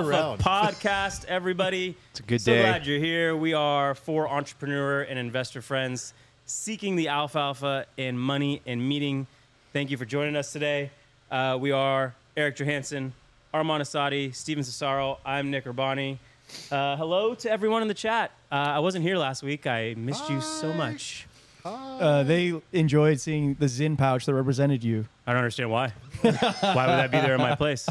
around. Podcast, everybody. It's a good day. So glad you're here. We are four entrepreneur and investor friends seeking the alfalfa in money and meeting. Thank you for joining us today. We are Eric Johansson, Armand Asadi, Steven Cesaro. I'm Nick Urbani. Hello to everyone in the chat. I wasn't here last week. I missed you so much. They enjoyed seeing the Zin pouch that represented you. I don't understand why. Why would that be there in my place?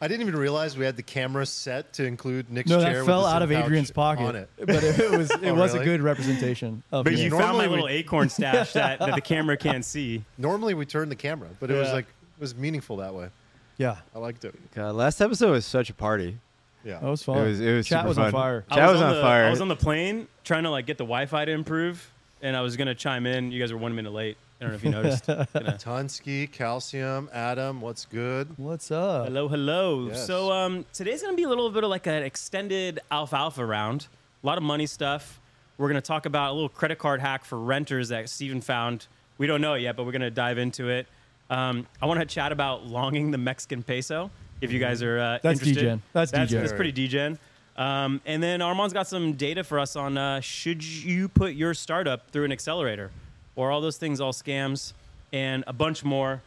I didn't even realize we had the camera set to include Nick's chair. No, that fell out of Adrian's pocket. But it was a good representation. But you found my little acorn stash that the camera can't see. Normally we turn the camera, but it was like it was meaningful that way. Yeah, I liked it. God, last episode was such a party. Yeah, that was fun. It was Chat was fun. On fire. Chat was on fire. I was on the plane trying to like get the Wi-Fi to improve. And I was going to chime in. You guys are 1 minute late. I don't know if you noticed. Tonsky, Calcium, Adam, what's good? What's up? Hello, hello. Yes. So today's going to be a little bit of like an extended alfalfa round. A lot of money stuff. We're going to talk about a little credit card hack for renters that Steven found. We don't know it yet, but we're going to dive into it. I want to chat about longing the Mexican peso, if you guys are interested. Degen. That's degen. That's pretty degen. And then Armand's got some data for us on should you put your startup through an accelerator, or all those things all scams, and a bunch more.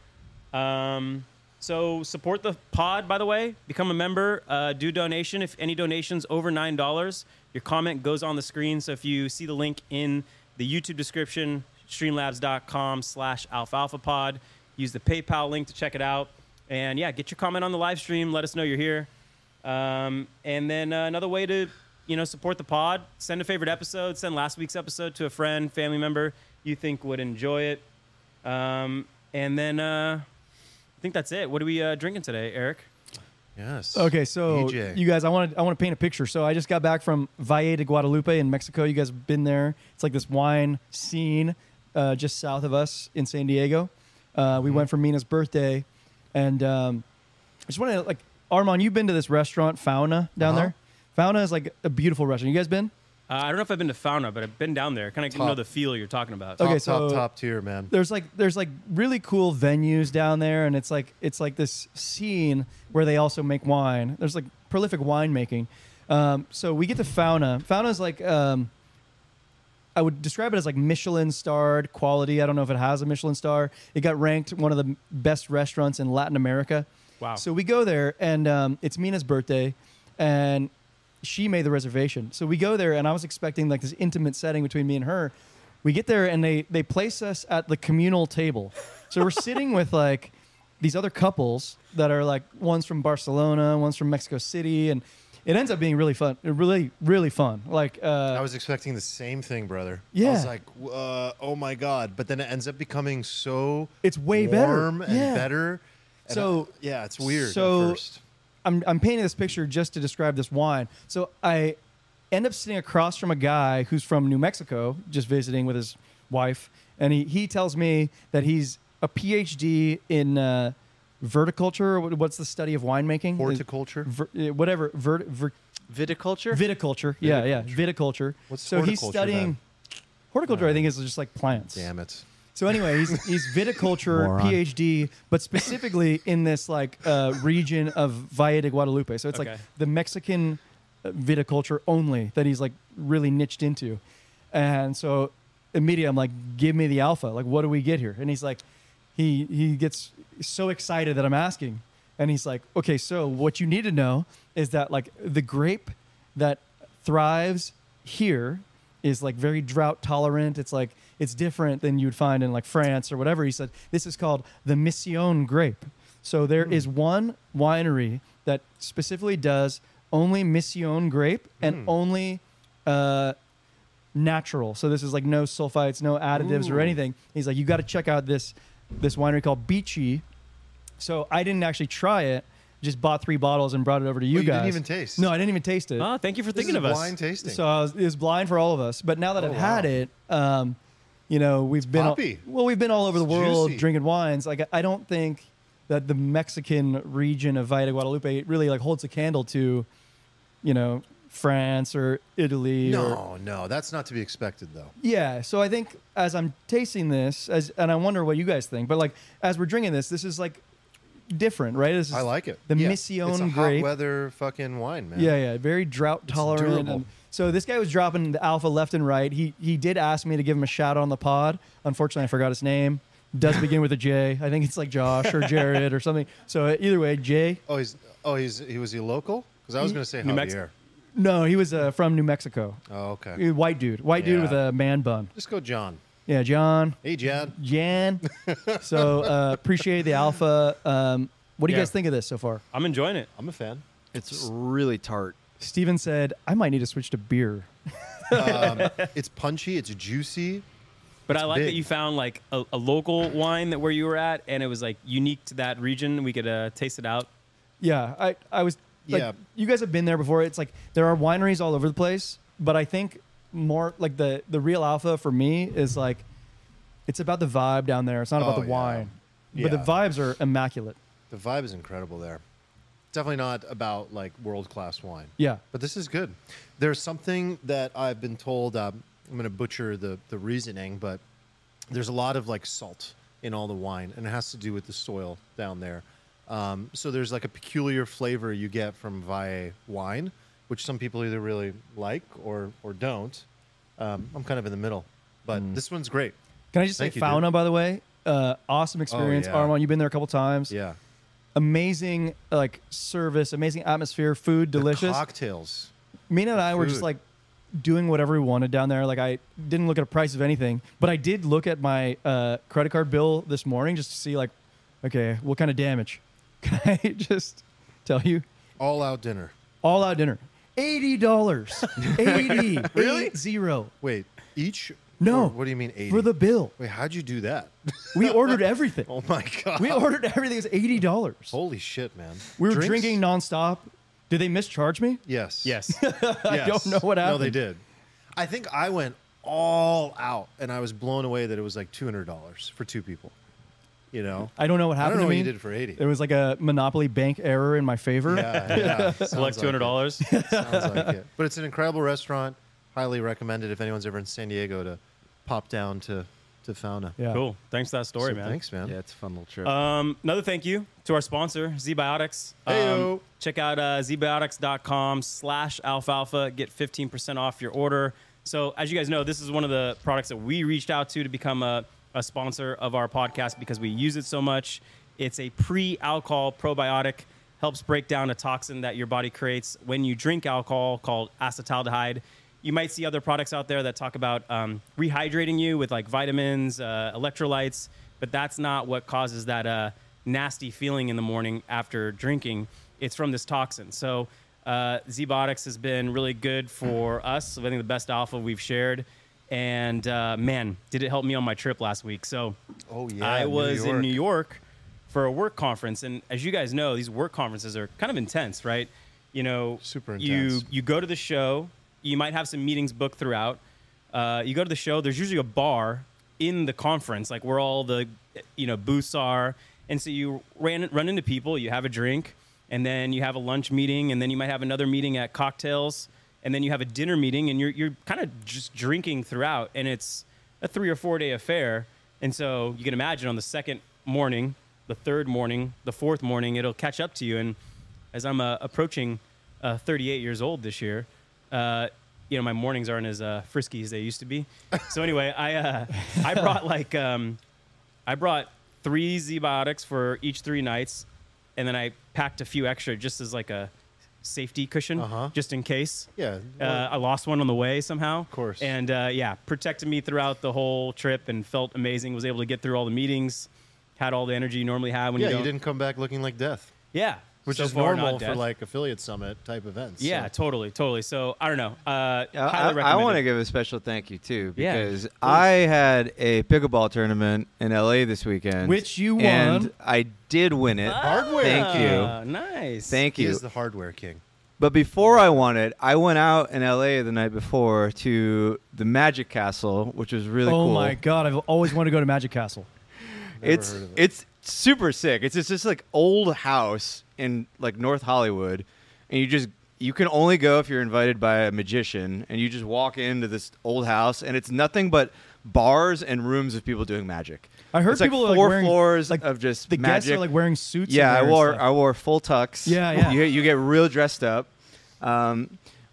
So support the pod, by the way. Become a member. Do donation. If any donations over $9, your comment goes on the screen. So if you see the link in the YouTube description, streamlabs.com/alfalfapod, use the PayPal link to check it out. And yeah, get your comment on the live stream. Let us know you're here. And then another way to, support the pod, send a favorite episode, send last week's episode to a friend, family member you think would enjoy it. And then I think that's it. What are we drinking today, Eric? Yes. Okay, so EJ. You guys, I want to paint a picture. So I just got back from Valle de Guadalupe in Mexico. You guys have been there. It's like this wine scene just south of us in San Diego. We went for Mina's birthday, and I just want to like. Armand, you've been to this restaurant, Fauna, down there? Fauna is like a beautiful restaurant. You guys been? I don't know if I've been to Fauna, but I've been down there. Kind of know the feel you're talking about. Okay, so top tier, man. There's like really cool venues down there, and it's like this scene where they also make wine. There's like prolific winemaking. So we get to Fauna. Fauna is like I would describe it as like Michelin-starred quality. I don't know if it has a Michelin star. It got ranked one of the best restaurants in Latin America. Wow. So we go there, and it's Mina's birthday, and she made the reservation. So we go there, and I was expecting like this intimate setting between me and her. We get there, and they place us at the communal table. So we're sitting with like these other couples that are like one's from Barcelona, one's from Mexico City, and it ends up being really fun. Really, really fun. Like I was expecting the same thing, brother. Yeah. I was like, oh my God. But then it ends up becoming so it's way warm better. And yeah. better. So yeah, it's weird. So at first. I'm painting this picture just to describe this wine. So I end up sitting across from a guy who's from New Mexico, just visiting with his wife, and he tells me that he's a PhD in verticulture. What's the study of winemaking? Horticulture, whatever. Viticulture. Viticulture. Yeah, yeah. Viticulture. What's so horticulture, he's studying then? Horticulture. I think is just like plants. Damn it. So anyway, he's viticulture, PhD, but specifically in this like region of Valle de Guadalupe. So it's like the Mexican viticulture only that he's like really niched into. And so immediately I'm like, give me the alpha. Like, what do we get here? And he's like, he gets so excited that I'm asking. And he's like, okay, so what you need to know is that like the grape that thrives here is like very drought tolerant. It's like it's different than you'd find in like France or whatever. He said this is called the Mission Grape. So there is one winery that specifically does only Mission Grape and only natural. So this is like no sulfites, no additives or anything. He's like, you got to check out this winery called Bichi. So I didn't actually try it. Just bought 3 bottles and brought it over to you guys. You didn't even taste. No, I didn't even taste it. Oh, thank you for thinking of us. Blind tasting. So it was blind for all of us. But now that I've had it, we've been all over the world drinking wines. Like I don't think that the Mexican region of Valle de Guadalupe really like holds a candle to, France or Italy. No, that's not to be expected though. Yeah, so I think as I'm tasting this, and I wonder what you guys think, but like as we're drinking this is like. different, right? It's just, I like it. The Mission Grape. It's a hot weather fucking wine, man. Yeah, yeah. Very drought tolerant. And so this guy was dropping the alpha left and right. He did ask me to give him a shout on the pod. Unfortunately, I forgot his name. Does begin with a J. I think it's like Josh or Jared or something. So either way, J. He was he local? Because I was going to say Javier. No, he was from New Mexico. Oh, okay. White dude. White dude with a man bun. Just go John. Yeah, John. Hey, Jan. Jan. So appreciate the alpha. What do you guys think of this so far? I'm enjoying it. I'm a fan. It's really tart. Steven said, I might need to switch to beer. It's punchy. It's juicy. But it's big. That you found like a local wine that where you were at, and it was like unique to that region. We could taste it out. Yeah, I was. Like, you guys have been there before. It's like there are wineries all over the place, but I think more like the real alpha for me is like it's about the vibe down there. It's not about the wine, but the vibes are immaculate. The vibe is incredible there. Definitely not about like world-class wine. Yeah, but this is good. There's something that I've been told. I'm going to butcher the reasoning, but there's a lot of like salt in all the wine, and it has to do with the soil down there. So there's like a peculiar flavor you get from Valle wine, which some people either really like or don't. I'm kind of in the middle, but this one's great. Can I just say Fauna, by the way? Awesome experience. Armand, you've been there a couple times. Yeah. Amazing like service, amazing atmosphere, food, delicious. The cocktails. Mina and I were just like doing whatever we wanted down there. Like I didn't look at a price of anything, but I did look at my credit card bill this morning just to see like, okay, what kind of damage? Can I just tell you? All-out dinner. All-out dinner. $80. 80. Really? 80. Wait, each? No. What do you mean 80? For the bill. Wait, how'd you do that? We ordered everything. Oh, my God. We ordered everything. It was $80. Holy shit, man. We were drinking nonstop. Did they mischarge me? Yes. Yes. I don't know what happened. No, they did. I think I went all out, and I was blown away that it was like $200 for two people. You know, I don't know what happened. I don't know what you did for 80. It was like a Monopoly bank error in my favor. Yeah. Select $200. Sounds like it. But it's an incredible restaurant. Highly recommended if anyone's ever in San Diego to pop down to Fauna. Yeah. Cool. Thanks for that story, man. Thanks, man. Yeah, it's a fun little trip. Another thank you to our sponsor, ZBiotics. Hey-o. Check out zbiotics.com/alfalfa. Get 15% off your order. So as you guys know, this is one of the products that we reached out to become a sponsor of our podcast because we use it so much. It's a pre-alcohol probiotic, helps break down a toxin that your body creates when you drink alcohol called acetaldehyde. You might see other products out there that talk about rehydrating you with like vitamins, electrolytes, but that's not what causes that nasty feeling in the morning after drinking. It's from this toxin. So ZBiotics has been really good for us. I think the best alpha we've shared. And man, did it help me on my trip last week. So I was in New York for a work conference. And as you guys know, these work conferences are kind of intense, right? You know, super intense. You go to the show. You might have some meetings booked throughout. You go to the show. There's usually a bar in the conference, like where all the booths are. And so you run into people. You have a drink. And then you have a lunch meeting. And then you might have another meeting at cocktails. And then you have a dinner meeting, and you're kind of just drinking throughout, and it's a 3 or 4 day affair. And so you can imagine on the second morning, the third morning, the fourth morning, it'll catch up to you. And as I'm approaching 38 years old this year, my mornings aren't as frisky as they used to be. So anyway, I brought I brought 3 ZBiotics for each 3 nights, and then I packed a few extra just as like a safety cushion, just in case. Yeah. I lost one on the way somehow. Of course. And protected me throughout the whole trip and felt amazing. Was able to get through all the meetings, had all the energy you normally have when you didn't come back looking like death. Yeah. Which is normal for like affiliate summit type events. Yeah, so. Totally. So I don't know. I want to give a special thank you too, because I had a pickleball tournament in LA this weekend, which you won. And I did win it. Hardware. Thank you. Nice. Thank you. He is the hardware king. But before I won it, I went out in LA the night before to the Magic Castle, which was really cool. Oh my God! I've always wanted to go to Magic Castle. It's super sick. It's just like old house in like North Hollywood, and you can only go if you're invited by a magician, and you just walk into this old house, and it's nothing but bars and rooms of people doing magic. I heard it's people like four are like floors like of just the magic. Guests are like wearing suits. Yeah, I wore full tux. Yeah, yeah. You get real dressed up.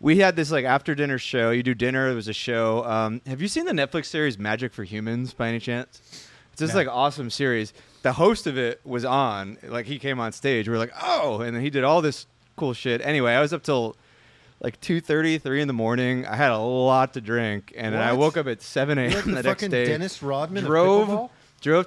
We had this like after dinner show. You do dinner. It was a show. Have you seen the Netflix series Magic for Humans by any chance? It's just like awesome series. The host of it was on. Like he came on stage. We were like, oh, and then he did all this cool shit. Anyway, I was up till like 2:30, 3 in the morning. I had a lot to drink, and then I woke up at 7 a.m. Like the next day. Dennis Rodman drove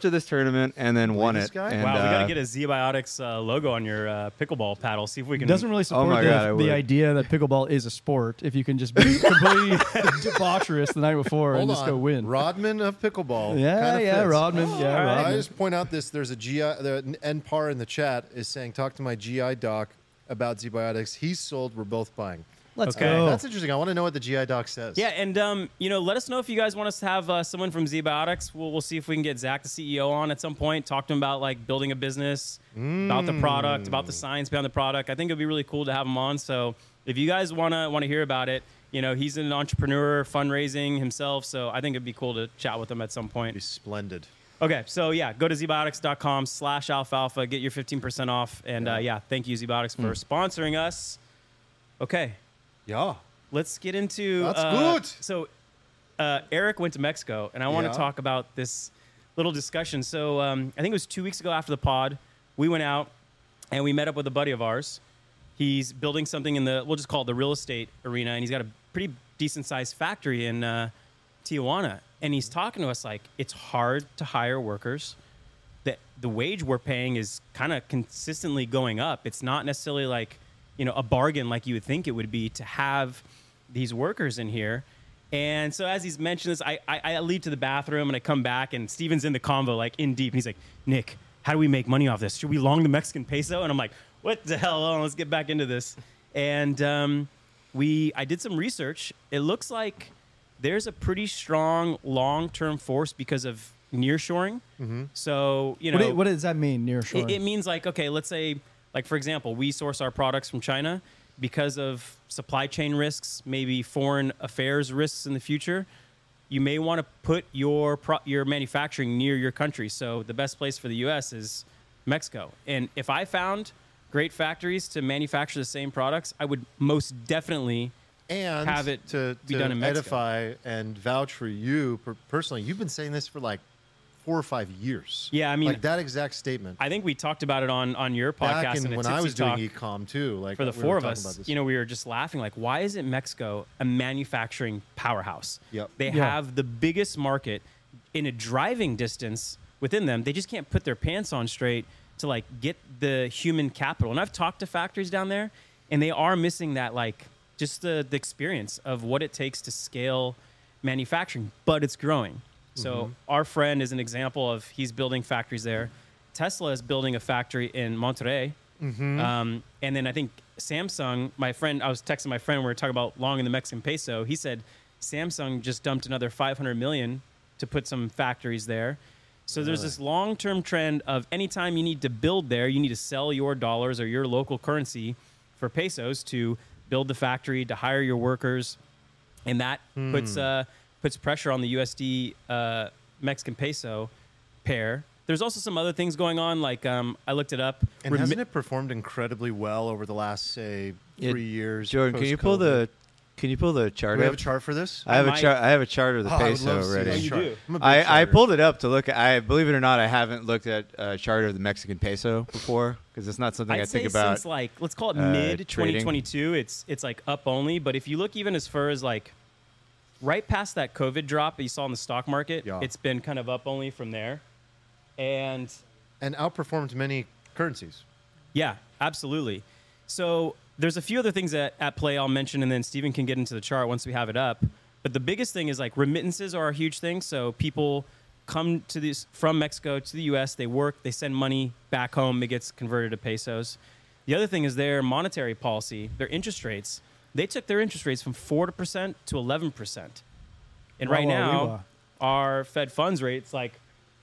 to this tournament and then won it. And, wow, we gotta get a ZBiotics logo on your pickleball paddle. See if we can. Doesn't really support the idea that pickleball is a sport. If you can just be completely debaucherous the night before and just go win. Rodman of pickleball. Yeah, yeah, Rodman. Oh, yeah, Rodman. I just point out this. There's a GI. The NPAR in the chat is saying, "Talk to my GI doc about ZBiotics. He's sold. We're both buying." Let's go. That's interesting. I want to know what the GI doc says. Yeah, and you know, let us know if you guys want us to have someone from ZBiotics. We'll see if we can get Zach, the CEO, on at some point. Talk to him about like building a business, about the product, about the science behind the product. I think it'd be really cool to have him on. So if you guys wanna hear about it, you know, he's an entrepreneur, fundraising himself. So I think it'd be cool to chat with him at some point. It'd be splendid. Okay, so yeah, go to zbiotics.com/alfalfa, get your 15% off, and yeah, thank you ZBiotics for sponsoring us. Okay. Yeah. Let's get into... That's good. So Eric went to Mexico, and I want to talk about this little discussion. So I think it was 2 weeks ago after the pod, we went out, and we met up with a buddy of ours. He's building something in the, we'll just call it the real estate arena, and he's got a pretty decent-sized factory in Tijuana. And he's talking to us like, it's hard to hire workers. The wage we're paying is kind of consistently going up. It's not necessarily like... you know, a bargain like you would think it would be to have these workers in here. And so as he's mentioned this, I lead to the bathroom and I come back and Steven's in the convo, like in deep. And he's like, Nick, how do we make money off this? Should we long the Mexican peso? And I'm like, what the hell? Oh, let's get back into this. And I did some research. It looks like there's a pretty strong long-term force because of nearshoring. So, you know. What does that mean, nearshoring? It means like, okay, let's say... like, for example, we source our products from China because of supply chain risks, maybe foreign affairs risks in the future. You may want to put your manufacturing near your country. So the best place for the U.S. is Mexico. And if I found great factories to manufacture the same products, I would most definitely have it be done in Mexico. Edify and vouch for you personally. You've been saying this for like 4 or 5 years. Yeah, I mean, like that exact statement. I think we talked about it on your podcast and when I was doing e-com too. Like for the four of us, you know, we were just laughing. Like, why isn't Mexico a manufacturing powerhouse? Yep. They have the biggest market in a driving distance within them. They just can't put their pants on straight to like get the human capital. And I've talked to factories down there, and they are missing that like just the experience of what it takes to scale manufacturing. But it's growing. So our friend is an example of he's building factories there. Tesla is building a factory in Monterrey. And then I think Samsung, my friend, I was texting my friend, we were talking about long in the Mexican peso. He said Samsung just dumped another $500 million to put some factories there. So there's this long-term trend of anytime you need to build there, you need to sell your dollars or your local currency for pesos to build the factory, to hire your workers. And that puts pressure on the USD Mexican peso pair. There's also some other things going on, like I looked it up. And hasn't it performed incredibly well over the last, say, 3 years? Jordan, can you pull the chart? Do we have a chart for this? I have a chart of the peso already. I pulled it up to look at. Believe it or not, I haven't looked at a chart of the Mexican peso before because it's not something I think about. Since like let's call it mid 2022, it's like up only. But if you look even as far as like right past that COVID drop that you saw in the stock market, it's been kind of up only from there. And outperformed many currencies. Yeah, absolutely. So there's a few other things at play I'll mention, and then Steven can get into the chart once we have it up. But the biggest thing is like remittances are a huge thing. So people come to these from Mexico to the U.S., they work, they send money back home, it gets converted to pesos. The other thing is their monetary policy, their interest rates. They took their interest rates from 4% to 11%. And right now, our Fed funds rate's like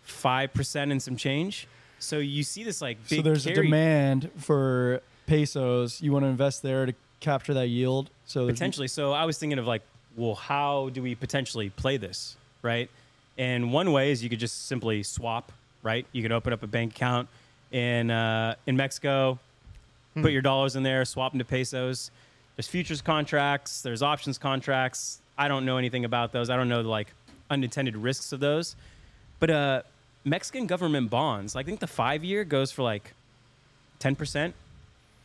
5% and some change. So you see this like big. So there's a demand for pesos. You want to invest there to capture that yield. So potentially. So I was thinking of like, well, how do we potentially play this, right? And one way is you could just simply swap, right? You could open up a bank account in Mexico, put your dollars in there, swap them to pesos. There's futures contracts. There's options contracts. I don't know anything about those. I don't know the like unintended risks of those. But Mexican government bonds, I think the 5-year goes for like 10%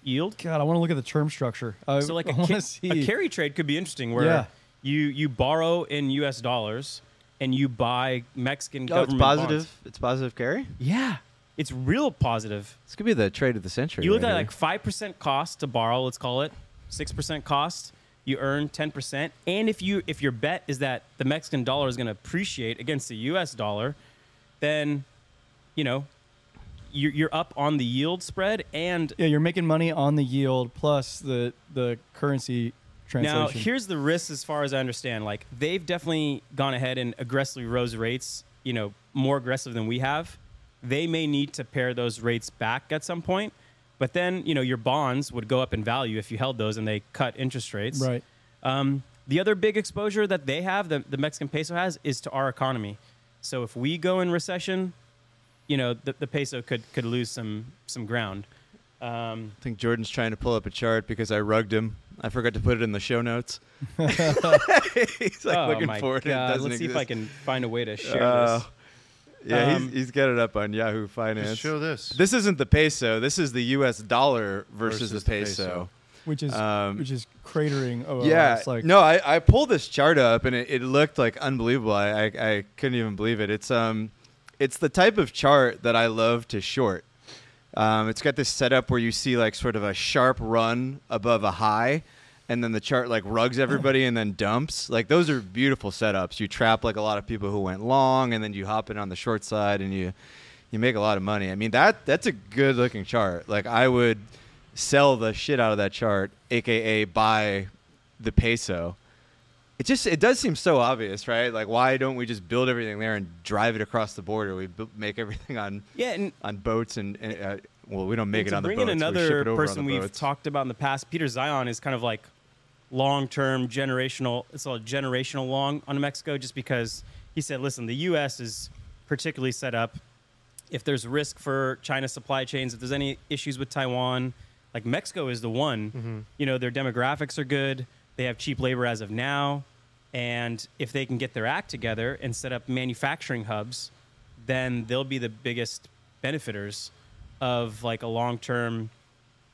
yield. God, I want to look at the term structure. So like a carry trade could be interesting where you borrow in U.S. dollars and you buy Mexican government bonds. It's positive carry? Yeah. It's real positive. This could be the trade of the century. You look at like 5% cost to borrow, let's call it. 6% cost, you earn 10%. And if your bet is that the Mexican dollar is going to appreciate against the U.S. dollar, then, you know, you're up on the yield spread. And yeah, you're making money on the yield plus the currency translation. Now, here's the risk as far as I understand. Like, they've definitely gone ahead and aggressively rose rates, you know, more aggressive than we have. They may need to pare those rates back at some point. But then, you know, your bonds would go up in value if you held those and they cut interest rates. Right. The other big exposure that they have, the Mexican peso has, is to our economy. So if we go in recession, you know, the peso could lose some ground. I think Jordan's trying to pull up a chart because I rugged him. I forgot to put it in the show notes. He's like looking for it. Let's see if I can find a way to share this. Yeah, he's got it up on Yahoo Finance. Show this. This isn't the peso. This is the U.S. dollar versus the peso, which is cratering. Yeah, like no, I pulled this chart up and it looked like unbelievable. I couldn't even believe it. It's the type of chart that I love to short. It's got this setup where you see like sort of a sharp run above a high, and then the chart like rugs everybody and then dumps. Like those are beautiful setups. You trap like a lot of people who went long, and then you hop in on the short side and you make a lot of money. I mean that's a good looking chart. Like I would sell the shit out of that chart, aka buy the peso. It does seem so obvious, right? Like why don't we just build everything there and drive it across the border? We make everything on boats and well we don't make it on the boats. To bring in another person we've talked about in the past, Peter Zion is kind of like long-term generational, it's all generational long on Mexico, just because he said, listen, the U.S. is particularly set up. If there's risk for China's supply chains, if there's any issues with Taiwan, like Mexico is the one, you know, their demographics are good. They have cheap labor as of now. And if they can get their act together and set up manufacturing hubs, then they'll be the biggest benefiters of like a long-term,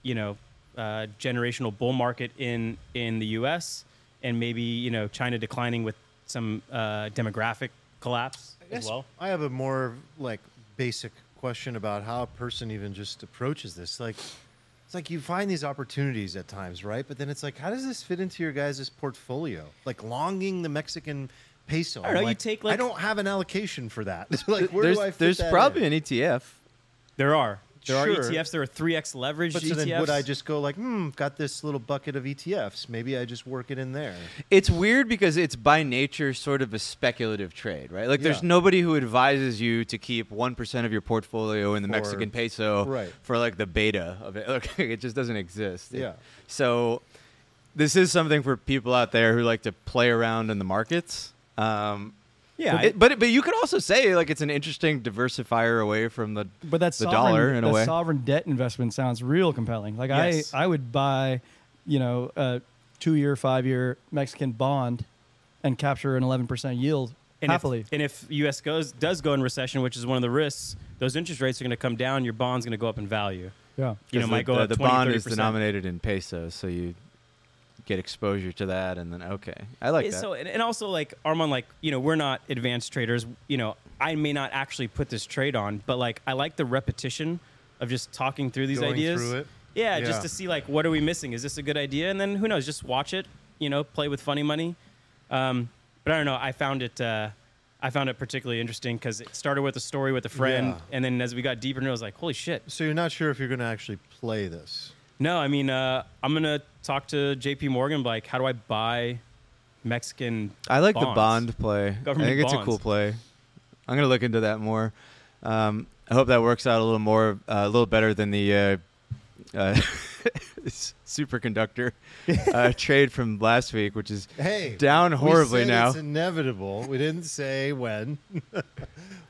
you know, generational bull market in the U.S. and maybe, you know, China declining with some demographic collapse as well. I have a more like basic question about how a person even just approaches this. Like, it's like you find these opportunities at times, right? But then it's like, how does this fit into your guys' portfolio? Like longing the Mexican peso. I don't know, like, you take like, I don't have an allocation for that. Like, where do I fit There's that probably in? An ETF. There are. There are ETFs. There are 3x leverage ETFs. So then would I just go like, got this little bucket of ETFs. Maybe I just work it in there. It's weird because it's by nature sort of a speculative trade, right? Like there's nobody who advises you to keep 1% of your portfolio in the Mexican peso for like the beta of it. Like, it just doesn't exist. Yeah. So this is something for people out there who like to play around in the markets. Yeah, but you could also say like it's an interesting diversifier away from the dollar in a way. That sovereign debt investment sounds real compelling. Like I would buy, you know, a 2-year, 5-year Mexican bond, and capture an 11% yield happily. And if U.S. does go in recession, which is one of the risks, those interest rates are going to come down. Your bond's going to go up in value. Yeah, you know, might go up 20, 30%. The bond is denominated in pesos, so you get exposure to that, and then I like that. So and also like Armand, like, you know, we're not advanced traders. You know, I may not actually put this trade on, but like I like the repetition of just talking through these ideas. Through it. Yeah, just to see like what are we missing? Is this a good idea? And then who knows? Just watch it. You know, play with funny money. But I don't know. I found it particularly interesting because it started with a story with a friend, and then as we got deeper, and I was like, holy shit. So you're not sure if you're going to actually play this. No, I mean, I'm going to talk to JP Morgan, like, how do I buy Mexican bonds? The bond play. It's a cool play. I'm going to look into that more. I hope that works out a little better than the superconductor trade from last week, which is down horribly now. It's inevitable. We didn't say when.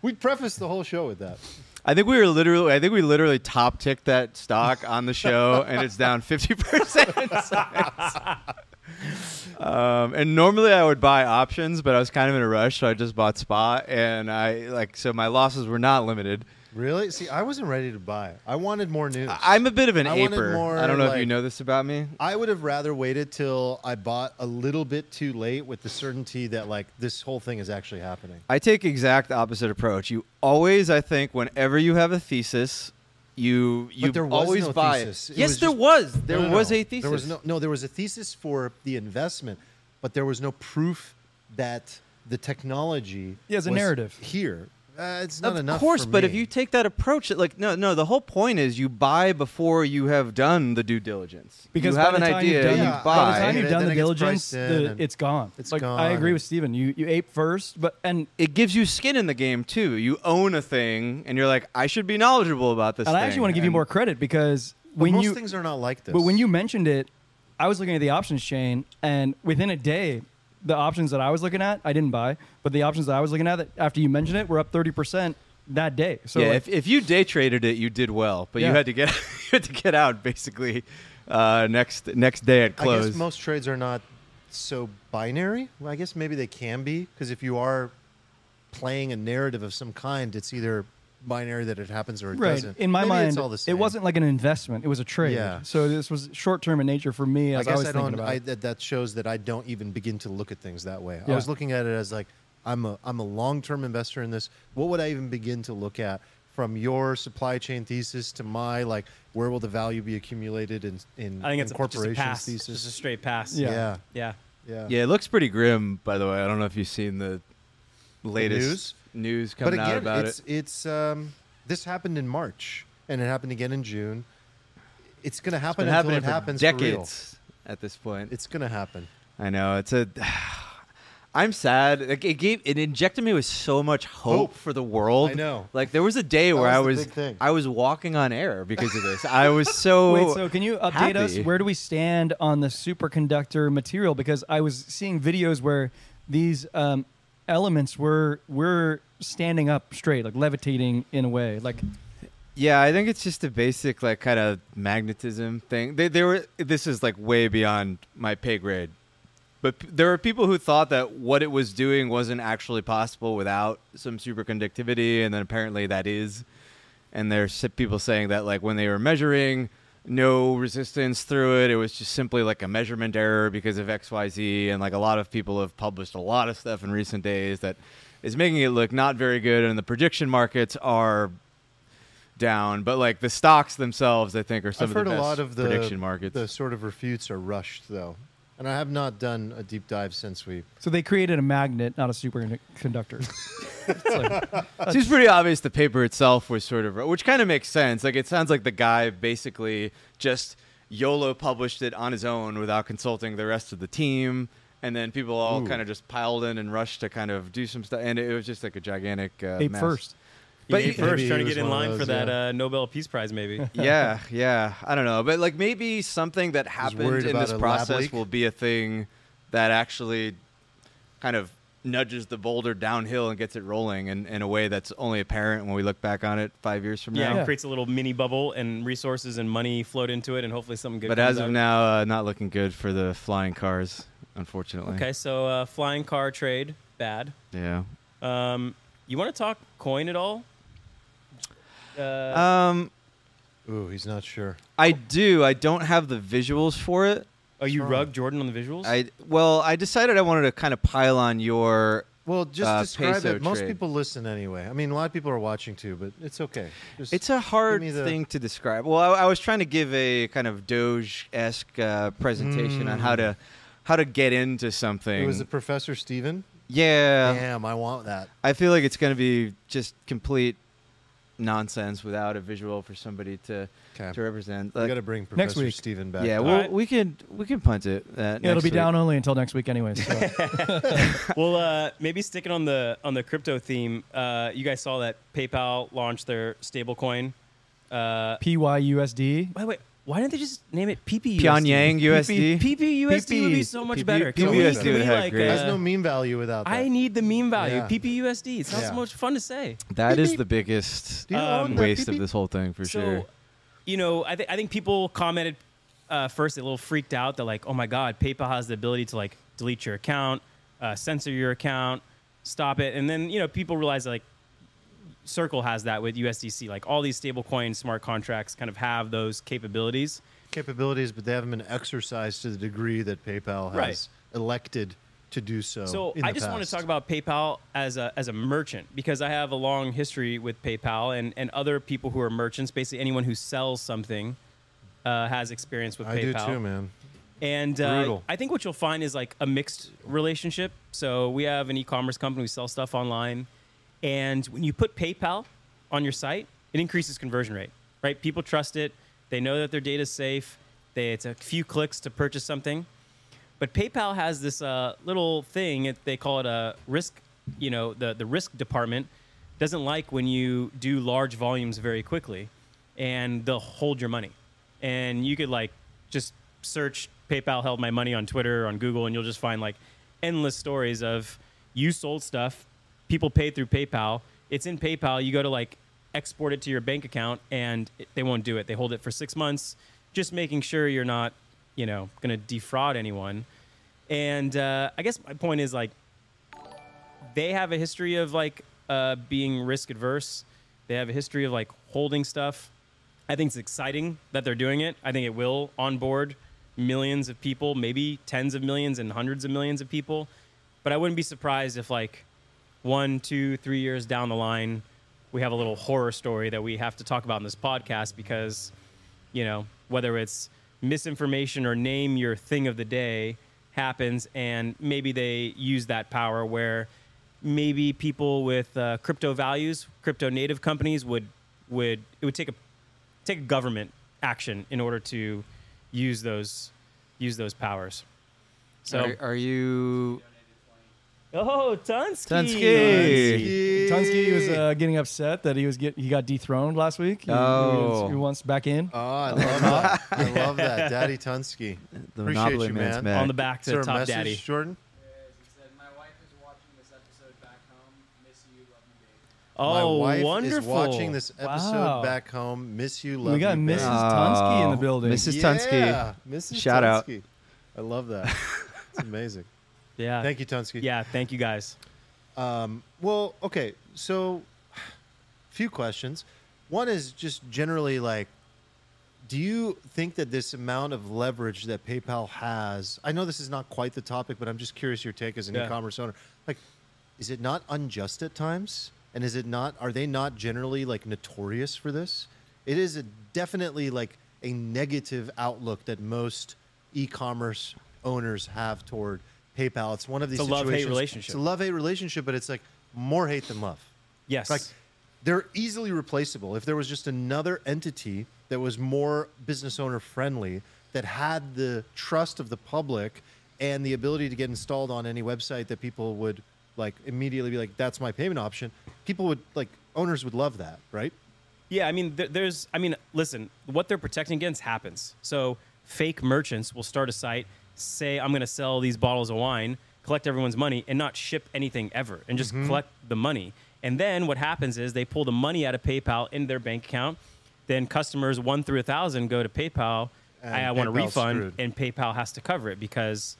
We prefaced the whole show with that. I think we literally top ticked that stock on the show, and it's down 50%. And normally I would buy options, but I was kind of in a rush, so I just bought spot, and so my losses were not limited. Really? See, I wasn't ready to buy it. I wanted more news. I'm a bit of an aper. I don't know if you know this about me. I would have rather waited till I bought a little bit too late with the certainty that this whole thing is actually happening. I take exact opposite approach. You always, I think, whenever you have a thesis, you always buy it. Yes, there was. There was a thesis. There was a thesis for the investment, but there was no proof that the technology was a narrative here. It's not enough. Of course, but if you take that approach, the whole point is you buy before you have done the due diligence. Because you have an idea, you buy. By the time you've done the diligence, it's gone. It's gone. I agree with Steven. You ape first, and it gives you skin in the game too. You own a thing, and you're like, I should be knowledgeable about this thing. And I actually want to give you more credit because most things are not like this. But when you mentioned it, I was looking at the options chain, and within a day, the options that I was looking at, I didn't buy, but the options that I was looking at, after you mentioned it, were up 30% that day. So yeah, if you day traded it, you did well, but you had to get out basically next day at close. I guess most trades are not so binary. Well, I guess maybe they can be, because if you are playing a narrative of some kind, it's either binary that it happens or it doesn't. In my mind, it's all the same. It wasn't like an investment; it was a trade. Yeah. So this was short-term in nature for me. As I guess that shows that I don't even begin to look at things that way. Yeah. I was looking at it as I'm a long-term investor in this. What would I even begin to look at, from your supply chain thesis to my where will the value be accumulated in corporations thesis? Just a straight pass. Yeah. It looks pretty grim, by the way. I don't know if you've seen the latest news coming out about it. This happened in March, and it happened again in June. It's going to happen until it happens for real. At this point, it's going to happen. I know. I'm sad. It injected me with so much hope for the world. I know. There was a day where I was walking on air because of this. I was so happy. Wait, so can you update us? Where do we stand on the superconductor material? Because I was seeing videos where these elements were standing up straight, levitating in a way. Yeah, I think it's just a basic kind of magnetism thing. This is way beyond my pay grade. But there were people who thought that what it was doing wasn't actually possible without some superconductivity, and then apparently that is. And there's people saying that when they were measuring, no resistance through it. It was just simply a measurement error because of XYZ. And a lot of people have published a lot of stuff in recent days that is making it look not very good. And the prediction markets are down. But the stocks themselves, I think, are some of the best prediction markets. I've heard a lot of the sort of refutes are rushed, though. And I have not done a deep dive since we... So they created a magnet, not a superconductor. It's pretty obvious the paper itself was sort of... Which kind of makes sense. It sounds like the guy basically just YOLO published it on his own without consulting the rest of the team. And then people all kind of just piled in and rushed to kind of do some stuff. And it was just a gigantic mess. But first, trying to get in line for that Nobel Peace Prize, maybe. Yeah. I don't know. But maybe something that happened in this process will be a thing that actually kind of nudges the boulder downhill and gets it rolling in a way that's only apparent when we look back on it 5 years from now. Yeah, it creates a little mini bubble, and resources and money float into it, and hopefully something good comes out. But as of now, not looking good for the flying cars, unfortunately. Okay, so flying car trade, bad. Yeah. You want to talk coin at all? Ooh, he's not sure. I do. I don't have the visuals for it. Oh, you rug Jordan on the visuals? I decided I wanted to kind of pile on your describe it. Most people listen anyway. I mean, a lot of people are watching too, but it's okay. It's a hard thing to describe. Well, I was trying to give a kind of Doge-esque presentation on how to get into something. It was the Professor Steven. Yeah. Damn, I want that. I feel like it's going to be just complete nonsense without a visual for somebody to represent. We got to bring Professor Steven back. Yeah, we can punt it. It'll be down only until next week anyways. So. Well, maybe sticking on the crypto theme, you guys saw that PayPal launched their stablecoin PYUSD. By the way, Why didn't they just name it PPUSD? Pyongyang USD? PPUSD would be so much better. PPUSD would have great. There's no meme value without that. I need the meme value. Yeah. PPUSD. It sounds so much fun to say. That is the biggest waste of this whole thing, for sure. You know, I think people commented first, a little freaked out. They're like, oh my God, PayPal has the ability to like delete your account, censor your account, stop it. And then, you know, people realize that, like, Circle has that with USDC. Like all these stablecoin smart contracts kind of have those capabilities. But they haven't been exercised to the degree that PayPal has elected to do so. So I just want to talk about PayPal as a merchant, because I have a long history with PayPal and other people who are merchants. Basically, anyone who sells something has experience with PayPal. I do too, man. And I think what you'll find is like a mixed relationship. So we have an e-commerce company. We sell stuff online. And when you put PayPal on your site, it increases conversion rate, right? People trust it. They know that their data is safe. It's a few clicks to purchase something. But PayPal has this little thing. They call it a risk, you know, the risk department doesn't like when you do large volumes very quickly, and they'll hold your money. And you could like just search PayPal held my money on Twitter, on Google, and you'll just find like endless stories of you sold stuff. People pay through PayPal. It's in PayPal. You go to like export it to your bank account, and they won't do it. They hold it for 6 months, just making sure you're not, you know, going to defraud anyone. And I guess my point is like they have a history of like being risk adverse. They have a history of like holding stuff. I think it's exciting that they're doing it. I think it will onboard millions of people, maybe tens of millions and hundreds of millions of people. But I wouldn't be surprised if like 1, 2, 3 years down the line, we have a little horror story that we have to talk about in this podcast because, you know, whether it's misinformation or name your thing of the day happens, and maybe they use that power where maybe people with crypto values, crypto native companies would take a government action in order to use those powers. So are you? Oh, Tunsky was getting upset that he got dethroned last week. He wants back in. Oh, I love that. I love that, Daddy Tunsky. Appreciate you, man. On the back to Top message, Daddy Jordan. He said, "My wife is watching this episode back home. Miss you, love you, babe." Oh, my wife wonderful. Is watching this episode back home. Miss you, love you. We got Mrs. Tunsky in the building. Mrs. Tunsky. Mrs. Shout Tunsky. Out. I love that. It's amazing. Yeah. Thank you, Tunsky. Yeah, thank you guys. Well, okay, so a few questions. One is just generally like, do you think that this amount of leverage that PayPal has, I know this is not quite the topic, but I'm just curious your take as an e-commerce owner. Like, is it not unjust at times? And is it not, are they not generally like notorious for this? It is definitely like a negative outlook that most e-commerce owners have toward PayPal. It's one of these situations. It's a love-hate relationship. It's a love-hate relationship, but it's like more hate than love. Yes. Like they're easily replaceable. If there was just another entity that was more business owner friendly, that had the trust of the public and the ability to get installed on any website that people would like immediately be like, that's my payment option. People would like, owners would love that, right? Yeah. I mean, listen, what they're protecting against happens. So fake merchants will start a site, say I'm going to sell these bottles of wine, collect everyone's money, and not ship anything ever, and just collect the money. And then what happens is they pull the money out of PayPal into their bank account. Then customers 1 through 1,000 go to PayPal. I want a refund, and PayPal has to cover it because,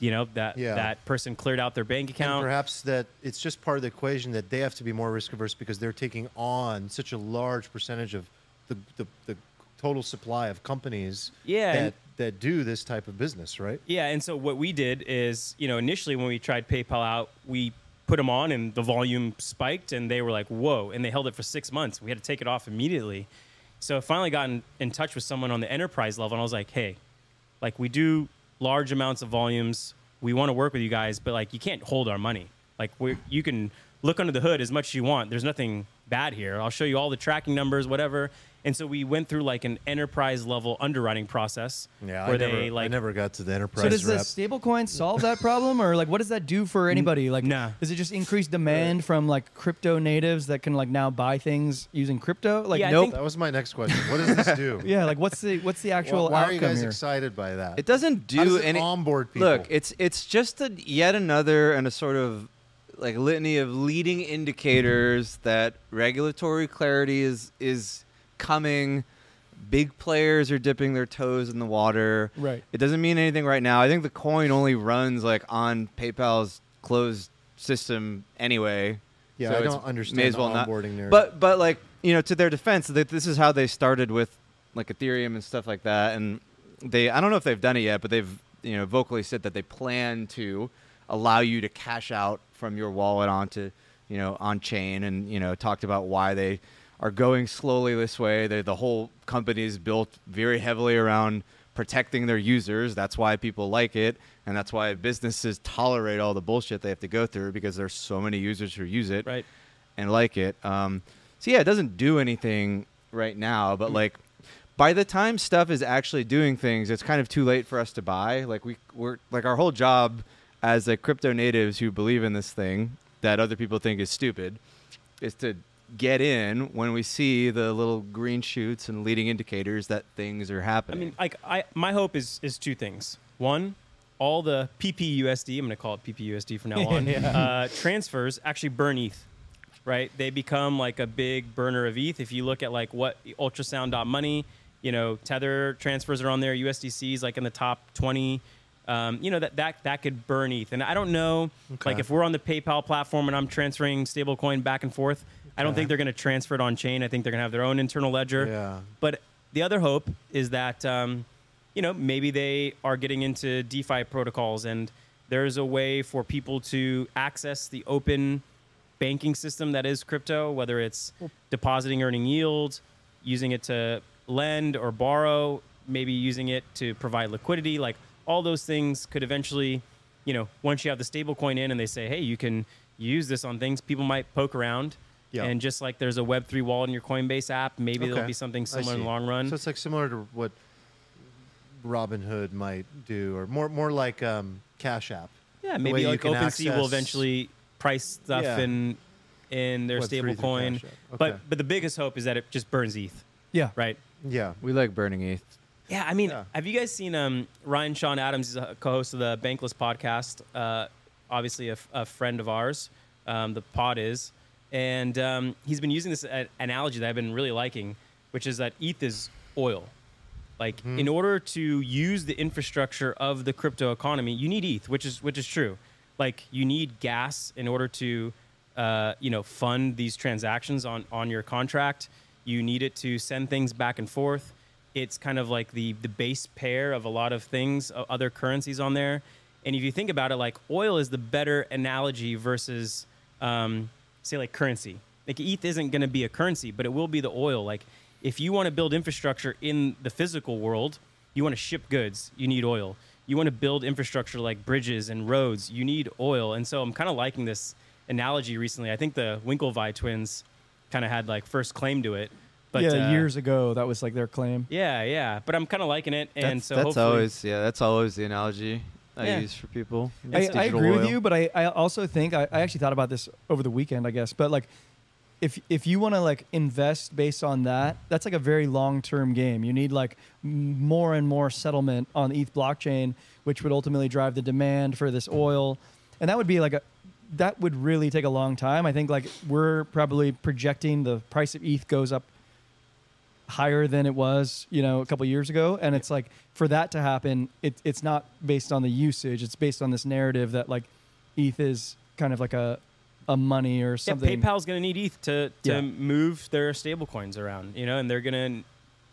you know, that person cleared out their bank account. And perhaps that it's just part of the equation that they have to be more risk averse because they're taking on such a large percentage of the total supply of companies. Yeah. That do this type of business, right? Yeah, and so what we did is, you know, initially when we tried PayPal out, we put them on and the volume spiked and they were like, whoa, and they held it for 6 months. We had to take it off immediately. So I finally got in touch with someone on the enterprise level and I was like, hey, like we do large amounts of volumes. We want to work with you guys, but like you can't hold our money. Like you can look under the hood as much as you want. There's nothing bad here. I'll show you all the tracking numbers, whatever. And so we went through like an enterprise level underwriting process. Yeah, where I never got to the enterprise. So does the stablecoin solve that problem, or like what does that do for anybody? Like, does it just increase demand from like crypto natives that can like now buy things using crypto? Like, yeah, nope. That was my next question. What does this do? Yeah, like what's the actual outcome? Why are you guys excited by that? It doesn't do any onboard people. Look, it's just yet another sort of like litany of leading indicators that regulatory clarity is coming. Big players are dipping their toes in the water. Right. It doesn't mean anything right now. I think the coin only runs like on PayPal's closed system anyway. Yeah, so I don't understand may as well the onboarding not. There. But like, you know, to their defense, this is how they started with like Ethereum and stuff like that. And they, I don't know if they've done it yet, but they've, you know, vocally said that they plan to allow you to cash out from your wallet onto, you know, on chain, and, you know, talked about why they are going slowly this way. The whole company is built very heavily around protecting their users. That's why people like it, and that's why businesses tolerate all the bullshit they have to go through, because there's so many users who use it and like it. So yeah, it doesn't do anything right now, but like by the time stuff is actually doing things, it's kind of too late for us to buy. Like we're like our whole job as a crypto natives who believe in this thing that other people think is stupid is to get in when we see the little green shoots and leading indicators that things are happening. I mean, like my hope is two things. One, all the PPUSD, I'm going to call it PPUSD from now on, transfers actually burn ETH, right? They become like a big burner of ETH. If you look at like what ultrasound.money, you know, Tether transfers are on there, USDC's like in the top 20. You know, that could burn ETH. And I don't know, like if we're on the PayPal platform and I'm transferring stablecoin back and forth, I don't think they're going to transfer it on chain. I think they're going to have their own internal ledger. Yeah. But the other hope is that, you know, maybe they are getting into DeFi protocols and there's a way for people to access the open banking system that is crypto, whether it's depositing, earning yield, using it to lend or borrow, maybe using it to provide liquidity. Like all those things could eventually, you know, once you have the stablecoin in and they say, hey, you can use this on things, people might poke around. Yeah. And just like there's a Web3 wallet in your Coinbase app, maybe there'll be something similar in the long run. So it's like similar to what Robinhood might do, or more like Cash App. Yeah, maybe like OpenSea will eventually price stuff in their stablecoin. But the biggest hope is that it just burns ETH. Yeah. Right? Yeah. We like burning ETH. Yeah, I mean, have you guys seen Ryan Sean Adams, is a co-host of the Bankless podcast, obviously a friend of ours, the pod is. And he's been using this analogy that I've been really liking, which is that ETH is oil. Like in order to use the infrastructure of the crypto economy, you need ETH, which is true. Like you need gas in order to you know, fund these transactions on your contract. You need it to send things back and forth. It's kind of like the base pair of a lot of things, other currencies on there. And if you think about it, like oil is the better analogy versus say like currency. Like ETH isn't going to be a currency, but it will be the oil. Like if you want to build infrastructure in the physical world, you want to ship goods, you need oil. You want to build infrastructure like bridges and roads, you need oil. And so I'm kind of liking this analogy recently. I think the Winklevi twins kind of had like first claim to it. But, yeah, years ago, that was like their claim. Yeah, yeah. But I'm kind of liking it. And so that's always, yeah, that's always the analogy I use for people. I agree with you, but I also think, I actually thought about this over the weekend, I guess, but like, if you want to like invest based on that, that's like a very long-term game. You need like more and more settlement on the ETH blockchain, which would ultimately drive the demand for this oil. And that would be like that would really take a long time. I think like we're probably projecting the price of ETH goes up higher than it was, you know, a couple of years ago. And it's like, for that to happen, it's not based on the usage. It's based on this narrative that like ETH is kind of like a money or something. PayPal's going to need ETH to move their stable coins around, you know, and they're going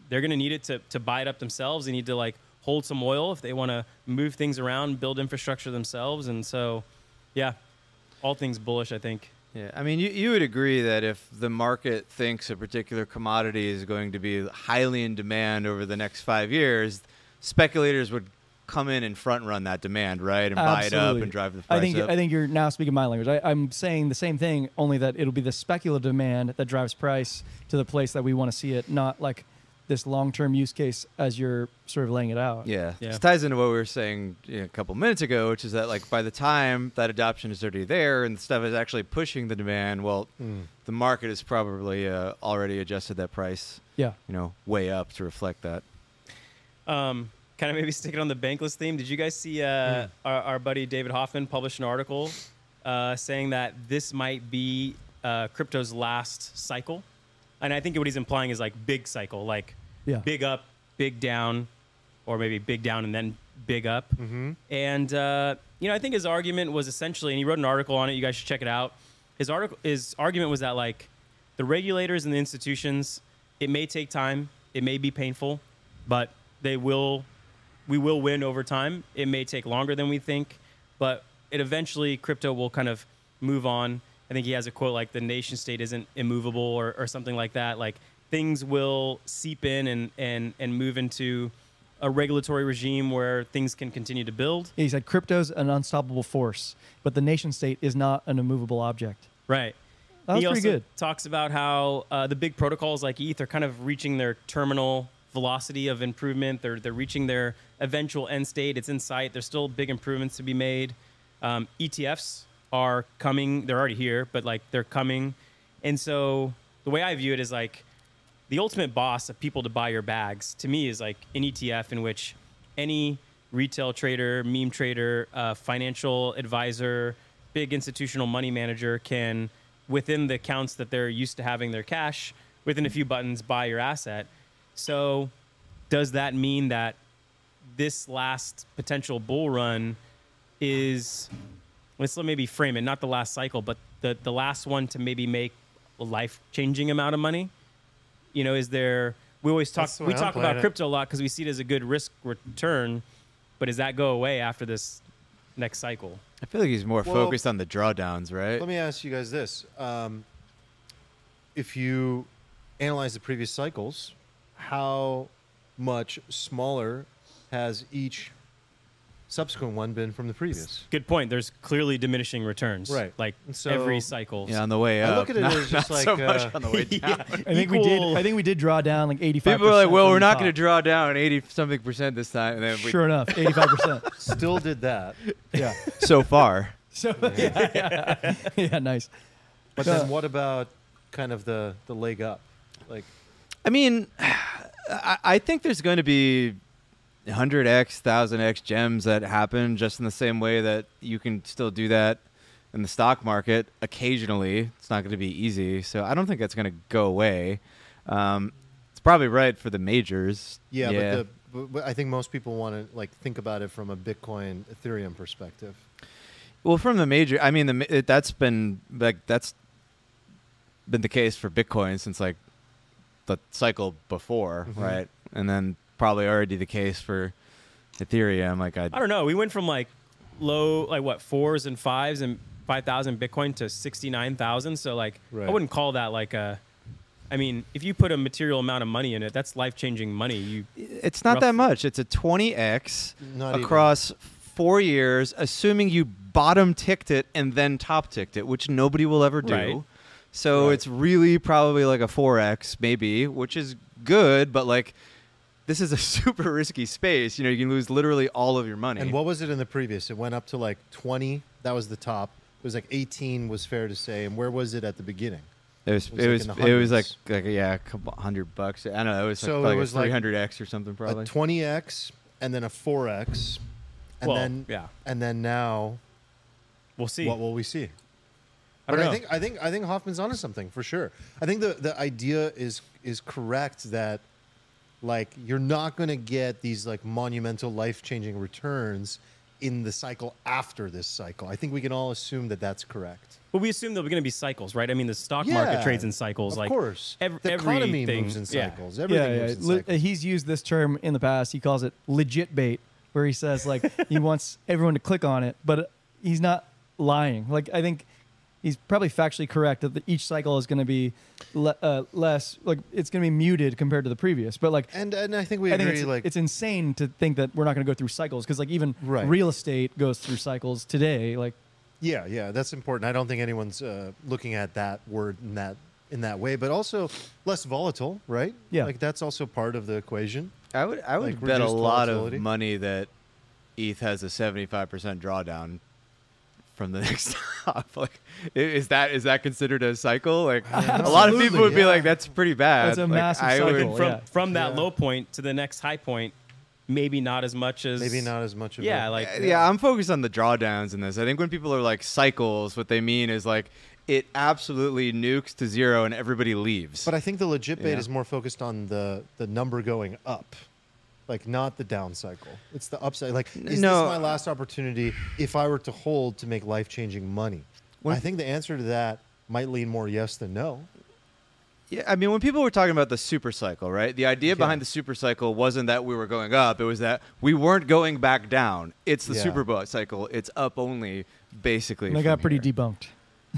to need it to buy it up themselves. They need to like hold some oil if they want to move things around, build infrastructure themselves. And so, yeah, all things bullish, I think. Yeah, I mean, you would agree that if the market thinks a particular commodity is going to be highly in demand over the next 5 years, speculators would come in and front run that demand, right? And buy it up and drive the price up. I think you're now speaking my language. I'm saying the same thing, only that it'll be the speculative demand that drives price to the place that we want to see it, not like this long-term use case as you're sort of laying it out. Yeah, yeah. This ties into what we were saying a couple minutes ago, which is that like by the time that adoption is already there and the stuff is actually pushing the demand, well, the market has probably already adjusted that price, way up to reflect that. Kind of maybe sticking on the Bankless theme. Did you guys see our buddy David Hoffman published an article saying that this might be crypto's last cycle? And I think what he's implying is like big cycle, like big up, big down, or maybe big down and then big up. And I think his argument was essentially, and he wrote an article on it. You guys should check it out. His argument was that like the regulators and the institutions, it may take time, it may be painful, but we will win over time. It may take longer than we think, but eventually crypto will kind of move on. I think he has a quote like the nation state isn't immovable or something like that. Like things will seep in and move into a regulatory regime where things can continue to build. He said crypto's an unstoppable force, but the nation state is not an immovable object. Right. That was pretty good. He also talks about how the big protocols like ETH are kind of reaching their terminal velocity of improvement. They're reaching their eventual end state. It's in sight. There's still big improvements to be made. ETFs are coming. They're already here, but like they're coming. And so the way I view it is like the ultimate boss of people to buy your bags to me is like an ETF in which any retail trader, meme trader, financial advisor, big institutional money manager can, within the accounts that they're used to having their cash, within a few buttons, buy your asset. So does that mean that this last potential bull run is... let's maybe frame it, not the last cycle, but the last one to maybe make a life-changing amount of money. You know, is there... We talk about crypto a lot because we see it as a good risk return, but does that go away after this next cycle? I feel like he's more focused on the drawdowns, right? Let me ask you guys this. If you analyze the previous cycles, how much smaller has each subsequent one been from the previous? Good point. There's clearly diminishing returns, right? Like so, every cycle. Yeah, on the way up. I look at it as just like so much on the way down. Yeah, I think we did draw down like 85%. People are like, well, we're not going to draw down 80-something% this time. And then sure enough, 85%. Still did that. Yeah. So far. So yeah, nice. But then what about kind of the leg up? Like, I mean, I think there's going to be 100x, 1000x gems that happen just in the same way that you can still do that in the stock market occasionally. It's not going to be easy. So I don't think that's going to go away. It's probably right for the majors. Yeah. But I think most people want to like think about it from a Bitcoin, Ethereum perspective. Well, from the major, I mean, that's been the case for Bitcoin since like the cycle before, right? And then probably already the case for Ethereum. Like I don't know. We went from like low, like what, 4s and 5s and 5,000 Bitcoin to 69,000. So like, right. I wouldn't call that like a... I mean, if you put a material amount of money in it, that's life-changing money. It's not that much. It's a 20x across 4 years, assuming you bottom ticked it and then top ticked it, which nobody will ever do. Right. So it's really probably like a 4x maybe, which is good, but like, this is a super risky space. You know, you can lose literally all of your money. And what was it in the previous? It went up to like 20. That was the top. It was like 18 was fair to say. And where was it at the beginning? It was like a couple $100. I don't know. It was so like, it was like 300x or something probably. A 20x and then a 4x. And then now we'll see. What will we see? I don't know. I think Hoffman's onto something for sure. I think the idea is correct that like you're not going to get these like monumental life-changing returns in the cycle after this cycle. I think we can all assume that that's correct. Well, we assume there'll be going to be cycles, right? I mean, the stock market trades in cycles. Of course. The economy moves in cycles. Everything moves in cycles. He's used this term in the past. He calls it legit bait, where he says like he wants everyone to click on it, but he's not lying. Like I think he's probably factually correct that each cycle is going to be less, like it's going to be muted compared to the previous. But like, and I think we agree, it's insane to think that we're not going to go through cycles, because like even real estate goes through cycles today. Like, yeah, that's important. I don't think anyone's looking at that word in that way, but also less volatile, right? Yeah, like that's also part of the equation. I would bet a lot of money that ETH has a 75% drawdown from the next top. Like, is that considered a cycle? Like, a lot of people would be like, "That's pretty bad." That's a massive cycle. Would, from that low point to the next high point, maybe not as much. Of yeah, like yeah. I'm focused on the drawdowns in this. I think when people are like cycles, what they mean is like it absolutely nukes to zero and everybody leaves. But I think the legit bait is more focused on the number going up. Like, not the down cycle. It's the upside. Like, is this my last opportunity if I were to hold to make life-changing money? I think the answer to that might lean more yes than no. Yeah, I mean, when people were talking about the super cycle, right? The idea behind the super cycle wasn't that we were going up. It was that we weren't going back down. It's the super cycle. It's up only, basically. And I got pretty debunked.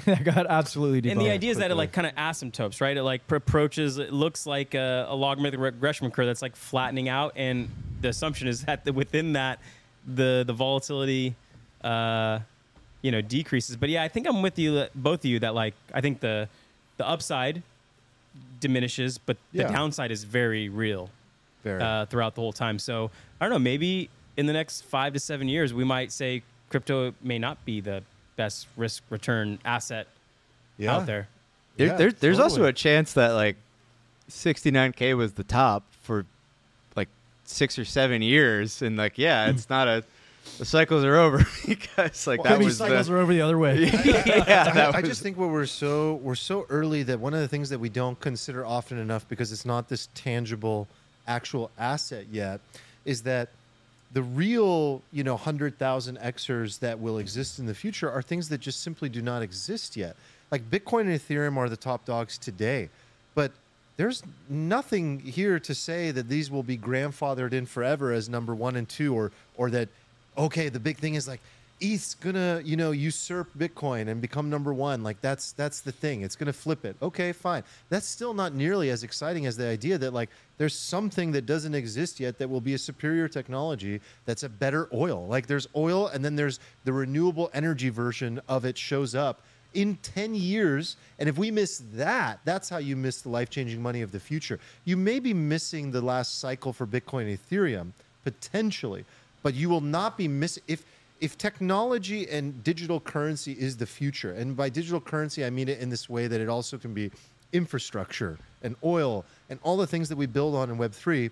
I got absolutely debunked. And the idea is that it like kind of asymptotes, right? It like approaches, it looks like a logarithmic regression curve that's like flattening out. And the assumption is that within that, the volatility, decreases. But yeah, I think I'm with you, both of you, that like, I think the upside diminishes, but the downside is very real throughout the whole time. So I don't know, maybe in the next 5 to 7 years, we might say crypto may not be the best risk return asset out there. There's also a chance that like 69K was the top for like 6 or 7 years, and like it's not the cycles are over because like that was cycles are over the other way. I just think we're so early that one of the things that we don't consider often enough, because it's not this tangible actual asset yet, is that the real, 100,000 Xers that will exist in the future are things that just simply do not exist yet. Like Bitcoin and Ethereum are the top dogs today, but there's nothing here to say that these will be grandfathered in forever as number 1 and 2, or that, okay, the big thing is like ETH's gonna, usurp Bitcoin and become number 1. Like that's the thing. It's gonna flip it. Okay, fine. That's still not nearly as exciting as the idea that like there's something that doesn't exist yet that will be a superior technology that's a better oil. Like there's oil, and then there's the renewable energy version of it shows up in 10 years. And if we miss that, that's how you miss the life-changing money of the future. You may be missing the last cycle for Bitcoin and Ethereum, potentially, but you will not be missing if technology and digital currency is the future. And by digital currency, I mean it in this way that it also can be infrastructure and oil and all the things that we build on in Web3,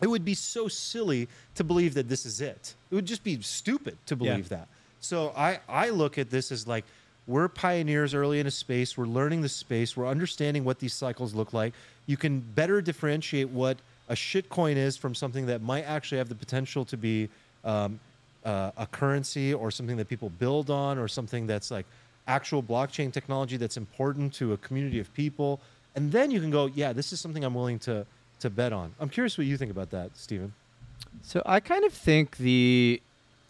it would be so silly to believe that this is it. It would just be stupid to believe that. So I look at this as like, we're pioneers early in a space. We're learning the space. We're understanding what these cycles look like. You can better differentiate what a shitcoin is from something that might actually have the potential to be a currency, or something that people build on, or something that's like actual blockchain technology that's important to a community of people. And then you can go, yeah, this is something I'm willing to bet on. I'm curious what you think about that, Steven. So I kind of think the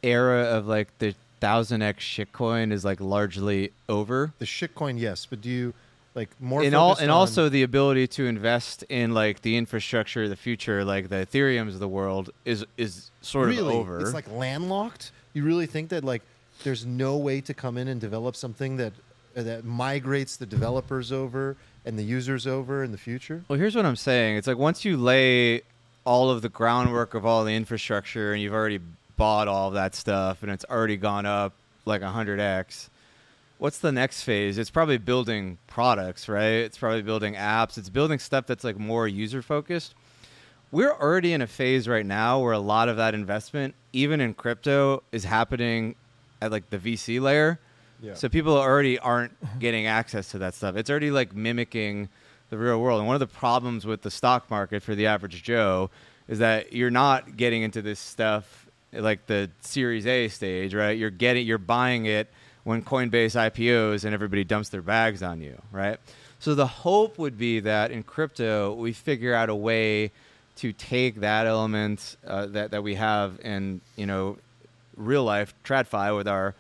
era of like the 1000x shitcoin is like largely over. The shitcoin, yes, but do you like more? And also the ability to invest in like the infrastructure of the future, like the Ethereums of the world, is sort of over. It's like landlocked. You really think that like there's no way to come in and develop something that migrates the developers over and the users over in the future? Well, here's what I'm saying. It's like once you lay all of the groundwork of all the infrastructure and you've already bought all of that stuff and it's already gone up like 100x, what's the next phase? It's probably building products, right? It's probably building apps. It's building stuff that's like more user-focused. We're already in a phase right now where a lot of that investment, even in crypto, is happening at like the VC layer. Yeah. So people already aren't getting access to that stuff. It's already like mimicking the real world. And one of the problems with the stock market for the average Joe is that you're not getting into this stuff like the Series A stage, right? You're buying it when Coinbase IPOs and everybody dumps their bags on you, right? So the hope would be that in crypto, we figure out a way to take that element that we have in, real life TradFi with our,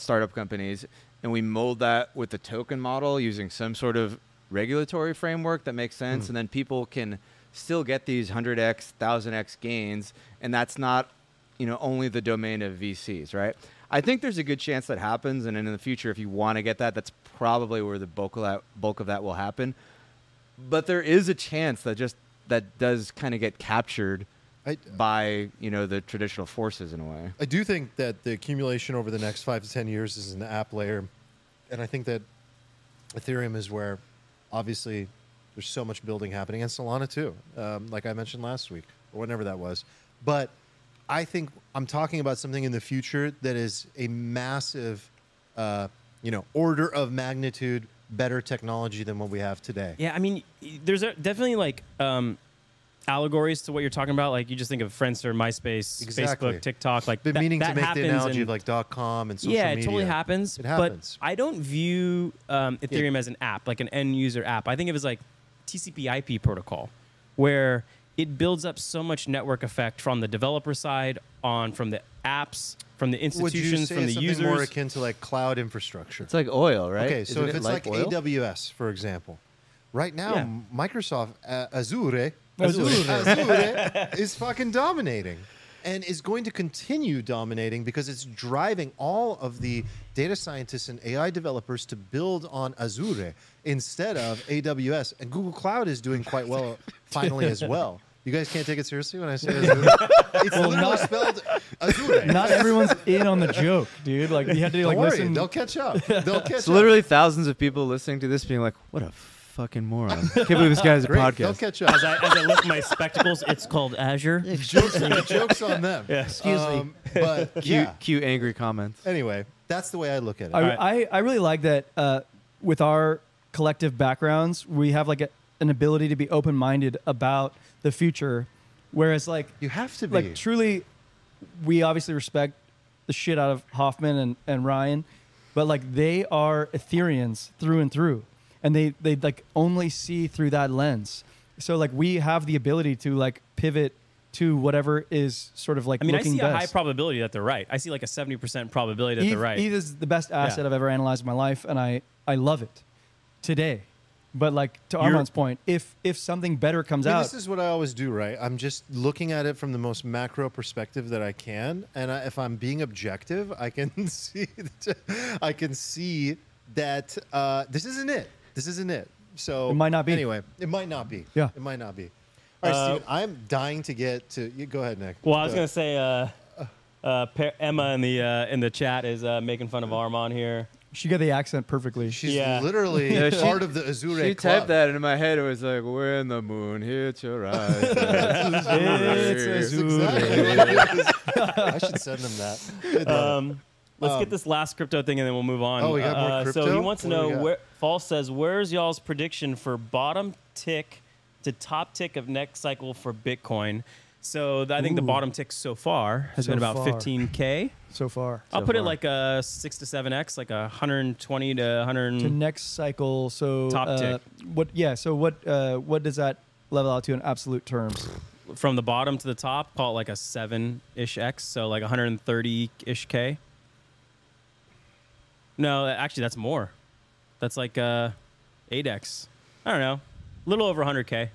startup companies and we mold that with the token model using some sort of regulatory framework that makes sense, and then people can still get these 100x, 1000x gains, and that's not, you know, only the domain of VCs, right? I think there's a good chance that happens, and in the future, if you want to get that, that's probably where the bulk of that will happen. But there is a chance that just that does kind of get captured by, you know, the traditional forces in a way. I do think that the accumulation over the next 5 to 10 years is in the app layer, and I think that Ethereum is where, obviously, there's so much building happening, and Solana too, like I mentioned last week or whenever that was. But I think I'm talking about something in the future that is a massive, you know, order of magnitude better technology than what we have today. Yeah, I mean, there's definitely like allegories to what you're talking about. Like you just think of Friendster, MySpace, exactly. Facebook, TikTok. Like been meaning to make the analogy of like .com and social media. Yeah, it totally happens. It happens. But I don't view Ethereum as an app, like an end user app. I think of it as like TCP/IP protocol, where it builds up so much network effect from the developer side, on from the apps, from the institutions, from the users. More akin to like cloud infrastructure. It's like oil, right? Okay, so if it's like AWS, for example, right now Microsoft Azure is fucking dominating, and is going to continue dominating because it's driving all of the data scientists and AI developers to build on Azure instead of AWS. And Google Cloud is doing quite well finally as well. You guys can't take it seriously when I say Azure? It's literally spelled Azure. Not everyone's in on the joke, dude. Like you have to like listen. They'll catch up. They'll catch up. Literally thousands of people listening to this being like, "What a fucking moron! Can't believe this guy's a podcast." They'll catch up. As I lift my spectacles, it's called Azure. Jokes on them. Yeah. Excuse me. But cute angry comments. Anyway, that's the way I look at it. I really like that. With our collective backgrounds, we have like an ability to be open-minded about the future, whereas like you have to be like truly, we obviously respect the shit out of Hoffman and Ryan, but like they are Ethereans through and through, and they like only see through that lens. So like we have the ability to like pivot to whatever is sort of like looking best. I mean, I see a high probability that they're right. I see like a 70% probability that they're right. ETH is the best asset I've ever analyzed in my life, and I love it today. But like to Armand's point, if something better comes out, this is what I always do, right? I'm just looking at it from the most macro perspective that I can, and if I'm being objective, I can see that, this isn't it. This isn't it. So it might not be. Anyway, it might not be. Yeah, it might not be. All right, Steven, I'm dying to get to. Go ahead, Nick. Well, I was gonna say, Emma in the chat is making fun of Armand here. She got the accent perfectly. She's literally part of the Azure Club. She typed that, and in my head it was like, "We're in the moon, hit your eyes." It's Azure. I should send them that. Let's get this last crypto thing, and then we'll move on. Oh, we got more crypto? So he wants to know, False says, where's y'all's prediction for bottom tick to top tick of next cycle for Bitcoin? So I think the bottom tick so far has been about 15K. So far. I'll put it like a 6 to 7X, like 120 to 100. To next cycle. So top tick. What does that level out to in absolute terms? From the bottom to the top, call it like a 7-ish X, so like 130-ish K. No, actually, that's more. That's like 8X. I don't know. A little over 100K.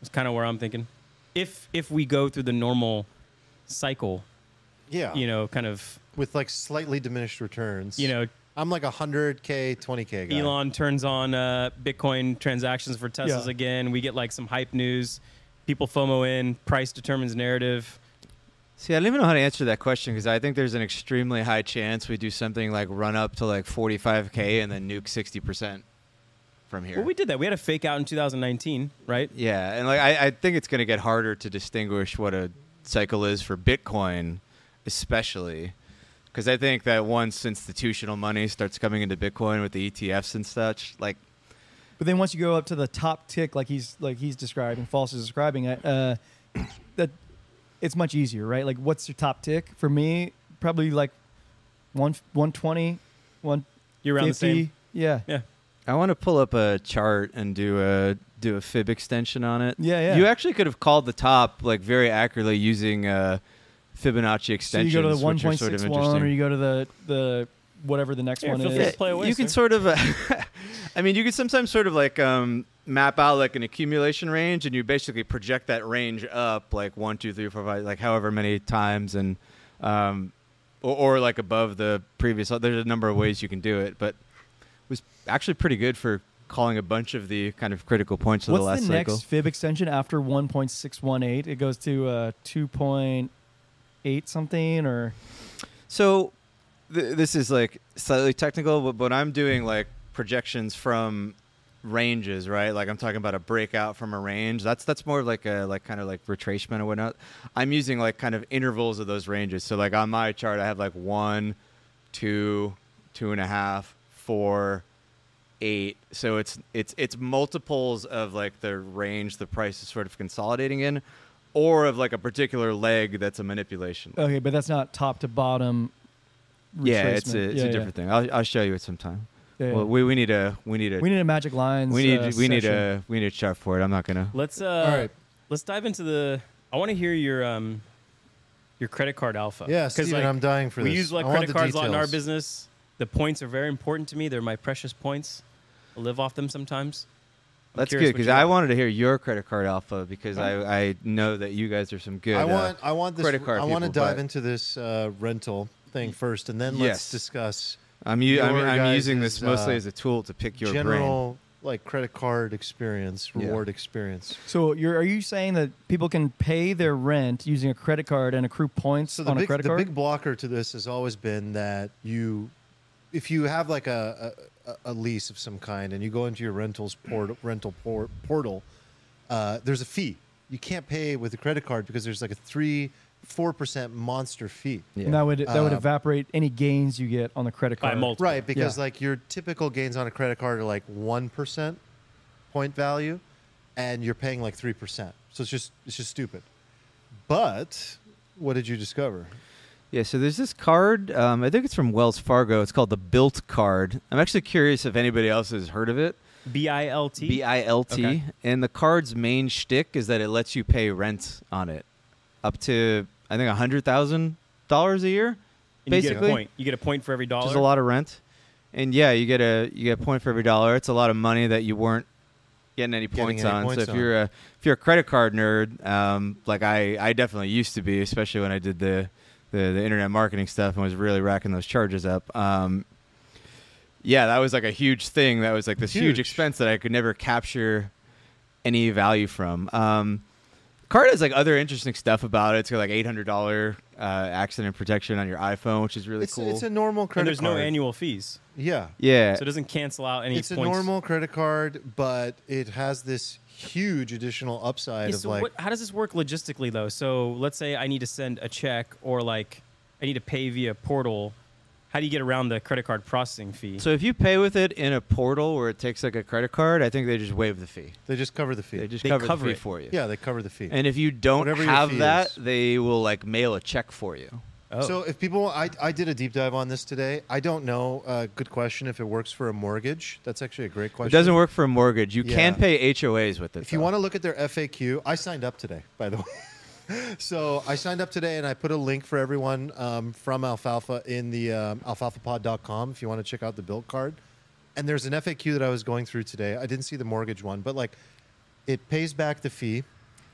That's kind of where I'm thinking. If we go through the normal cycle, you know, kind of with like slightly diminished returns, you know, I'm like 100K, 20K guy. Elon turns on Bitcoin transactions for Teslas again. We get like some hype news. People FOMO in. Price determines narrative. See, I don't even know how to answer that question because I think there's an extremely high chance we do something like run up to like 45K and then nuke 60%. From here. Well, we did that. We had a fake out in 2019, right? Yeah, and like I think it's going to get harder to distinguish what a cycle is for Bitcoin, especially because I think that once institutional money starts coming into Bitcoin with the ETFs and such, like. But then once you go up to the top tick, like he's describing, False is describing, that it's much easier, right? Like, what's your top tick? For me, probably like 120, 150. You're around the same. Yeah. Yeah. I want to pull up a chart and do a fib extension on it. Yeah, yeah. You actually could have called the top like very accurately using Fibonacci extensions. So you go to the 1.61, or you go to the whatever the next one is. Yeah, play away, you can sort of, I mean, you can sometimes sort of like map out like an accumulation range, and you basically project that range up like 1, 2, 3, 4, 5, like however many times, and or like above the previous. There's a number of ways you can do it, but it was actually pretty good for calling a bunch of the kind of critical points of the last cycle. What's the next fib extension after 1.618? It goes to 2.8 something, or so. This is like slightly technical, but I'm doing like projections from ranges, right? Like I'm talking about a breakout from a range. That's more of like a kind of like retracement or whatnot. I'm using like kind of intervals of those ranges. So like on my chart, I have like 1, 2, 2.5, 4, 8. So it's multiples of like the range the price is sort of consolidating in, or of like a particular leg that's a manipulation. Okay, but that's not top to bottom. Yeah, it's a different thing. I'll show you it sometime. Yeah, well, we need a magic lines. We need a chart for it. I'm not gonna. All right. Let's dive into the. I want to hear your credit card alpha. Yeah, Steven, like, I'm dying for this. We use like credit cards a lot in our business. The points are very important to me. They're my precious points. I live off them sometimes. That's good, because I wanted to hear your credit card alpha, because I know that you guys are some good. I want this credit card. I want to dive into this rental thing first, and then let's discuss. I'm using this mostly as a tool to pick your general brain. Like credit card experience, reward experience. So are you saying that people can pay their rent using a credit card and accrue points on a credit card? The big blocker to this has always been that if you have like a lease of some kind and you go into your rental portal, there's a fee. You can't pay with a credit card because there's like a 4% monster fee. Yeah. And that would evaporate any gains you get on the credit card. Right, because like your typical gains on a credit card are like 1% point value, and you're paying like 3%. So it's just stupid. But what did you discover? Yeah, so there's this card. I think it's from Wells Fargo. It's called the Bilt card. I'm actually curious if anybody else has heard of it. B-I-L-T? B-I-L-T. Okay. And the card's main shtick is that it lets you pay rent on it up to, I think, $100,000 a year, and basically. You get a point for every dollar. Which is a lot of rent. And yeah, you get a point for every dollar. It's a lot of money that you weren't getting any points on. So if you're a credit card nerd, like I definitely used to be, especially when I did the internet marketing stuff and was really racking those charges up. Yeah, that was like a huge thing. That was like this huge expense that I could never capture any value from. Card has like other interesting stuff about it. It's got like $800 accident protection on your iPhone, which is really cool. It's a normal credit card. And there's no annual fees. Yeah. Yeah. So it doesn't cancel out any points. It's a normal credit card, but it has this huge additional upside of like... How does this work logistically, though? So let's say I need to send a check, or like I need to pay via portal. How do you get around the credit card processing fee? So if you pay with it in a portal where it takes like a credit card, I think they just waive the fee. They just cover the fee. They just cover the fee for you. Yeah, they cover the fee. And if you don't have that, they will like mail a check for you. Oh. So if people, I did a deep dive on this today. I don't know. Good question. If it works for a mortgage, that's actually a great question. It doesn't work for a mortgage. You can pay HOAs with it. If you want to look at their FAQ, I signed up today, by the way. So I signed up today, and I put a link for everyone from Alfalfa in the alfalfapod.com if you want to check out the Bilt card. And there's an FAQ that I was going through today. I didn't see the mortgage one, but like it pays back the fee.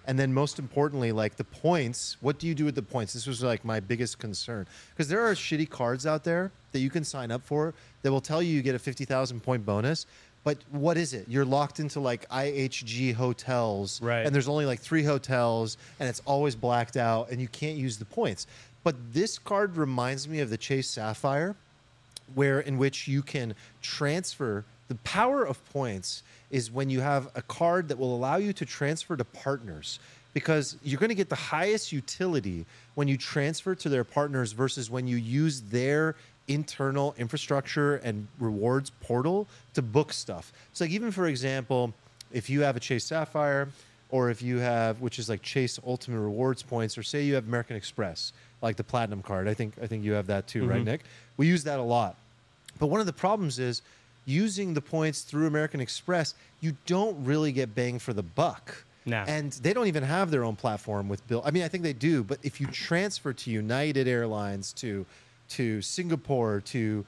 And then most importantly, like the points, what do you do with the points? This was like my biggest concern, because there are shitty cards out there that you can sign up for that will tell you you get a 50,000 point bonus. But what is it? You're locked into like IHG hotels, right? And there's only like 3 hotels, and it's always blacked out, and you can't use the points. But this card reminds me of the Chase Sapphire, in which you can transfer. The power of points is when you have a card that will allow you to transfer to partners, because you're going to get the highest utility when you transfer to their partners versus when you use their internal infrastructure and rewards portal to book stuff. So like even, for example, if you have a Chase Sapphire, or if you have, which is like Chase Ultimate Rewards points, or say you have American Express, like the Platinum card. I think you have that too, right, Nick? We use that a lot. But one of the problems is using the points through American Express, you don't really get bang for the buck. Nah. And they don't even have their own platform with Bill. I mean, I think they do, but if you transfer to United Airlines, to Singapore, to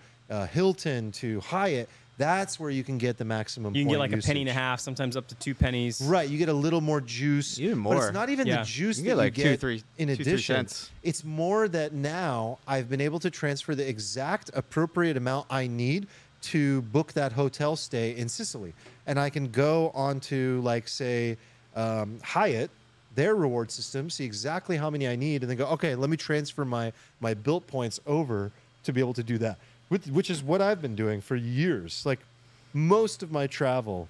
Hilton to Hyatt, that's where you can get the maximum. You can get like usage. A penny and a half, sometimes up to 2 pennies. Right, you get a little more juice. Even more. But it's not even the juice you get, that like you get 2 or 3 in addition. It's more that now I've been able to transfer the exact appropriate amount I need to book that hotel stay in Sicily. And I can go onto, like, say, Hyatt, their reward system, see exactly how many I need, and then go, okay, let me transfer my Bilt points over to be able to do that, which is what I've been doing for years. Like, most of my travel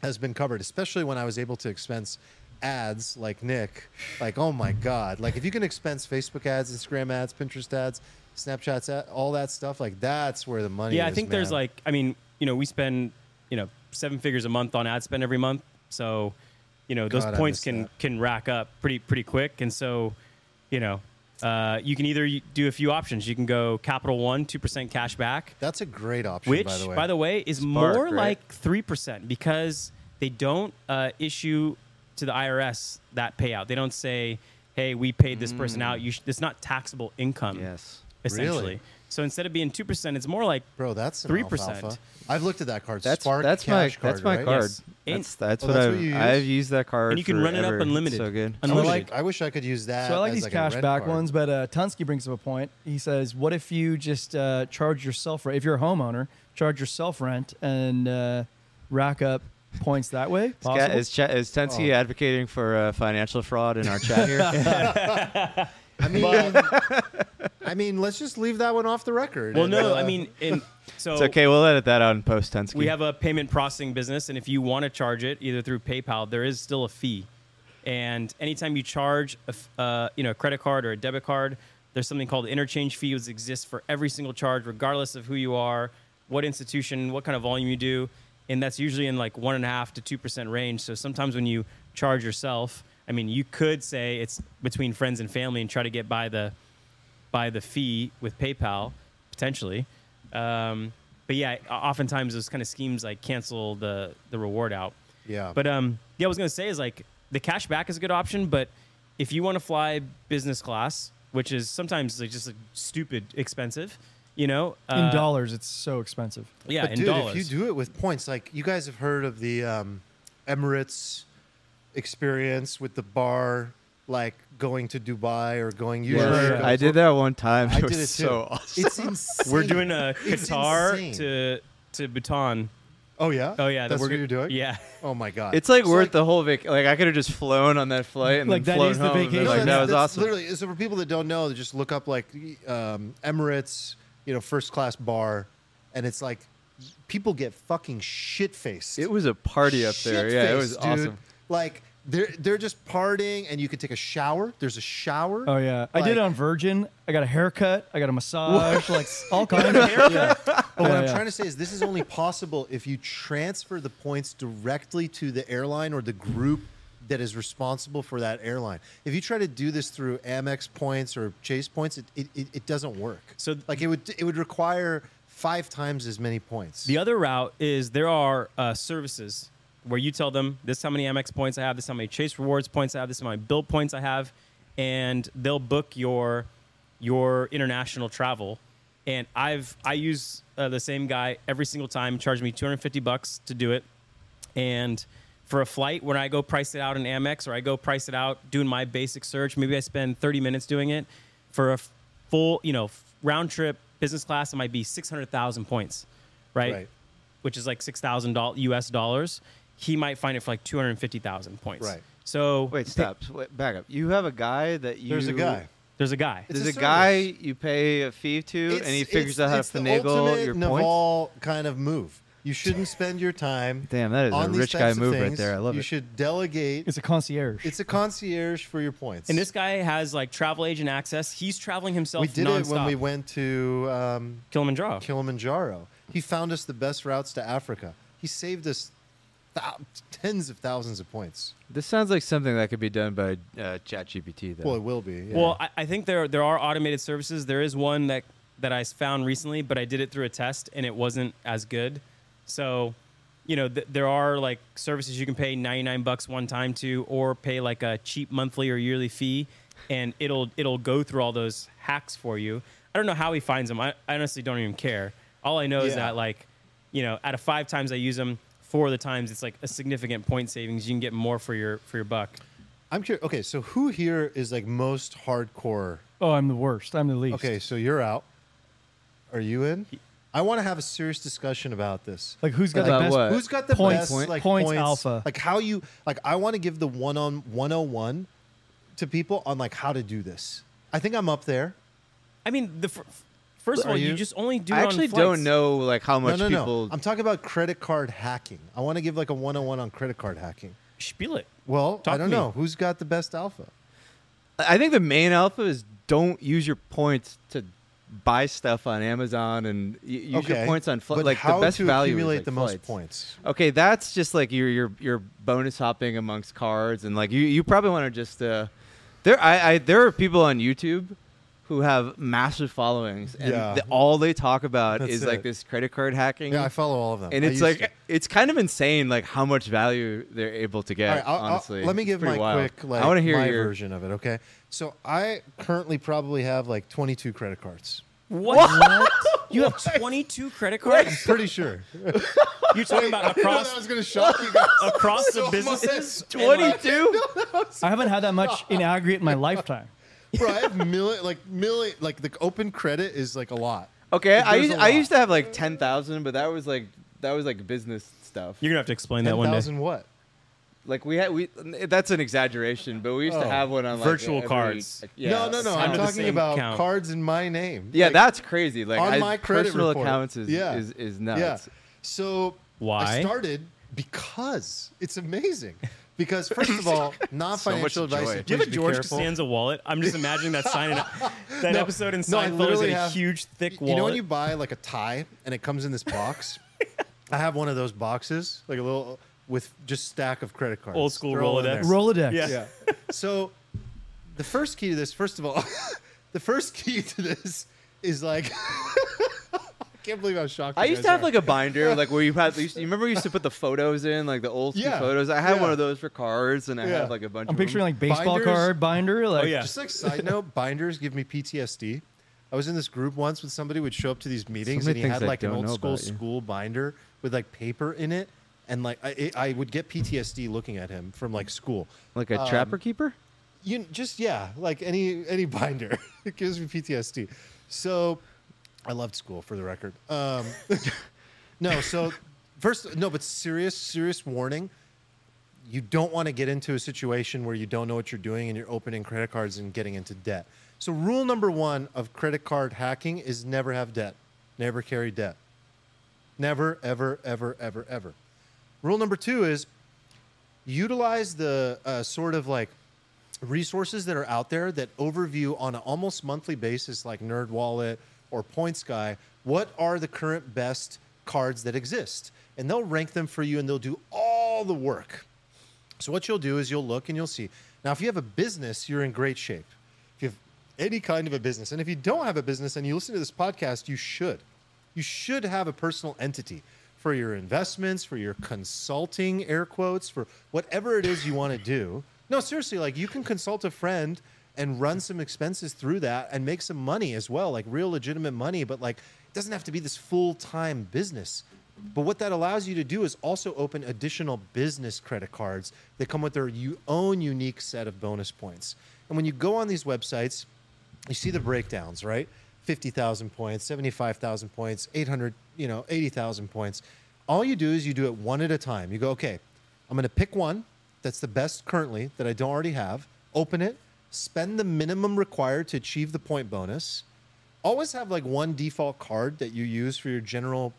has been covered, especially when I was able to expense ads like Nick. Like, oh, my God. Like, if you can expense Facebook ads, Instagram ads, Pinterest ads, Snapchats, all that stuff, like, that's where the money is, I think, man. There's, like, I mean, you know, we spend, you know, 7 figures a month on ad spend every month. So, you know, those points can rack up pretty quick. And so, you know, you can either do a few options. You can go Capital One, 2% cash back. That's a great option, which, by the way, is Spark, more like 3% because they don't issue to the IRS that payout. They don't say, hey, we paid this person out. It's not taxable income. Yes. Essentially. Really? So instead of being 2%, it's more like, bro, that's 3%. I've looked at that card. That's my card. Yes. I've used that card. And you can run it up unlimited. It's so good. Unlimited. I wish I could use that. So I like these cash back ones, but Tunsky brings up a point. He says, what if you just charge yourself rent? If you're a homeowner, charge yourself rent and rack up points that way. Is Tunsky advocating for financial fraud in our chat here? I mean, let's just leave that one off the record. Well, no, I mean, it's okay. We'll edit that out and post Tunsky. We have a payment processing business, and if you want to charge it either through PayPal, there is still a fee. And anytime you charge a credit card or a debit card, there's something called interchange fee, which exists for every single charge, regardless of who you are, what institution, what kind of volume you do, and that's usually in like 1.5% to 2% range. So sometimes when you charge yourself, I mean, you could say it's between friends and family and try to get by the fee with PayPal, potentially. But yeah, oftentimes those kind of schemes like cancel the reward out. Yeah. But yeah, I was gonna say is like the cash back is a good option, but if you want to fly business class, which is sometimes like just like, stupid expensive, you know, in dollars it's so expensive. Yeah, but dude, dollars. If you do it with points, like you guys have heard of the Emirates experience with the bar, like going to Dubai or going. I did that one time. I did it too. So awesome. It's insane. We're doing a Qatar to Bhutan. Oh yeah. Oh yeah. That's what you're doing. Yeah. Oh my God. It's like worth the whole vacation. Like I could have just flown on that flight and like then flown home. That was awesome. Literally. So for people that don't know, they just look up like Emirates, you know, first class bar, and it's like people get fucking shit faced. It was a party up there. Yeah, it was awesome. Like they're just partying, and you could take a shower. There's a shower. Oh yeah, like, I did it on Virgin. I got a haircut. I got a massage. Like all kinds of haircut. Yeah. But what I'm trying to say is this is only possible if you transfer the points directly to the airline or the group that is responsible for that airline. If you try to do this through Amex points or Chase points, it doesn't work. So like it would require 5 times as many points. The other route is there are services where you tell them, this is how many Amex points I have, this is how many Chase Rewards points I have, this is how many Bilt points I have, and they'll book your international travel. And I use the same guy every single time, charged me $250 to do it. And for a flight, when I go price it out in Amex, or I go price it out doing my basic search, maybe I spend 30 minutes doing it. For a full, you know, round trip business class, it might be 600,000 points, right? Which is like $6,000 US dollars. He might find it for like 250,000 points. Right. So wait, stop. Wait, back up. You have a guy that you... There's a guy. There's a guy you pay a fee to, and he figures out how to finagle your points. It's the ultimate Naval kind of move. You shouldn't spend your time... Damn, that is a rich guy move right there. I love it. You should delegate. It's a concierge. It's a concierge for your points. And this guy has like travel agent access. He's traveling himself nonstop. We did it when we went to... Kilimanjaro. He found us the best routes to Africa. He saved us tens of thousands of points. This sounds like something that could be done by ChatGPT, though. Well, it will be. Yeah. Well, I think there are automated services. There is one that I found recently, but I did it through a test, and it wasn't as good. So, you know, there are, like, services you can pay $99 one time to or pay, like, a cheap monthly or yearly fee, and it'll go through all those hacks for you. I don't know how he finds them. I honestly don't even care. All I know is that, like, you know, out of 5 times I use them, 4 of the times it's like a significant point savings. You can get more for your buck. I'm curious. Okay, so who here is like most hardcore? Oh, I'm the worst. I'm the least. Okay, so you're out. Are you in? I want to have a serious discussion about this. Like, who's got the best? Who's got the best points alpha? Like, how you like? I want to give the 101 to people on like how to do this. I think I'm up there. I mean, the first of all, you just only do. I actually don't know like how much people. I'm talking about credit card hacking. I want to give like a 101 on credit card hacking. Spiel it. Well, I don't know who's got the best alpha. I think the main alpha is don't use your points to buy stuff on Amazon and use your points on like the best value. Accumulate like the most points. Okay, that's just like your bonus hopping amongst cards and like you probably want to just there are people on YouTube who have massive followings and all they talk about is like this credit card hacking. Yeah, I follow all of them. And it's like it's kind of insane like how much value they're able to get. All right, honestly, let me give my quick like I want to hear your version of it. Okay, so I currently probably have like 22 credit cards. What? You have 22 credit cards? I'm pretty sure. You're talking about across. I was going to shock you guys. Across the businesses, 22. I haven't had that much in aggregate in my lifetime. Bro, I have million, like the open credit is like a lot. Okay, like I used to have like 10,000, but that was like business stuff. You're gonna have to explain that one day. 10,000 what? Like we that's an exaggeration, but we used to have one on like virtual cards. Like, no. I'm talking about cards in my name. Yeah, like, that's crazy. Like on my credit personal report. Accounts is nuts. Yeah. So why I started because it's amazing. Because first of all, not financial advice. Do you have a George Costanza wallet? I'm just imagining that sign. That episode in Seinfeld is a huge, thick wallet. You know when you buy like a tie and it comes in this box? I have one of those boxes, like a little with just stack of credit cards. Old school Rolodex. Rolodex. Yeah. So the first key to this, first of all, the first key to this is like. I can't believe I was shocked. I used to have like a binder, like where you had. You remember you used to put the photos in, like the old school photos. I had one of those for cards, and I had like a bunch. I'm picturing like baseball card binder, like just like side note. Binders give me PTSD. I was in this group once with somebody who would show up to these meetings, and he had like an old school binder with like paper in it, and like I would get PTSD looking at him from like school, like a trapper keeper. You just like any binder, it gives me PTSD. So. I loved school, for the record. No, so first, no, but serious warning. You don't want to get into a situation where you don't know what you're doing and you're opening credit cards and getting into debt. So rule number 1 of credit card hacking is never have debt. Never carry debt. Never, ever, ever, ever, ever. Rule number 2 is utilize the sort of like resources that are out there that overview on an almost monthly basis, like NerdWallet, or Points Guy, what are the current best cards that exist? And they'll rank them for you and they'll do all the work. So what you'll do is you'll look and you'll see. Now, if you have a business, you're in great shape. If you have any kind of a business, and if you don't have a business and you listen to this podcast, you should. You should have a personal entity for your investments, for your consulting, air quotes, for whatever it is you want to do. No, seriously, like you can consult a friend and run some expenses through that and make some money as well, like real legitimate money, but like it doesn't have to be this full-time business. But what that allows you to do is also open additional business credit cards that come with their own unique set of bonus points. And when you go on these websites, you see the breakdowns, right? 50,000 points, 75,000 points, 80,000 points. All you do is you do it one at a time. You go, okay, I'm gonna pick one that's the best currently that I don't already have, open it, spend the minimum required to achieve the point bonus. Always have like one default card that you use for your general,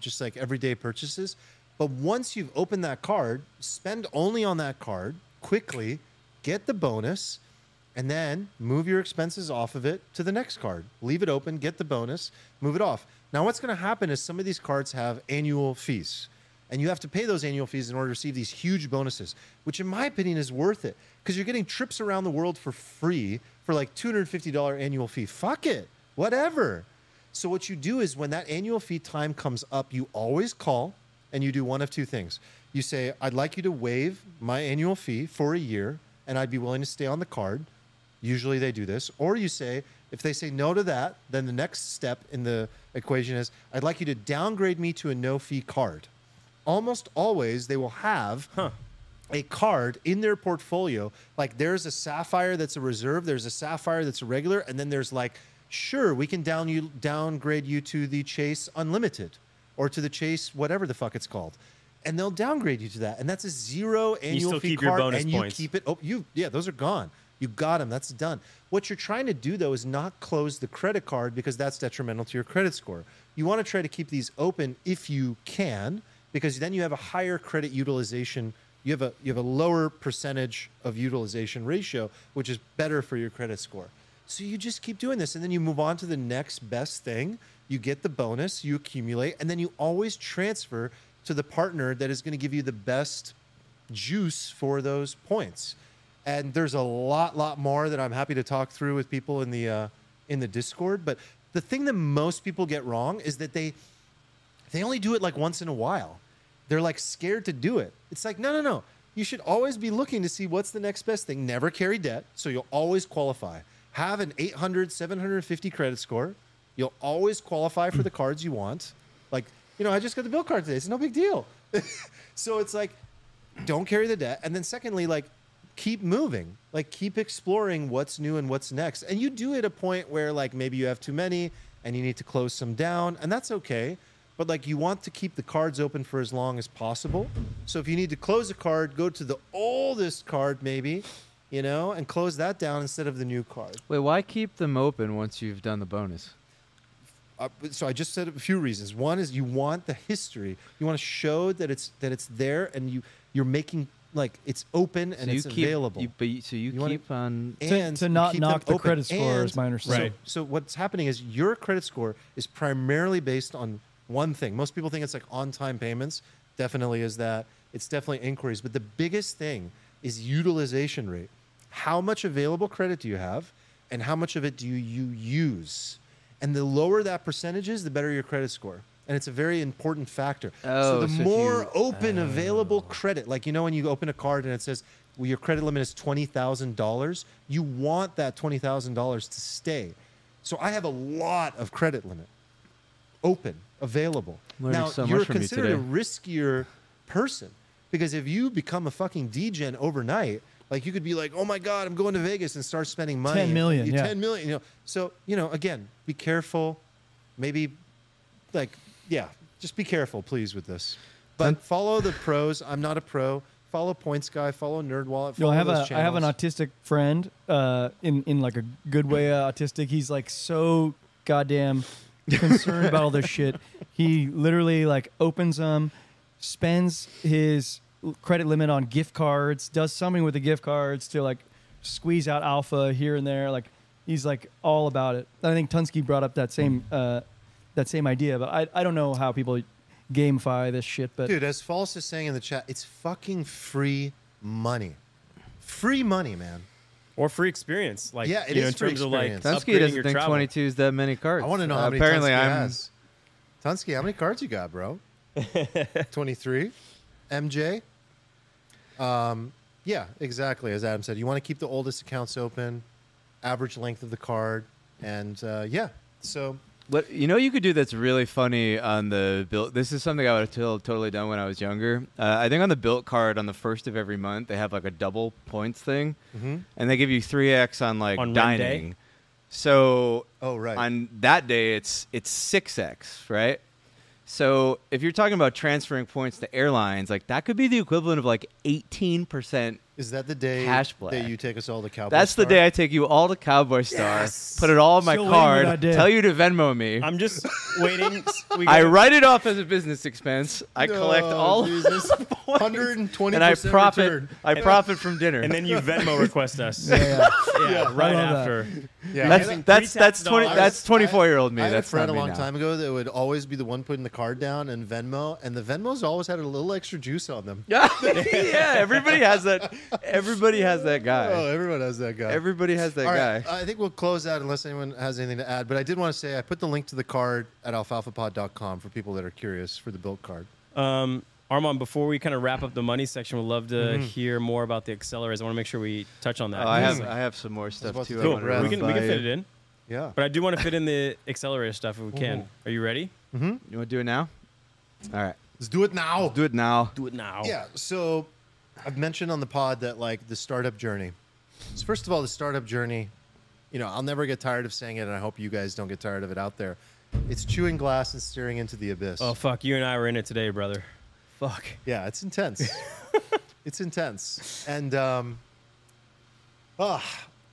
just like everyday purchases. But once you've opened that card, spend only on that card quickly, get the bonus, and then move your expenses off of it to the next card. Leave it open, get the bonus, move it off. Now what's going to happen is some of these cards have annual fees. And you have to pay those annual fees in order to receive these huge bonuses, which in my opinion is worth it because you're getting trips around the world for free for like $250 annual fee. Fuck it, whatever. So what you do is when that annual fee time comes up, you always call and you do one of two things. You say, I'd like you to waive my annual fee for a year and I'd be willing to stay on the card. Usually they do this. Or you say, If they say no to that, then the next step in the equation is, I'd like you to downgrade me to a no-fee card. Almost always, they will have a card in their portfolio. Like, there's a Sapphire that's a reserve, there's a Sapphire that's a regular, and then there's like, sure, we can downgrade you to the Chase Unlimited or to the Chase whatever the fuck it's called. And they'll downgrade you to that. And that's a zero annual fee card, and you keep it. Oh, yeah, those are gone. You got them. That's done. What you're trying to do, though, is not close the credit card because that's detrimental to your credit score. You want to try to keep these open if you can, because then you have a higher credit utilization. You have a lower percentage of utilization ratio, which is better for your credit score. So you just keep doing this, and then you move on to the next best thing. You get the bonus, you accumulate, and then you always transfer to the partner that is going to give you the best juice for those points. And there's a lot more that I'm happy to talk through with people in the Discord. But the thing that most people get wrong is that they only do it like once in a while. They're like scared to do it. It's like, no. You should always be looking to see what's the next best thing. Never carry debt, so you'll always qualify. Have an 800, 750 credit score. You'll always qualify for the cards you want. Like, you know, I just got the Bilt card today. It's no big deal. So it's like, don't carry the debt. And then secondly, like, keep moving, like keep exploring what's new and what's next. And you do at a point where like maybe you have too many and you need to close some down, and that's okay. But like you want to keep the cards open for as long as possible. So if you need to close a card, go to the oldest card maybe, you know, and close that down instead of the new card. Wait, why keep them open once you've done the bonus? So I just said a few reasons. One is you want the history. You want to show that it's there, and you're making, like, it's open and it's available. So you keep knock the credit score, is my understanding. Right. So what's happening is your credit score is primarily based on one thing. Most people think it's like on-time payments. Definitely is that. It's definitely inquiries. But the biggest thing is utilization rate. How much available credit do you have, and how much of it do you use? And the lower that percentage is, the better your credit score. And it's a very important factor. Oh, so the more open available credit, like, you know, when you open a card and it says, well, your credit limit is $20,000, you want that $20,000 to stay. So I have a lot of credit limit open, available. Now, you're considered a riskier person, because if you become a fucking degen overnight, like, you could be like, oh my God, I'm going to Vegas, and start spending money. 10 million, yeah. 10 million, you know. So, you know, again, be careful. Maybe, like, yeah, just be careful, please, with this. But follow the pros. I'm not a pro. Follow Points Guy. Follow Nerd Wallet. Follow those channels. I have an autistic friend, in like a good way, autistic. He's like so goddamn concerned about all this shit. He literally like opens them, spends his credit limit on gift cards, does something with the gift cards to like squeeze out alpha here and there. Like, he's like all about it. I think Tunsky brought up that same. That same idea, but I don't know how people gamify this shit. But dude, as False is saying in the chat, it's fucking free money. Free money, man. Or free experience. Like, yeah, it is, know, in terms experience. Of like, Tunsky doesn't think 22 is that many cards. I want to know how many apparently Tunsky has. Tunsky, how many cards you got, bro? 23. MJ. Yeah, exactly. As Adam said, you want to keep the oldest accounts open, average length of the card, and yeah. So. What, you know, you could do that's really funny on the Bilt. This is something I would have totally done when I was younger. I think on the Bilt card, on the first of every month, they have like a double points thing, and they give you 3x on like on dining. So on that day, it's 6x, right? So if you're talking about transferring points to airlines, like that could be the equivalent of like 18%. Is that the day that you take us all to Cowboy Star? That's the day I take you all to Cowboy Star, put it all in my card, tell you to Venmo me. I'm just waiting. I write it off as a business expense. I collect all the points, 120%, and I profit from dinner. And then you Venmo request us. Yeah, right after. Yeah. That's 24-year-old me. I had a friend a long time ago that would always be the one putting the card down and Venmo, and the Venmos always had a little extra juice on them. Yeah, everybody has that. Everybody has that guy. Oh, everyone has that guy. Everybody has that guy. I think we'll close out unless anyone has anything to add. But I did want to say I put the link to the card at alfalfapod.com for people that are curious for the Bilt card. Armand, before we kind of wrap up the money section, we'd love to hear more about the accelerators. I want to make sure we touch on that. I have some more stuff too. Cool. We can fit it in. Yeah. But I do want to fit in the accelerator stuff if we can. Are you ready? You want to do it now? All right. Let's do it now. Let's do it now. Do it now. Yeah. So I've mentioned on the pod that, like, the startup journey. So first of all, the startup journey, you know, I'll never get tired of saying it, and I hope you guys don't get tired of it out there. It's chewing glass and staring into the abyss. Oh, fuck. You and I were in it today, brother. Fuck. Yeah, it's intense. It's intense. And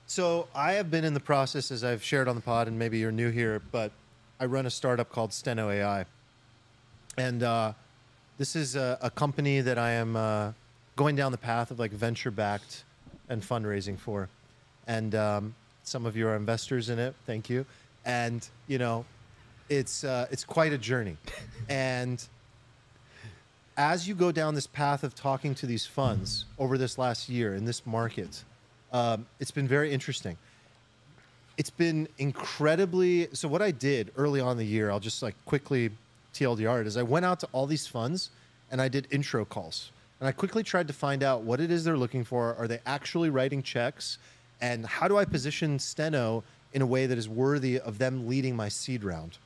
so I have been in the process, as I've shared on the pod, and maybe you're new here, but I run a startup called Steno AI. And this is a company that I am going down the path of, like, venture-backed and fundraising for. And some of you are investors in it. Thank you. And, you know, it's quite a journey. And as you go down this path of talking to these funds over this last year in this market, it's been very interesting. It's been incredibly... So what I did early on in the year, I'll just, like, quickly TLDR it, is I went out to all these funds and I did intro calls. And I quickly tried to find out what it is they're looking for. Are they actually writing checks? And how do I position Steno in a way that is worthy of them leading my seed round?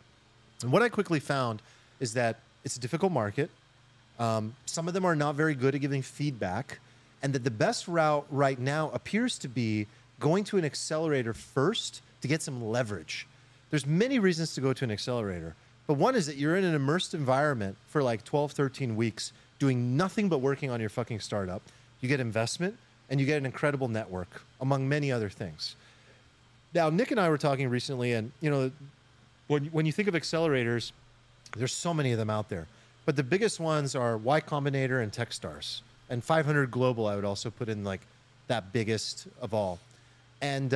And what I quickly found is that it's a difficult market. Some of them are not very good at giving feedback, and that the best route right now appears to be going to an accelerator first to get some leverage. There's many reasons to go to an accelerator, but one is that you're in an immersed environment for like 12, 13 weeks doing nothing but working on your fucking startup. You get investment, and you get an incredible network, among many other things. Now, Nick and I were talking recently, and, you know, when you think of accelerators, there's so many of them out there. But the biggest ones are Y Combinator and Techstars. And 500 Global, I would also put in, like, that biggest of all. And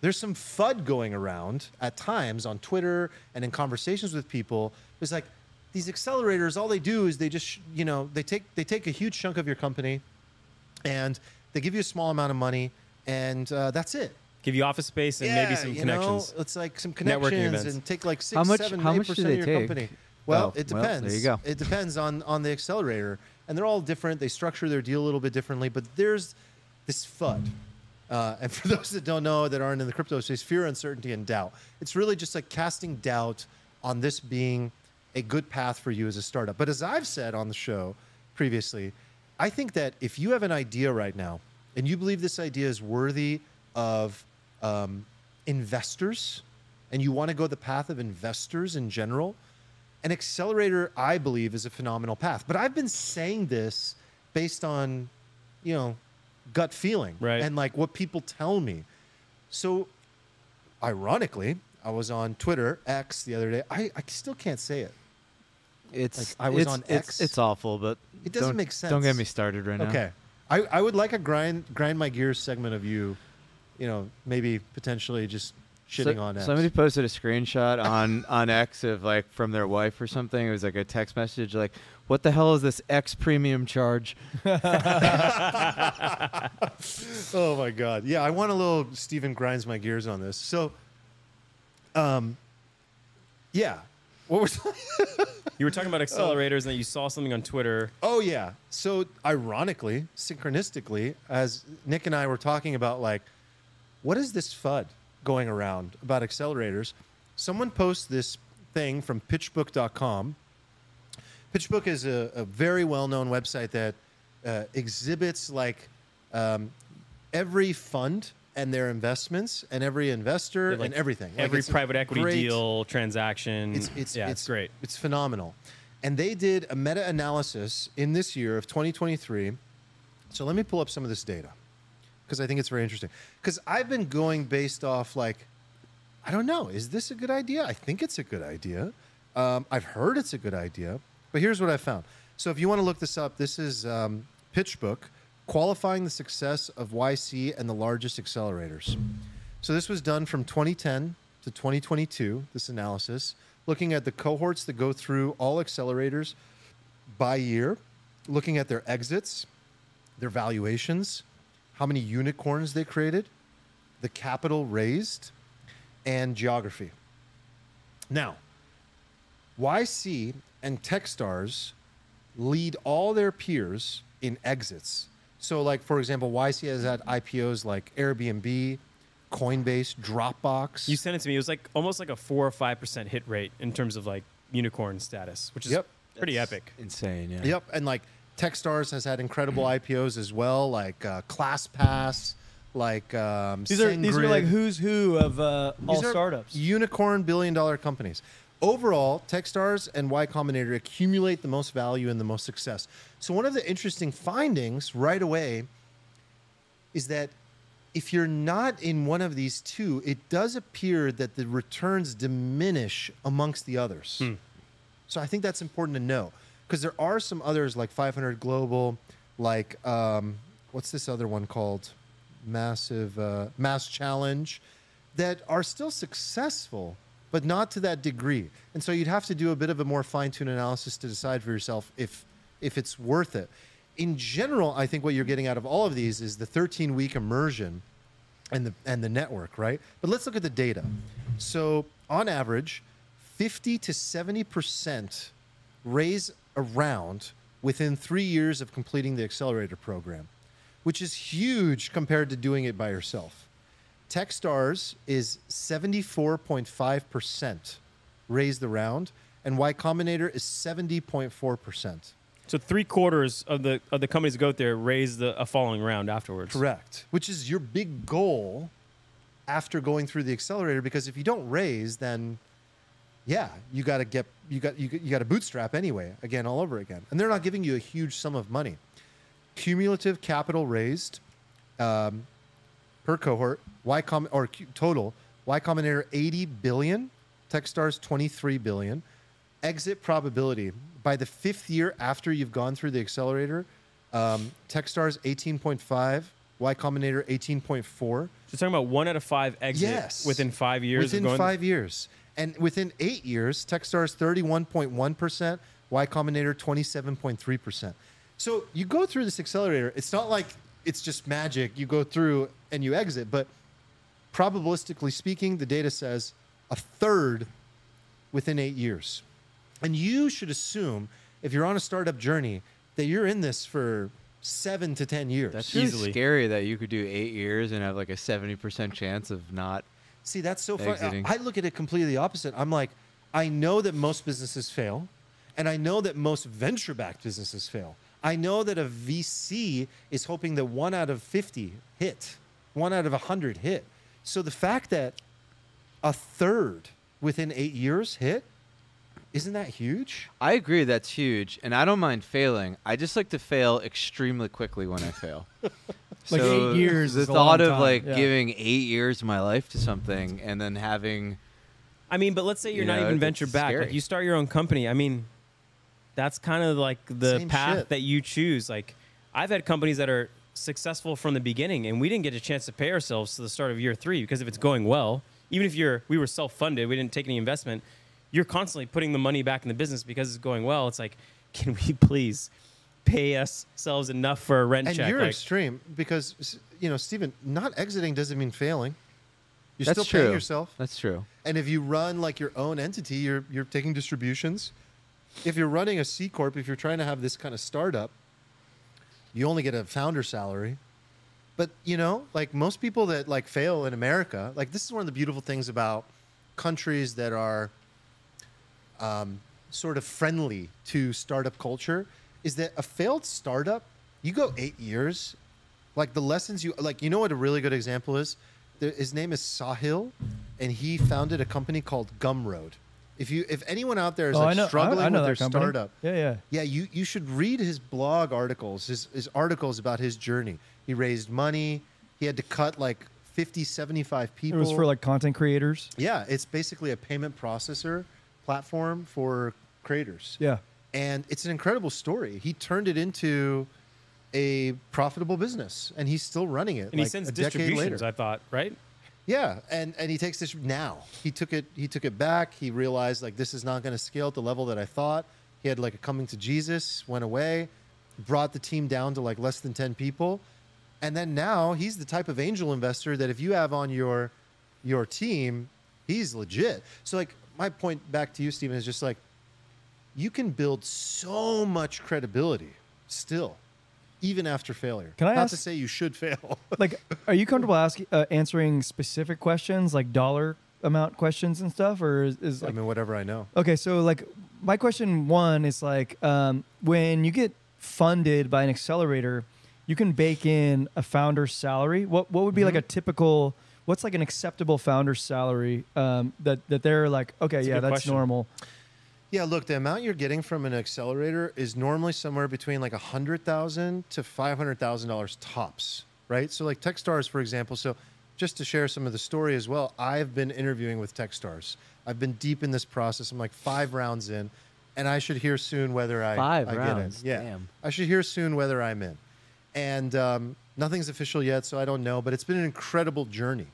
there's some FUD going around at times on Twitter and in conversations with people. It's like, these accelerators, all they do is they just, you know, they take a huge chunk of your company, and they give you a small amount of money, and that's it. Give you office space and maybe some connections. Know, it's like some connections and take like six, seven, 8% of your company. Well, it depends. Well, there you go. It depends on the accelerator. And they're all different. They structure their deal a little bit differently. But there's this FUD. And for those that don't know, that aren't in the crypto space, fear, uncertainty, and doubt. It's really just like casting doubt on this being a good path for you as a startup. But as I've said on the show previously, I think that if you have an idea right now and you believe this idea is worthy of investors, and you want to go the path of investors in general, an accelerator, I believe, is a phenomenal path. But I've been saying this based on, you know, gut feeling, right, and like what people tell me. So ironically, I was on Twitter, X, the other day. I still can't say it. It's like, I was on X. It's awful, but it doesn't make sense. Don't get me started right now. Okay. I would like a grind my gears segment of you know, maybe potentially just shitting on X. Somebody posted a screenshot on X of, like, from their wife or something. It was like a text message like, "What the hell is this X premium charge?" Oh my god. Yeah, I want a little Steven grinds my gears on this. So yeah. What was You were talking about accelerators, and then you saw something on Twitter. Oh yeah. So ironically, synchronistically, as Nick and I were talking about, like, what is this FUD going around about accelerators? Someone posts this thing from PitchBook.com. PitchBook is a very well-known website that exhibits, like, every fund and their investments, and every investor, like, and everything. Like, every private equity deal, transaction. It's great. It's phenomenal. And they did a meta-analysis in this year of 2023. So let me pull up some of this data, because I think it's very interesting. Because I've been going based off, like, I don't know, is this a good idea? I think it's a good idea. I've heard it's a good idea. But here's what I found. So if you want to look this up, this is PitchBook. Qualifying the success of YC and the largest accelerators. So this was done from 2010 to 2022, this analysis, looking at the cohorts that go through all accelerators by year, looking at their exits, their valuations, how many unicorns they created, the capital raised, and geography. Now, YC and Techstars lead all their peers in exits. So, like, for example, YC has had IPOs like Airbnb, Coinbase, Dropbox. You sent it to me. It was like almost like a 4 or 5% hit rate in terms of like unicorn status, which is pretty epic. Insane, yeah. Yep, and like Techstars has had incredible IPOs as well, like ClassPass, like these are like who's who of all startups. Unicorn billion-dollar companies. Overall, Techstars and Y Combinator accumulate the most value and the most success. So one of the interesting findings right away is that if you're not in one of these two, it does appear that the returns diminish amongst the others. Hmm. So I think that's important to know, because there are some others like 500 Global, like what's this other one called? Mass Challenge, that are still successful, but not to that degree. And so you'd have to do a bit of a more fine-tuned analysis to decide for yourself if it's worth it. In general, I think what you're getting out of all of these is the 13-week immersion and the network, right? But let's look at the data. So on average, 50 to 70% raise a round within 3 years of completing the accelerator program, which is huge compared to doing it by yourself. Techstars is 74.5% raise the round, and Y Combinator is 70.4%. So 3/4 of the companies that go there raise a following round afterwards. Correct, which is your big goal after going through the accelerator, because if you don't raise, then yeah, you got to bootstrap anyway, again all over again, and they're not giving you a huge sum of money. Cumulative capital raised. Per cohort, total, Y Combinator 80 billion, Techstars 23 billion. Exit probability, by the 5th year after you've gone through the accelerator, Techstars 18.5, Y Combinator 18.4. So you're talking about 1 out of 5 exit within 5 years? Within 5 years. And within 8 years, Techstars 31.1%, Y Combinator 27.3%. So you go through this accelerator, it's not like it's just magic. You go through and you exit. But probabilistically speaking, the data says 1/3 within 8 years. And you should assume, if you're on a startup journey, that you're in this for 7 to 10 years. That's really scary that you could do 8 years and have like a 70% chance of not exiting. See, that's so funny. I look at it completely opposite. I'm like, I know that most businesses fail, and I know that most venture-backed businesses fail. I know that a VC is hoping that 1 out of 50 hit, 1 out of 100 hit. So the fact that 1/3 within 8 years hit, isn't that huge? I agree, that's huge. And I don't mind failing. I just like to fail extremely quickly when I fail. Like so 8 years. The thought of like giving 8 years of my life to something and then having. I mean, but let's say you're not even venture back. Like you start your own company. I mean, that's kind of like the path that you choose. Like, I've had companies that are successful from the beginning, and we didn't get a chance to pay ourselves to the start of year 3, because if it's going well, even if we were self-funded, we didn't take any investment, you're constantly putting the money back in the business because it's going well. It's like, can we please pay ourselves enough for a rent check? And you're like, extreme, because, you know, Steven, not exiting doesn't mean failing. You're still paying yourself. That's true. And if you run like your own entity, you're taking distributions. If you're running a C Corp, if you're trying to have this kind of startup, you only get a founder salary. But, you know, like most people that like fail in America, like this is one of the beautiful things about countries that are sort of friendly to startup culture, is that a failed startup, you go 8 years, like the lessons you, like, you know what a really good example is? His name is Sahil, and he founded a company called Gumroad. If anyone out there is struggling with their startup, you should read his blog articles, his articles about his journey. He raised money. He had to cut like 50, 75 people. It was for like content creators. Yeah, it's basically a payment processor platform for creators. Yeah. And it's an incredible story. He turned it into a profitable business, and he's still running it. And like he sends distributions, I thought, right? Yeah, and he takes this now. He took it back. He realized like this is not going to scale at the level that I thought. He had like a coming to Jesus, went away, brought the team down to like less than 10 people. And then now he's the type of angel investor that if you have on your team, he's legit. So like my point back to you, Steven, is just like you can build so much credibility still even after failure. Can I ask, not to say you should fail. Like, are you comfortable answering specific questions, like dollar amount questions and stuff, or is like, I mean, whatever I know. Okay, so like my question one is like, when you get funded by an accelerator, you can bake in a founder's salary. What would be like a typical? What's like an acceptable founder's salary that they're like, okay, that's yeah, that's question. Normal. Yeah, look, the amount you're getting from an accelerator is normally somewhere between like $100,000 to $500,000 tops, right? So like Techstars, for example. So just to share some of the story as well, I've been interviewing with Techstars. I've been deep in this process. I'm like 5 rounds in, and I should hear soon whether I get in. Yeah, damn. I should hear soon whether I'm in. And nothing's official yet, so I don't know, but it's been an incredible journey.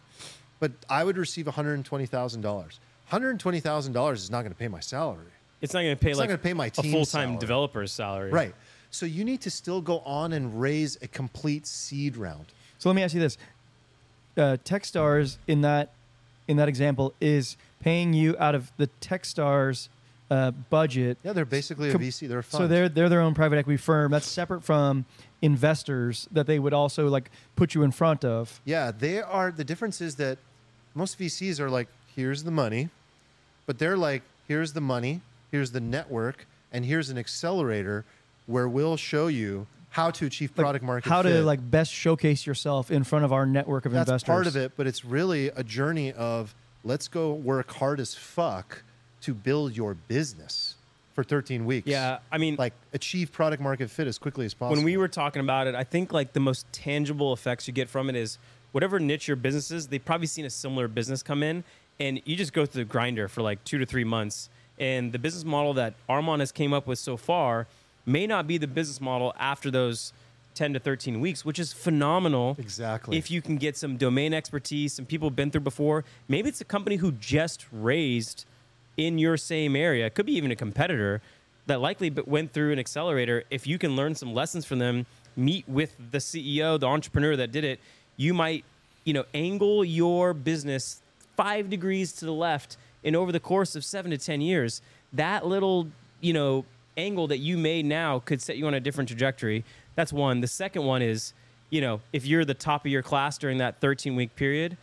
But I would receive $120,000. $120,000 is not going to pay my salary. It's not going to pay like a full-time developer's salary. Right. So you need to still go on and raise a complete seed round. So let me ask you this. Techstars in that example is paying you out of the Techstars budget. Yeah, they're basically a VC. They're a fund. So they're their own private equity firm. That's separate from investors that they would also like put you in front of. Yeah, they are. The difference is that most VCs are like, here's the money, but they're like, here's the money, here's the network, and here's an accelerator where we'll show you how to achieve product market fit. How to like best showcase yourself in front of our network of investors. That's part of it, but it's really a journey of let's go work hard as fuck to build your business for 13 weeks. Yeah, I mean, like achieve product market fit as quickly as possible. When we were talking about it, I think like the most tangible effects you get from it is whatever niche your business is, they've probably seen a similar business come in, and you just go through the grinder for like 2 to 3 months. And the business model that Armand has came up with so far may not be the business model after those 10 to 13 weeks, which is phenomenal. Exactly. If you can get some domain expertise, some people have been through before. Maybe it's a company who just raised in your same area. It could be even a competitor that likely went through an accelerator. If you can learn some lessons from them, meet with the CEO, the entrepreneur that did it, you might, you know, angle your business 5 degrees to the left, and over the course of 7 to 10 years, that little, you know, angle that you made now could set you on a different trajectory. That's one. The second one is, you know, if you're the top of your class during that 13-week period,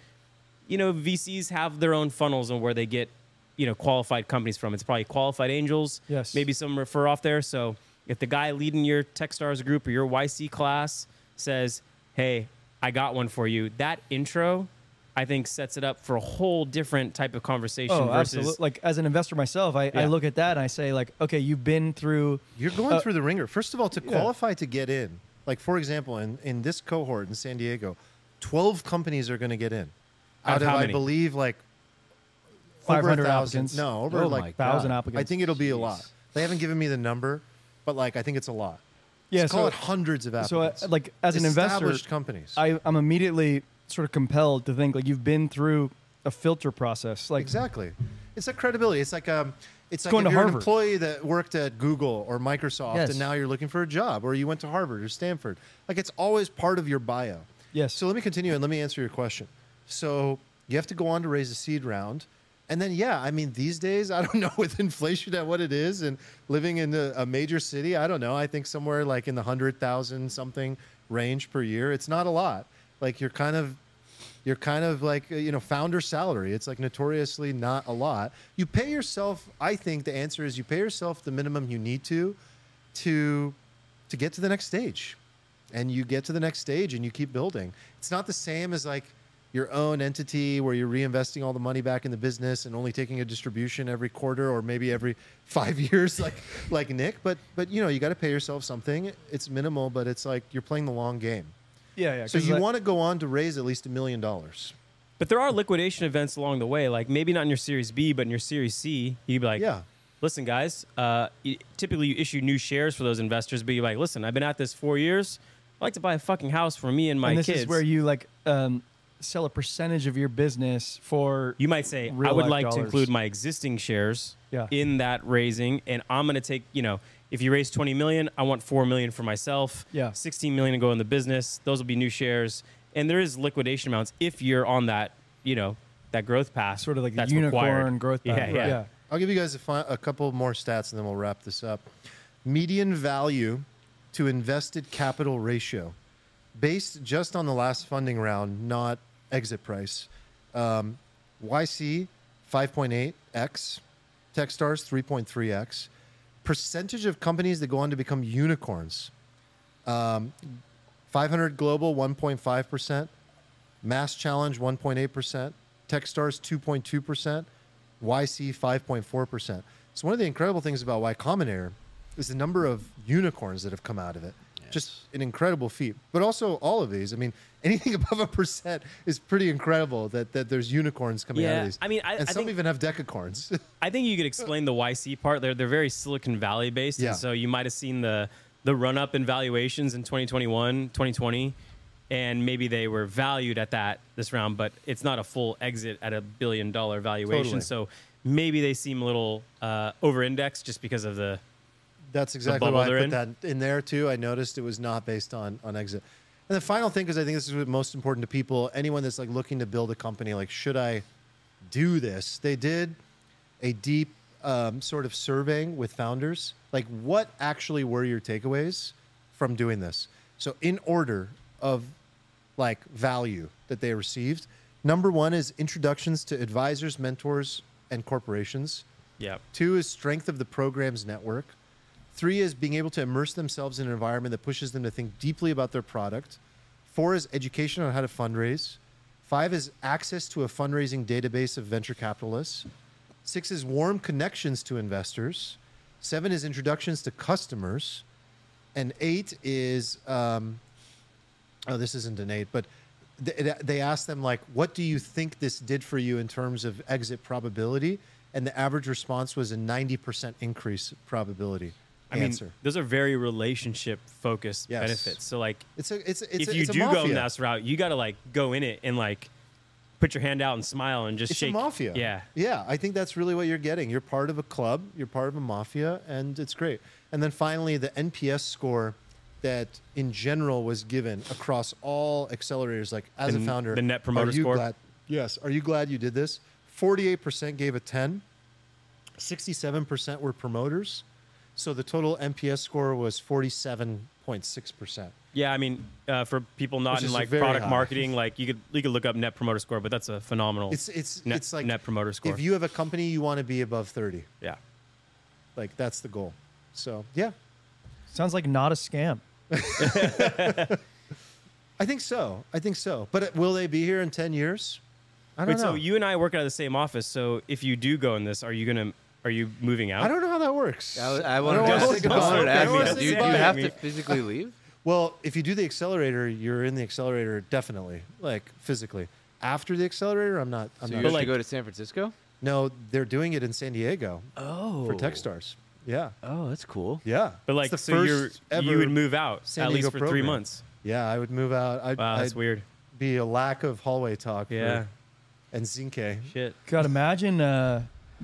you know, VCs have their own funnels on where they get, you know, qualified companies from. It's probably qualified angels. Yes. Maybe some refer off there. So if the guy leading your Techstars group or your YC class says, hey, I got one for you, that intro, I think, sets it up for a whole different type of conversation. Oh, versus absolutely. Like as an investor myself, I look at that and I say like, okay, you've been through. You're going through the ringer. First of all, to qualify to get in, like for example, in this cohort in San Diego, 12 companies are going to get in. Out of how many? I believe like 500 applicants. No, over like 1,000 applicants. I think it'll be a lot. They haven't given me the number, but like I think it's a lot. Yeah, so call it hundreds of applicants. So like as an investor, established companies, I'm immediately sort of compelled to think like you've been through a filter process. Like exactly, it's a credibility. It's like it's like if you're an employee that worked at Google or Microsoft, yes, and now you're looking for a job, or you went to Harvard or Stanford. Like it's always part of your bio. Yes. So let me continue and let me answer your question. So you have to go on to raise a seed round, and then yeah, I mean these days I don't know with inflation at what it is and living in a major city, I don't know. I think somewhere like in the 100,000 something range per year. It's not a lot. Like you're kind of like, you know, founder salary. It's like notoriously not a lot. You pay yourself. I think the answer is you pay yourself the minimum you need to get to the next stage, and you get to the next stage and you keep building. It's not the same as like your own entity where you're reinvesting all the money back in the business and only taking a distribution every quarter or maybe every 5 years, like Nick. But you know, you got to pay yourself something. It's minimal, but it's like you're playing the long game. Yeah, yeah. So you want to go on to raise at least $1 million. But there are liquidation events along the way. Like maybe not in your Series B, but in your Series C, you'd be like, yeah, listen, guys, typically you issue new shares for those investors, but you're like, listen, I've been at this 4 years. I'd like to buy a fucking house for me and my kids. And this is where you like sell a percentage of your business for you might say, I would like to include my existing shares in that raising, and I'm going to take, you know, if you raise 20 million, I want 4 million for myself, 16 million to go in the business. Those will be new shares. And there is liquidation amounts if you're on that, you know, that growth path. Sort of like the unicorn growth path. Yeah, yeah. Yeah. I'll give you guys a couple more stats and then we'll wrap this up. Median value to invested capital ratio, based just on the last funding round, not exit price. YC, 5.8x, Techstars, 3.3x. Percentage of companies that go on to become unicorns. 500 Global, 1.5%. Mass Challenge, 1.8%. Techstars, 2.2%. YC, 5.4%. So one of the incredible things about Y Combinator is the number of unicorns that have come out of it. Yes. Just an incredible feat. But also all of these. I mean, anything above 1% is pretty incredible that there's unicorns coming out of these. I mean, I think even have decacorns. I think you could explain the YC part. They're very Silicon Valley based. Yeah. And so you might have seen the run-up in valuations in 2021, 2020. And maybe they were valued at this round, but it's not a full exit at $1 billion valuation. Totally. So maybe they seem a little over-indexed just because of the... That's exactly why I put that in there, too. I noticed it was not based on exit. And the final thing, because I think this is what's most important to people, anyone that's like looking to build a company, like, should I do this? They did a deep sort of surveying with founders. Like, what actually were your takeaways from doing this? So in order of, like, value that they received, #1 is introductions to advisors, mentors, and corporations. Yeah. 2 is strength of the program's network. 3 is being able to immerse themselves in an environment that pushes them to think deeply about their product. 4 is education on how to fundraise. 5 is access to a fundraising database of venture capitalists. 6 is warm connections to investors. 7 is introductions to customers. And 8 is, oh, this isn't an 8, but they asked them, like, what do you think this did for you in terms of exit probability? And the average response was a 90% increase probability. I mean, those are very relationship-focused benefits. So, like, if you do go in that route, you got to, like, go in it and, like, put your hand out and smile and just shake. It's a mafia. Yeah. Yeah, I think that's really what you're getting. You're part of a club. You're part of a mafia, and it's great. And then, finally, the NPS score that, in general, was given across all accelerators, like, as a founder. The Net Promoter Score? Yes. Are you glad you did this? 48% gave a 10. 67% were promoters. So the total NPS score was 47.6%. Yeah, I mean, for people not in, like, product marketing, like, you could look up Net Promoter Score, but that's a phenomenal. It's like Net Promoter Score. If you have a company, you want to be above 30. Yeah, like, that's the goal. So yeah, sounds like not a scam. I think so. I think so. But will they be here in 10 years? I don't know. So you and I work out of the same office. So if you do go in this, are you moving out? I don't know how that works. I want to think about it. Do you have to physically leave? Well, if you do the accelerator, you're in the accelerator, definitely, like, physically. After the accelerator, I'm not. So you have to go to San Francisco? No, they're doing it in San Diego. Oh, for Techstars. Yeah. Oh, that's cool. Yeah, but, like, so you would move out at least for 3 months. Yeah, I would move out. Wow, that's weird. Be a lack of hallway talk. Yeah. And Zinke. Shit. God, imagine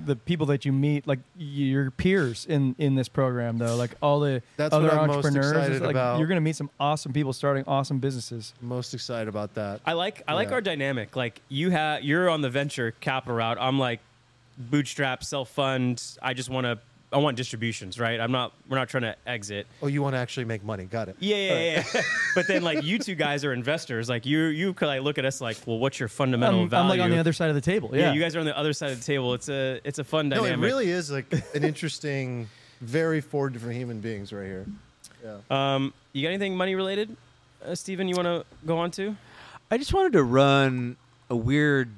the people that you meet, like, your peers in this program, though. Like, all the other entrepreneurs. Is, like, you're going to meet some awesome people starting awesome businesses. Most excited about that. I like our dynamic. Like, you're on the venture capital route. I'm, like, bootstrap, self-fund. I want distributions, right? We're not trying to exit. Oh, you want to actually make money. Got it. Yeah. But then, like, you two guys are investors. Like, you could, like, look at us like, well, what's your fundamental value? I'm, like, on the other side of the table. Yeah, you guys are on the other side of the table. It's a fun dynamic. No, it really is, like, an interesting, very four different human beings right here. Yeah. You got anything money related, Steven, you want to go on to? I just wanted to run a weird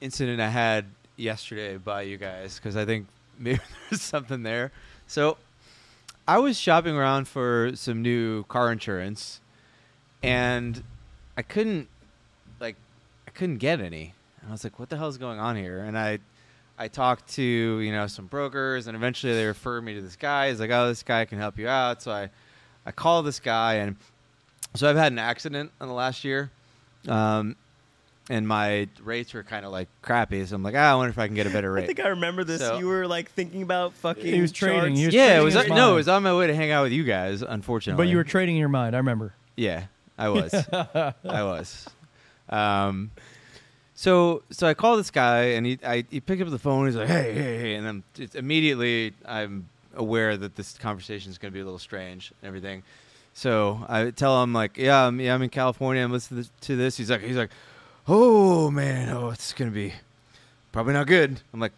incident I had yesterday by you guys, because I think maybe there's something there. So I was shopping around for some new car insurance, and I couldn't get any. And I was like, what the hell is going on here? And I talked to, some brokers, and eventually they referred me to this guy. He's like, oh, this guy can help you out. So I call this guy, and so I've had an accident in the last year. And my rates were kind of, like, crappy, so I'm like, I wonder if I can get a better rate. I think I remember this. So, you were, like, thinking about fucking. He was trading. It was on my way to hang out with you guys, unfortunately. But you were trading in your mind. I remember. Yeah, I was. So I call this guy, and he picked up the phone. He's like, hey, and I'm immediately I'm aware that this conversation is going to be a little strange and everything. So I tell him, like, yeah, I'm in California. I'm listening to this. He's like, oh, man, oh, it's going to be probably not good. I'm like,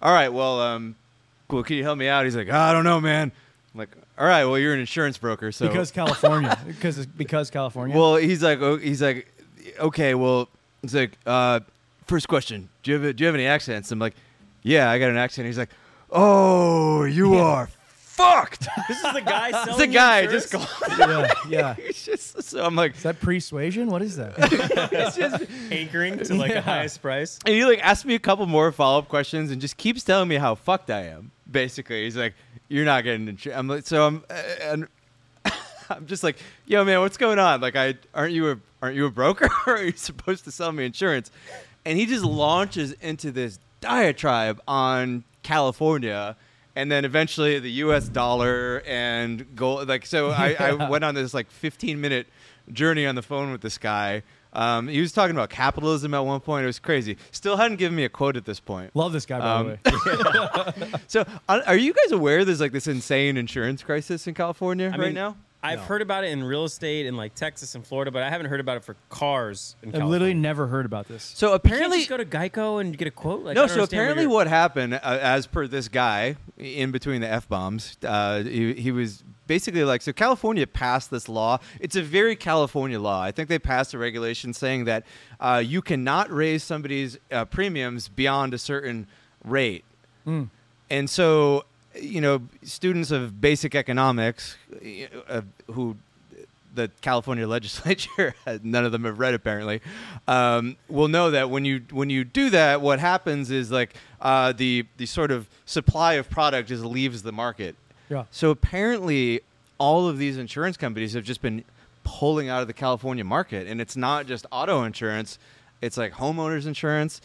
all right, well, cool. Can you help me out? He's like, oh, I don't know, man. I'm like, all right, well, you're an insurance broker. So because California, because California. Well, he's like, okay, well, it's like, first question, do you have any accents? I'm like, yeah, I got an accent. He's like, oh, you are fucked. This is the guy selling it's the guy just called. Yeah. Just, so I'm like, is that persuasion? What is that? It's just anchoring to like the highest price. And he like asked me a couple more follow-up questions and just keeps telling me how fucked I am. Basically, he's like, you're not getting insurance. I'm like, so I'm just like, yo, man, what's going on? Like, aren't you a broker? Are you supposed to sell me insurance? And he just launches into this diatribe on California, and then eventually the U.S. dollar and gold. Like, so I went on this like 15-minute journey on the phone with this guy. He was talking about capitalism at one point. It was crazy. Still hadn't given me a quote at this point. Love this guy, by the way. So are you guys aware there's like this insane insurance crisis in California right now? I've heard about it in real estate in like Texas and Florida, but I haven't heard about it for cars in California. I've literally never heard about this. So apparently, you can't just go to Geico and get a quote. Like, no. So apparently, what happened, as per this guy, in between the F-bombs, he was basically like, so California passed this law. It's a very California law. I think they passed a regulation saying that you cannot raise somebody's premiums beyond a certain rate, and so, you know, students of basic economics who the California legislature, none of them have read apparently, will know that when you do that, what happens is like the sort of supply of product just leaves the market. Yeah. So apparently all of these insurance companies have just been pulling out of the California market, and it's not just auto insurance. It's like homeowners insurance.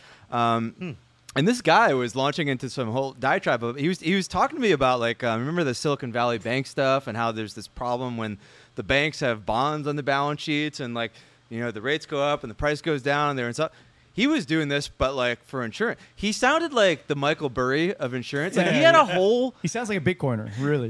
And this guy was launching into some whole diatribe. He was talking to me about, like, remember the Silicon Valley Bank stuff and how there's this problem when the banks have bonds on the balance sheets and, like, you know, the rates go up and the price goes down and they're in stuff. He was doing this, but, like, for insurance. He sounded like the Michael Burry of insurance. Like, he had a whole... He sounds like a Bitcoiner, really.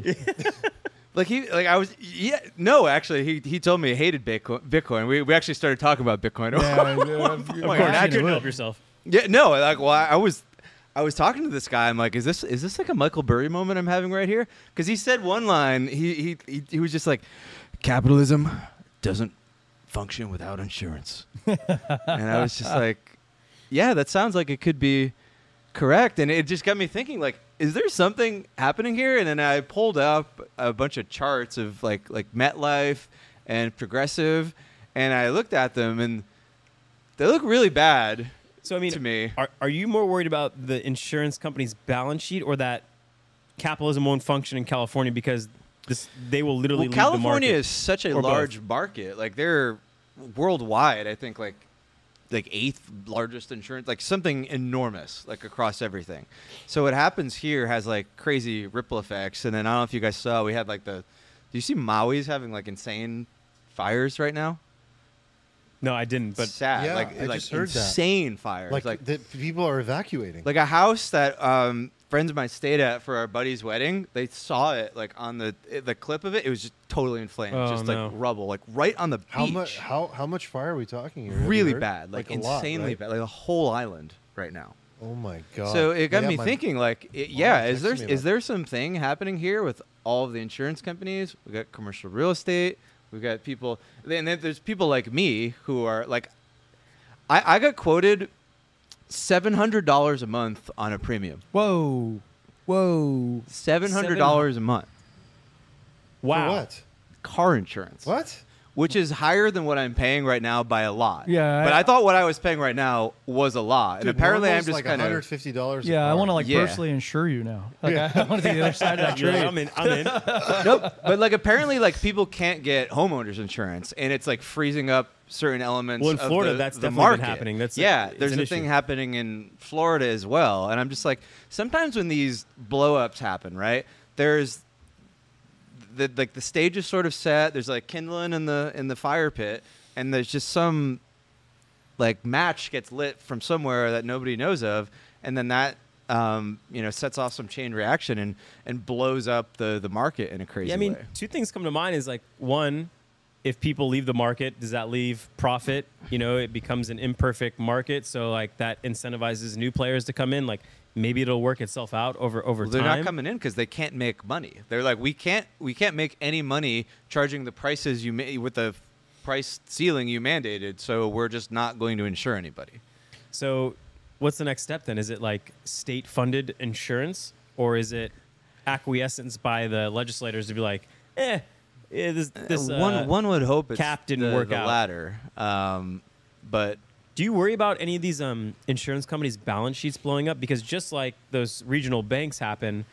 He told me he hated Bitcoin. We actually started talking about Bitcoin. I couldn't help yourself. Yeah, no, like, well, I was talking to this guy. I'm like, is this like a Michael Burry moment I'm having right here? Because he said one line. He was just like, capitalism doesn't function without insurance. And I was just like, yeah, that sounds like it could be correct. And it just got me thinking, like, is there something happening here? And then I pulled up a bunch of charts of like MetLife and Progressive, and I looked at them, and they look really bad. So, I mean, to me, are you more worried about the insurance company's balance sheet, or that capitalism won't function in California because they will literally leave the market? California is such a large market. Like, they're worldwide, I think, like eighth largest insurance, like something enormous, like across everything. So what happens here has like crazy ripple effects. And then I don't know if you guys saw, we had like do you see Maui's having like insane fires right now? No, I didn't. But sad, yeah, I just heard insane that. Fires. Like that people are evacuating. Like a house that friends of mine stayed at for our buddy's wedding. They saw it like on the clip of it. It was just totally in flames, like rubble, like right on the beach. How much fire are we talking here? Really bad, like insanely bad, like a whole island right now. Oh my god! So it got me thinking, like, is there something happening here with all of the insurance companies? We got commercial real estate. We've got people, and then there's people like me who are like, I got quoted $700 a month on a premium. Whoa, $700 a month. Wow. For what? Car insurance. What? Which is higher than what I'm paying right now by a lot. Yeah. But I thought what I was paying right now was a lot. Dude, and apparently I'm just like kind of $150. Yeah, I want to personally insure you now. Like, yeah. I want to be the other side of that trade. I'm in. Nope. But like apparently like people can't get homeowners insurance, and it's like freezing up certain elements. Well, in Florida, that's definitely been happening. There's a thing happening in Florida as well. And I'm just like, sometimes when these blow ups happen, right? There's the stage is sort of set. There's like kindling in the fire pit, and there's just some like match gets lit from somewhere that nobody knows of, and then that sets off some chain reaction and blows up the market in a crazy way. Yeah, I mean, two things come to mind is like, one, if people leave the market, does that leave profit? You know, it becomes an imperfect market. So like that incentivizes new players to come in. Like maybe it'll work itself out over time. They're not coming in because they can't make money. They're like, we can't make any money charging the prices you made with the price ceiling you mandated. So we're just not going to insure anybody. So what's the next step then? Is it like state-funded insurance, or is it acquiescence by the legislators to be like, one would hope it's cap didn't work out. The latter, but do you worry about any of these insurance companies' balance sheets blowing up? Because just like those regional banks happen,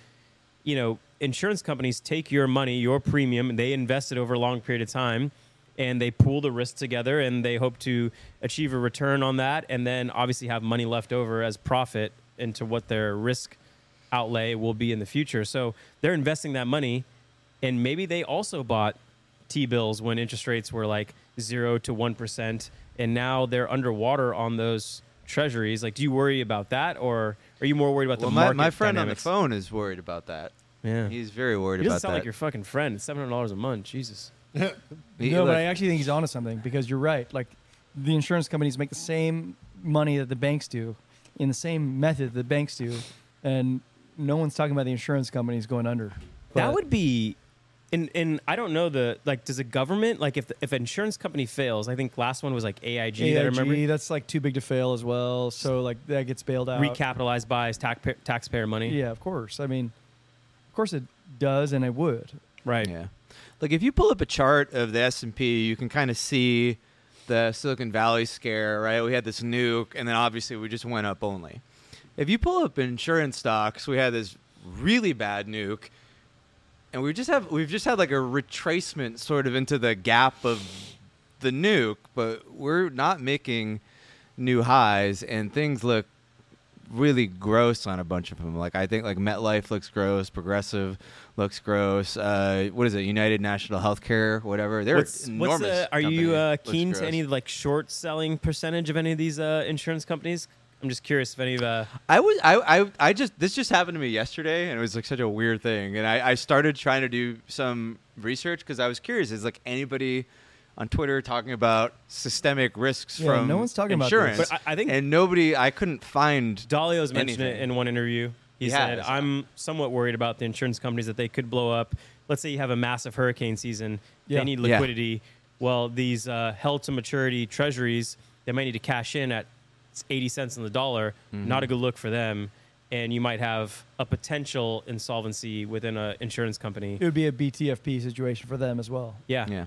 you know, insurance companies take your money, your premium, and they invest it over a long period of time. And they pool the risk together, and they hope to achieve a return on that, and then obviously have money left over as profit into what their risk outlay will be in the future. So they're investing that money, and maybe they also bought T-bills when interest rates were like 0 to 1%, and now they're underwater on those treasuries. Like, do you worry about that, or are you more worried about the market? My friend dynamics? On the phone is worried about that. Yeah, he's very worried about that. He doesn't sound like your fucking friend. It's $700 a month. Jesus. No, but I actually think he's onto something, because you're right. Like, the insurance companies make the same money that the banks do in the same method the banks do, and no one's talking about the insurance companies going under. But that would be, and I don't know the, like, does the government, like, if an insurance company fails, I think last one was like AIG that I remember. That's like too big to fail as well, so like that gets bailed out. Recapitalized by taxpayer money. Yeah, of course. I mean, of course it does, and it would. Right. Yeah. Like, if you pull up a chart of the S&P, you can kind of see the Silicon Valley scare, right? We had this nuke, and then obviously we just went up only. If you pull up insurance stocks, we had this really bad nuke, and we've just had like a retracement sort of into the gap of the nuke, but we're not making new highs, and things look really gross on a bunch of them. Like, I think like MetLife looks gross, Progressive looks gross. What is it? United National Healthcare, whatever. They're enormous. Are you keen to any like short selling percentage of any of these insurance companies? I'm just curious if any of this just happened to me yesterday, and it was like such a weird thing. And I started trying to do some research because I was curious. Is like anybody on Twitter talking about systemic risks from no one's talking insurance, about this. But I think, and nobody, I couldn't find. Dalio's mentioned it in one interview. He said, "I'm somewhat worried about the insurance companies that they could blow up. Let's say you have a massive hurricane season, they need liquidity. Yeah. Well, these held to maturity treasuries, they might need to cash in at 80 cents on the dollar. Mm-hmm. Not a good look for them." And you might have a potential insolvency within an insurance company. It would be a BTFP situation for them as well. Yeah. Yeah.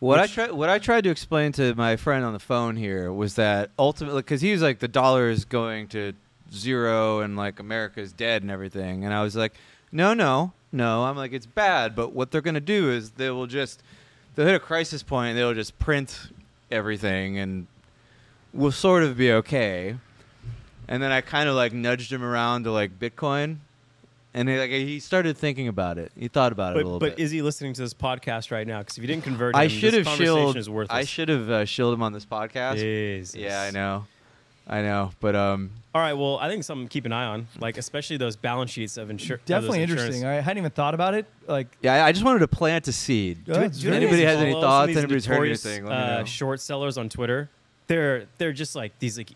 What I tried to explain to my friend on the phone here was that ultimately, because he was like, the dollar is going to zero and like America's dead and everything. And I was like, no. I'm like, it's bad. But what they're going to do is they'll hit a crisis point and they'll just print everything and we'll sort of be okay. And then I kind of like nudged him around to like Bitcoin. And he started thinking about it. He thought about it a little bit. But is he listening to this podcast right now? Because if you didn't convert him, this conversation is worthless. I should have shielded him on this podcast. Jesus. Yeah, I know. But all right. Well, I think something to keep an eye on, like especially those balance sheets of insurance. Definitely interesting. I hadn't even thought about it. Like, yeah, I just wanted to plant a seed. Do anybody has any thoughts? Anybody's heard anything? Short sellers on Twitter. They're just like these like.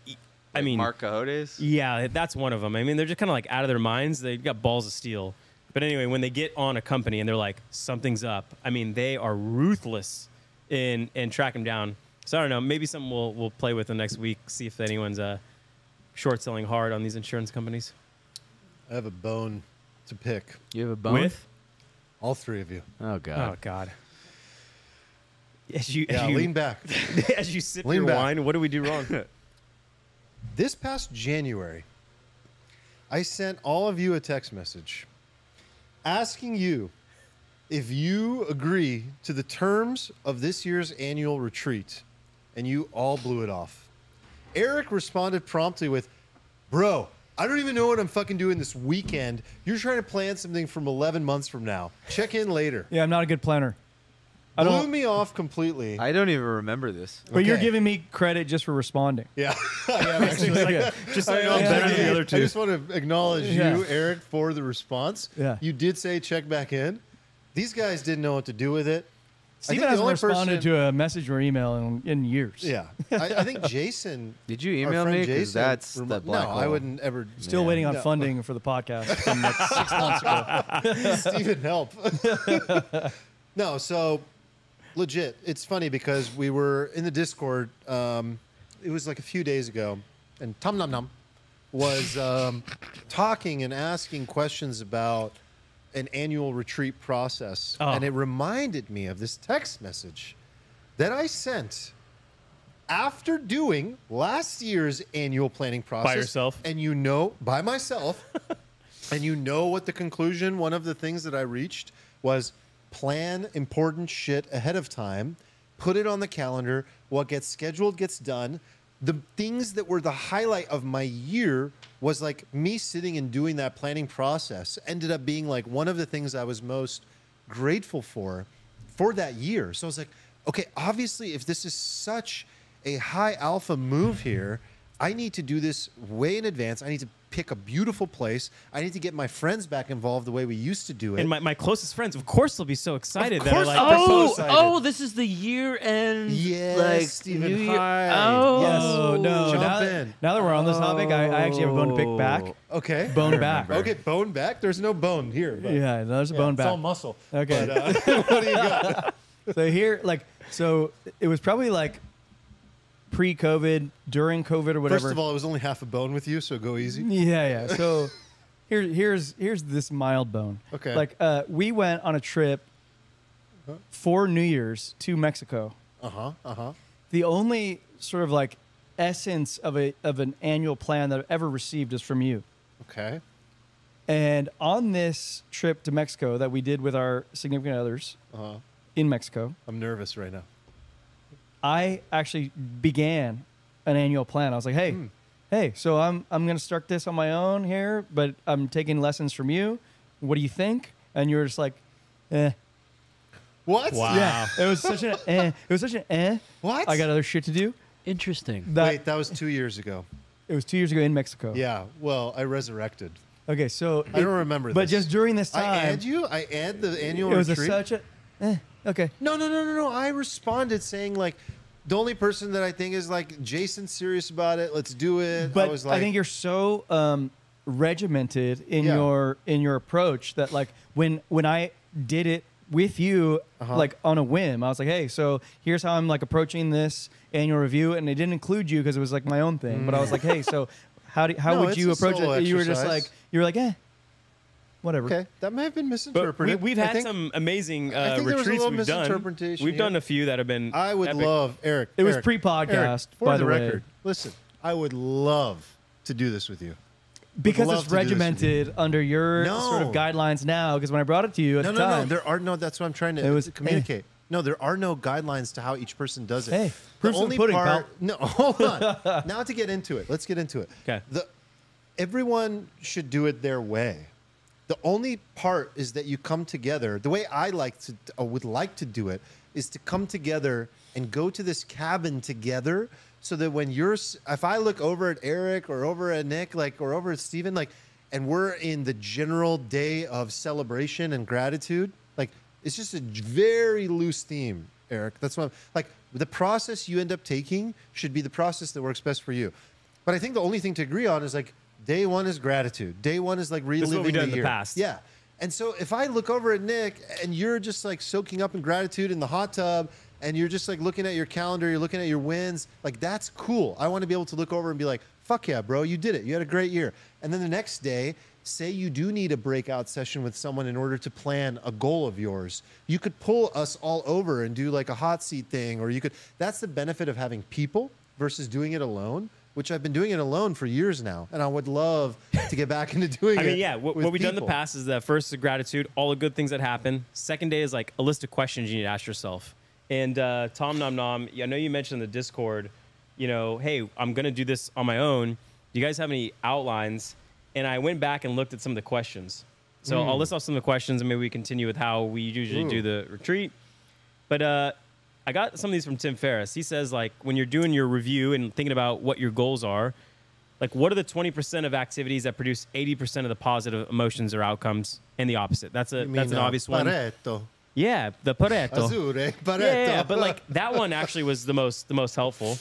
I mean, Mark Cahotes? Yeah, that's one of them. I mean, they're just kind of like out of their minds. They've got balls of steel. But anyway, when they get on a company and they're like, something's up. I mean, they are ruthless and track them down. So I don't know. Maybe something we'll play with the next week, see if anyone's short selling hard on these insurance companies. I have a bone to pick. You have a bone? With? All three of you. Oh, God. Oh, God. As you lean back. As you sip your wine, what do we do wrong? This past January, I sent all of you a text message asking you if you agree to the terms of this year's annual retreat, and you all blew it off. Eric responded promptly with, "Bro, I don't even know what I'm fucking doing this weekend. You're trying to plan something from 11 months from now. Check in later." Yeah, I'm not a good planner. Blew me off completely. I don't even remember this. But you're giving me credit just for responding. Yeah. I just want to acknowledge you, Eric, for the response. Yeah. You did say check back in. These guys didn't know what to do with it. Steven hasn't responded to a message or email in years. Yeah. I think Jason... Did you email me? Because that's the black hole. I wouldn't ever... Still waiting on funding for the podcast from like 6 months ago. Steven, help. No, so legit. It's funny because we were in the Discord. It was like a few days ago. And Tom Nom Nom was talking and asking questions about... an annual retreat process. Oh. And it reminded me of this text message that I sent after doing last year's annual planning process. By yourself? And you know, by myself. And you know what the conclusion, one of the things that I reached was plan important shit ahead of time, put it on the calendar, what gets scheduled gets done. The things that were the highlight of my year was like me sitting and doing that planning process ended up being like one of the things I was most grateful for that year. So I was like, okay, obviously if this is such a high alpha move here, I need to do this way in advance. I need to pick a beautiful place. I need to get my friends back involved the way we used to do it. And my closest friends, of course, will be so excited. Of course, that like, oh, this is the year end. Yes, like, Steven, year. Oh, yes. No. Now that we're on this topic, I actually have a bone to pick back. Okay. Bone back. Okay, bone back. There's no bone here. But yeah, there's a bone back. It's all muscle. Okay. But, what do you got? So here, like, so it was probably like, pre-COVID, during COVID, or whatever. First of all, it was only half a bone with you, so go easy. Yeah, yeah. So here's this mild bone. Okay. Like, we went on a trip for New Year's to Mexico. The only sort of like essence of an annual plan that I've ever received is from you. Okay. And on this trip to Mexico that we did with our significant others in Mexico. I'm nervous right now. I actually began an annual plan. I was like, hey, so I'm going to start this on my own here, but I'm taking lessons from you. What do you think? And you were just like, eh. What? Wow. Yeah, it was such an eh. It was such an eh. What? I got other shit to do. Interesting. Wait, that was 2 years ago. It was 2 years ago in Mexico. Yeah, well, I resurrected. Okay, so. I don't remember this. But just during this time. I add the annual retreat? It was such a eh. Okay. No. I responded saying like, the only person that I think is like Jason's serious about it. Let's do it. But I was like, I think you're so regimented in your approach that like when I did it with you like on a whim, I was like, hey, so here's how I'm like approaching this annual review, and it didn't include you because it was like my own thing. But I was like, hey, so how would you approach it? Exercise. You were just like eh. Whatever. Okay, that may have been misinterpreted. We've had some amazing retreats we've done. We've done a few that have been. I would love, Eric. It was pre-podcast, by the record. Listen, I would love to do this with you because it's regimented under your sort of guidelines now. Because when I brought it to you at the time, there are no. That's what I'm trying to communicate. No, there are no guidelines to how each person does it. Hey, proof's in the pudding, pal. No, hold on. Now to get into it, let's get into it. Okay. Everyone should do it their way. The only part is that you come together. The way I would like to do it is to come together and go to this cabin together, so that when if I look over at Eric or over at Nick, like, or over at Steven, like, and we're in the general day of celebration and gratitude, like, it's just a very loose theme, Eric. That's what I'm, like, the process you end up taking should be the process that works best for you. But I think the only thing to agree on is like, day one is gratitude. Day one is like reliving what we've done in the past. Yeah. And so if I look over at Nick and you're just like soaking up in gratitude in the hot tub and you're just like looking at your calendar, you're looking at your wins, like that's cool. I want to be able to look over and be like, fuck yeah, bro, you did it. You had a great year. And then the next day, say you do need a breakout session with someone in order to plan a goal of yours. You could pull us all over and do like a hot seat thing, or you could, that's the benefit of having people versus doing it alone. Which I've been doing it alone for years now, and I would love to get back into doing it. I mean, yeah, what we've done in the past is that first is gratitude, all the good things that happen. Second day is like a list of questions you need to ask yourself. And Tom Nom Nom, I know you mentioned the Discord, you know, hey, I'm going to do this on my own. Do you guys have any outlines? And I went back and looked at some of the questions. So I'll list off some of the questions, and maybe we continue with how we usually do the retreat. But I got some of these from Tim Ferriss. He says, like, when you're doing your review and thinking about what your goals are, like, what are the 20% of activities that produce 80% of the positive emotions or outcomes, and the opposite? That's an obvious one. Pareto. Yeah, the Pareto. Azure, Pareto. Yeah, but like that one actually was the most helpful.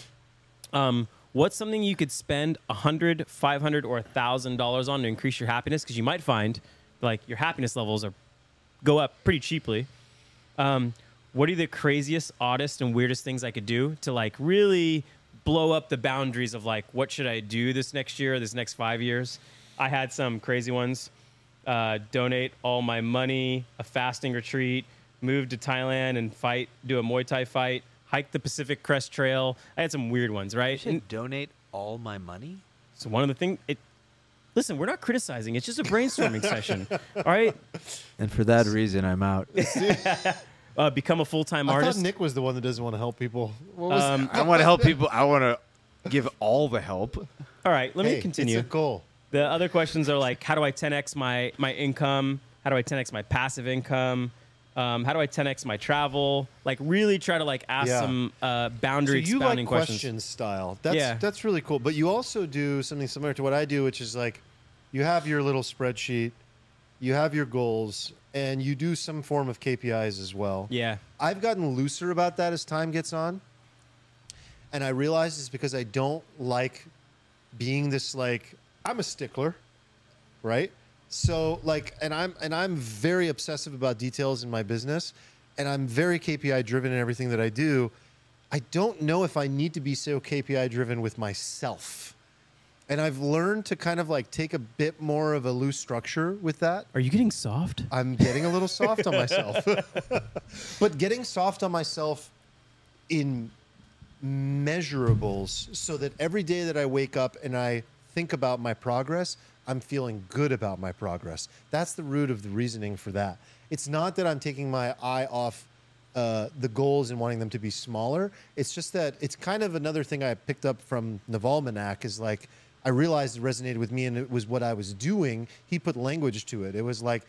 What's something you could spend $100, $500, or $1,000 on to increase your happiness? Because you might find like your happiness levels go up pretty cheaply. What are the craziest, oddest, and weirdest things I could do to like really blow up the boundaries of like, what should I do this next year, this next 5 years? I had some crazy ones. Donate all my money, a fasting retreat, move to Thailand and do a Muay Thai fight, hike the Pacific Crest Trail. I had some weird ones, right? You should donate all my money? So one of the things, listen, we're not criticizing. It's just a brainstorming session, all right? And for that reason, I'm out. Become a full-time artist. I thought Nick was the one that doesn't want to help people. I want to help people. I want to give all the help. All right, let me continue. It's a goal. The other questions are like, how do I 10x my income? How do I 10x my passive income? How do I 10x my travel? Like, really try to like ask some boundary expounding questions. So you like question style. That's really cool. But you also do something similar to what I do, which is like, you have your little spreadsheet, you have your goals, and you do some form of KPIs as well. Yeah. I've gotten looser about that as time gets on. And I realize it's because I don't like being this, like, I'm a stickler, right? So, like, and I'm very obsessive about details in my business, and I'm very KPI driven in everything that I do. I don't know if I need to be so KPI driven with myself. And I've learned to kind of like take a bit more of a loose structure with that. Are you getting soft? I'm getting a little soft on myself. But getting soft on myself in measurables, so that every day that I wake up and I think about my progress, I'm feeling good about my progress. That's the root of the reasoning for that. It's not that I'm taking my eye off the goals and wanting them to be smaller. It's just that it's kind of another thing I picked up from Navalmanac is like, I realized it resonated with me and it was what I was doing. He put language to it. It was like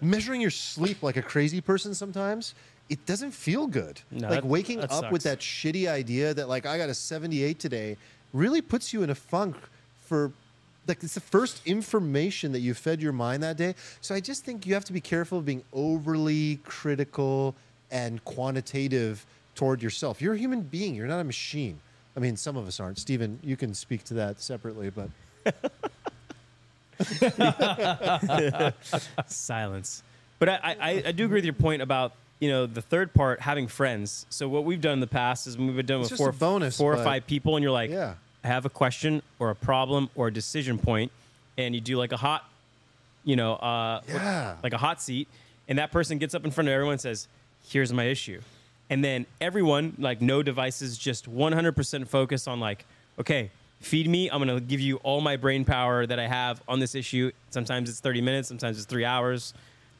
measuring your sleep like a crazy person sometimes, it doesn't feel good. No, like waking up sucks. With that shitty idea that like I got a 78 today really puts you in a funk for like it's the first information that you fed your mind that day. So I just think you have to be careful of being overly critical and quantitative toward yourself. You're a human being. You're not a machine. I mean, some of us aren't. Steven, you can speak to that separately, but... Silence. But I do agree with your point about, you know, the third part, having friends. So what we've done in the past is when we've been done with four or five people, and you're like, yeah, I have a question or a problem or a decision point, and you do like a hot, you know, like a hot seat, and that person gets up in front of everyone and says, here's my issue. And then everyone, like no devices, just 100% focus on like, okay, feed me. I'm going to give you all my brain power that I have on this issue. Sometimes it's 30 minutes. Sometimes it's 3 hours.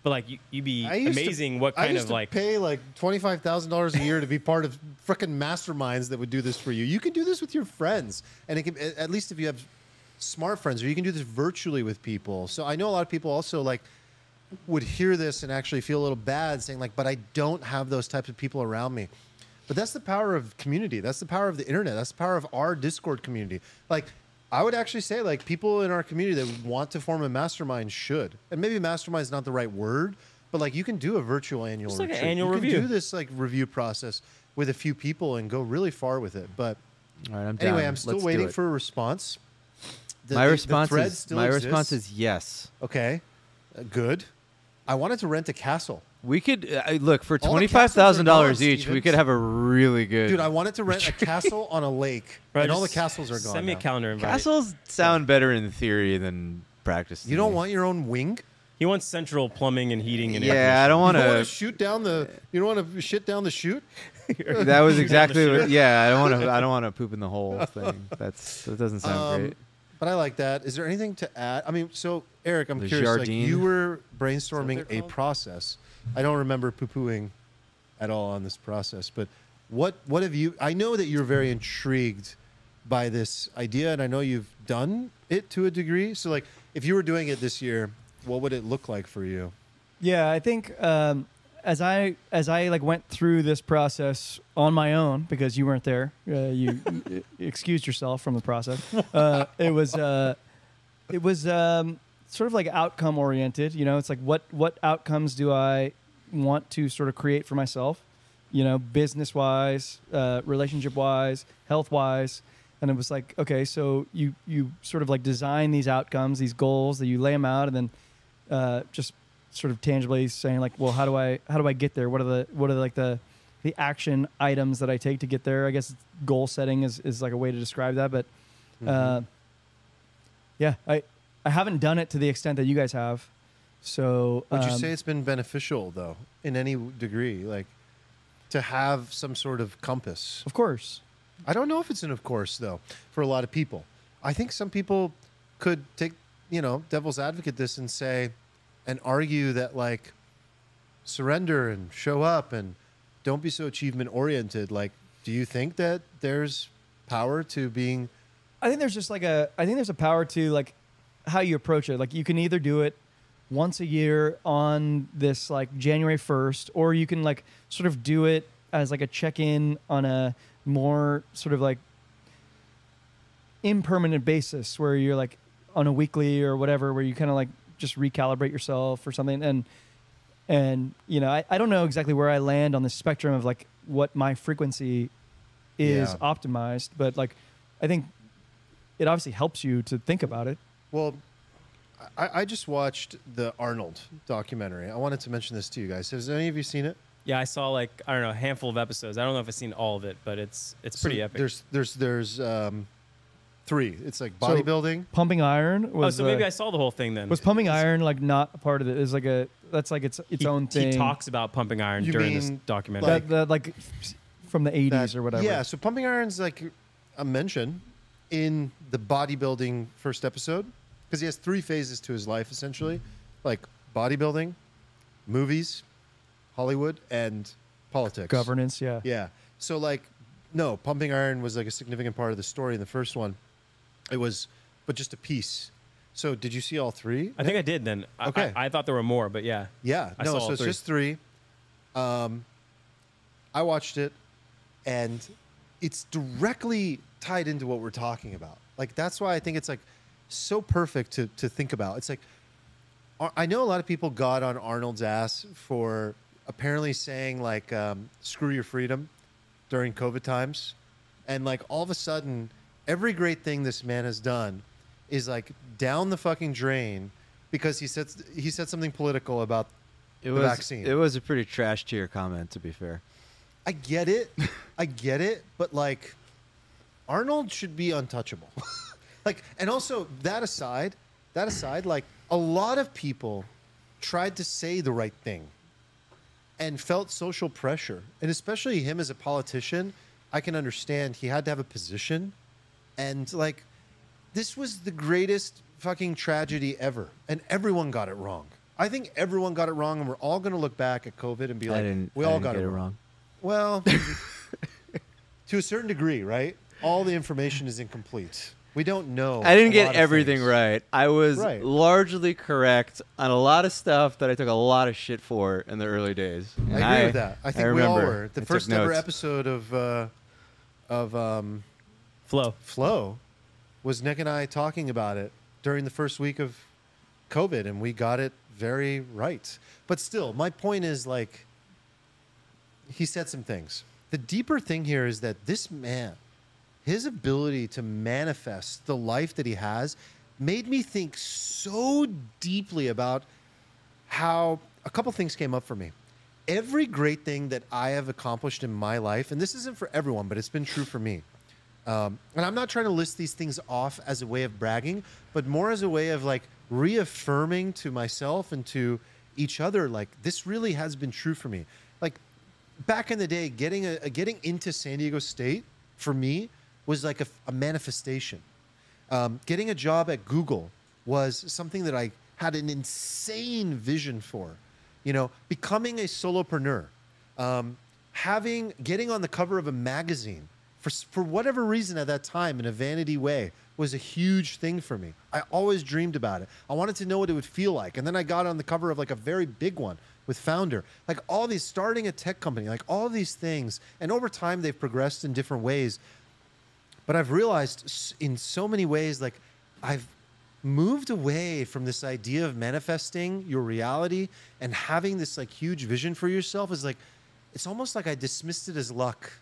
But like you'd be amazing what kind of like... I used to pay like $25,000 a year to be part of frickin' masterminds that would do this for you. You can do this with your friends. And it can, at least if you have smart friends, or you can do this virtually with people. So I know a lot of people also like... would hear this and actually feel a little bad saying like, but I don't have those types of people around me. But that's the power of community. That's the power of the internet. That's the power of our Discord community. Like I would actually say like people in our community that want to form a mastermind should, and maybe mastermind is not the right word, but like you can do a virtual annual retreat. Like an annual review. You can do this like review process with a few people and go really far with it. But all right, I'm still waiting for a response. My response is yes. Okay. Good. I wanted to rent a castle. We could look for $25,000 each. Stevens. We could have a really good. Dude, I wanted to rent a castle on a lake, right, and all the castles are gone. Send me a calendar invite. Castles sound better in theory than practice. You don't want your own wing. He wants central plumbing and heating and air. Yeah, I don't want to shoot down the. You don't want to shit down the chute. That was exactly. What, yeah, I don't want to. I don't want to poop in the whole thing. That doesn't sound great. But I like that. Is there anything to add? I mean, so Eric, I'm curious. Like, you were brainstorming a process. I don't remember poo-pooing at all on this process. But what have you? I know that you're very intrigued by this idea, and I know you've done it to a degree. So, like, if you were doing it this year, what would it look like for you? Yeah, I think as I went through this process on my own, because you weren't there, you excused yourself from the process. It was sort of like outcome oriented. You know, it's like what outcomes do I want to sort of create for myself? You know, business wise, relationship wise, health wise. And it was like, okay, so you sort of like design these outcomes, these goals, that you lay them out, and then just sort of tangibly saying like, well, how do I get there? What are like the action items that I take to get there? I guess goal setting is like a way to describe that. But yeah, I haven't done it to the extent that you guys have. So would you say it's been beneficial though, in any degree, like to have some sort of compass? Of course. I don't know if it's an of course, though, for a lot of people. I think some people could take, you know, devil's advocate this and say, and argue that, like, surrender and show up and don't be so achievement-oriented. Like, do you think that there's power to being... I think there's just, like, I think there's a power to, like, how you approach it. Like, you can either do it once a year on this, like, January 1st, or you can, like, sort of do it as, like, a check-in on a... more sort of like impermanent basis, where you're like on a weekly or whatever, where you kind of like just recalibrate yourself or something. And you know, I don't know exactly where I land on the spectrum of like what my frequency is optimized, but like, I think it obviously helps you to think about it. Well, I just watched the Arnold documentary. I wanted to mention this to you guys. Has any of you seen it? Yeah, I saw like, I don't know, a handful of episodes. I don't know if I've seen all of it, but it's pretty epic. There's three. It's like bodybuilding. So Pumping Iron was... Oh, so maybe I saw the whole thing then. Was Pumping Iron like not a part of it? It's like a... That's like its own thing. He talks about Pumping Iron during this documentary. Like from the 80s or whatever. Yeah, so Pumping Iron's like a mention in the bodybuilding first episode, because he has three phases to his life essentially. Like bodybuilding, movies... Hollywood, and politics. Governance, yeah. Yeah. So like, no, Pumping Iron was like a significant part of the story in the first one. It was, but just a piece. So did you see all three? I think I did then. Okay. I thought there were more, but yeah. Yeah. No, so it's just three. I watched it, and it's directly tied into what we're talking about. Like, that's why I think it's like so perfect to think about. It's like, I know a lot of people got on Arnold's ass for... apparently saying like screw your freedom during COVID times, and like all of a sudden every great thing this man has done is like down the fucking drain because he said something political about the vaccine. It was a pretty trash tier comment, to be fair. I get it. I get it, but like Arnold should be untouchable. Like, and also that aside, like a lot of people tried to say the right thing and felt social pressure. And especially him as a politician, I can understand he had to have a position. And like, this was the greatest fucking tragedy ever. And everyone got it wrong. I think everyone got it wrong, and we're all gonna look back at COVID and be like, we all got it wrong. Well, to a certain degree, right? All the information is incomplete. We don't know. I didn't get everything right. I was largely correct on a lot of stuff that I took a lot of shit for in the early days. And I agree with that. I think we all were. The first ever episode of Flow was Nick and I talking about it during the first week of COVID, and we got it very right. But still, my point is like, he said some things. The deeper thing here is that this man, his ability to manifest the life that he has, made me think so deeply about how a couple things came up for me. Every great thing that I have accomplished in my life, and this isn't for everyone, but it's been true for me. And I'm not trying to list these things off as a way of bragging, but more as a way of like reaffirming to myself and to each other, like this really has been true for me. Like back in the day, getting into San Diego State for me was like a manifestation. Getting a job at Google was something that I had an insane vision for. You know, becoming a solopreneur, getting on the cover of a magazine for whatever reason at that time in a vanity way was a huge thing for me. I always dreamed about it. I wanted to know what it would feel like, and then I got on the cover of like a very big one. with Founder. Like all these, starting a tech company, like all these things. And over time, they've progressed in different ways. But I've realized in so many ways, like I've moved away from this idea of manifesting your reality and having this like huge vision for yourself. Is like, it's almost like I dismissed it as luck.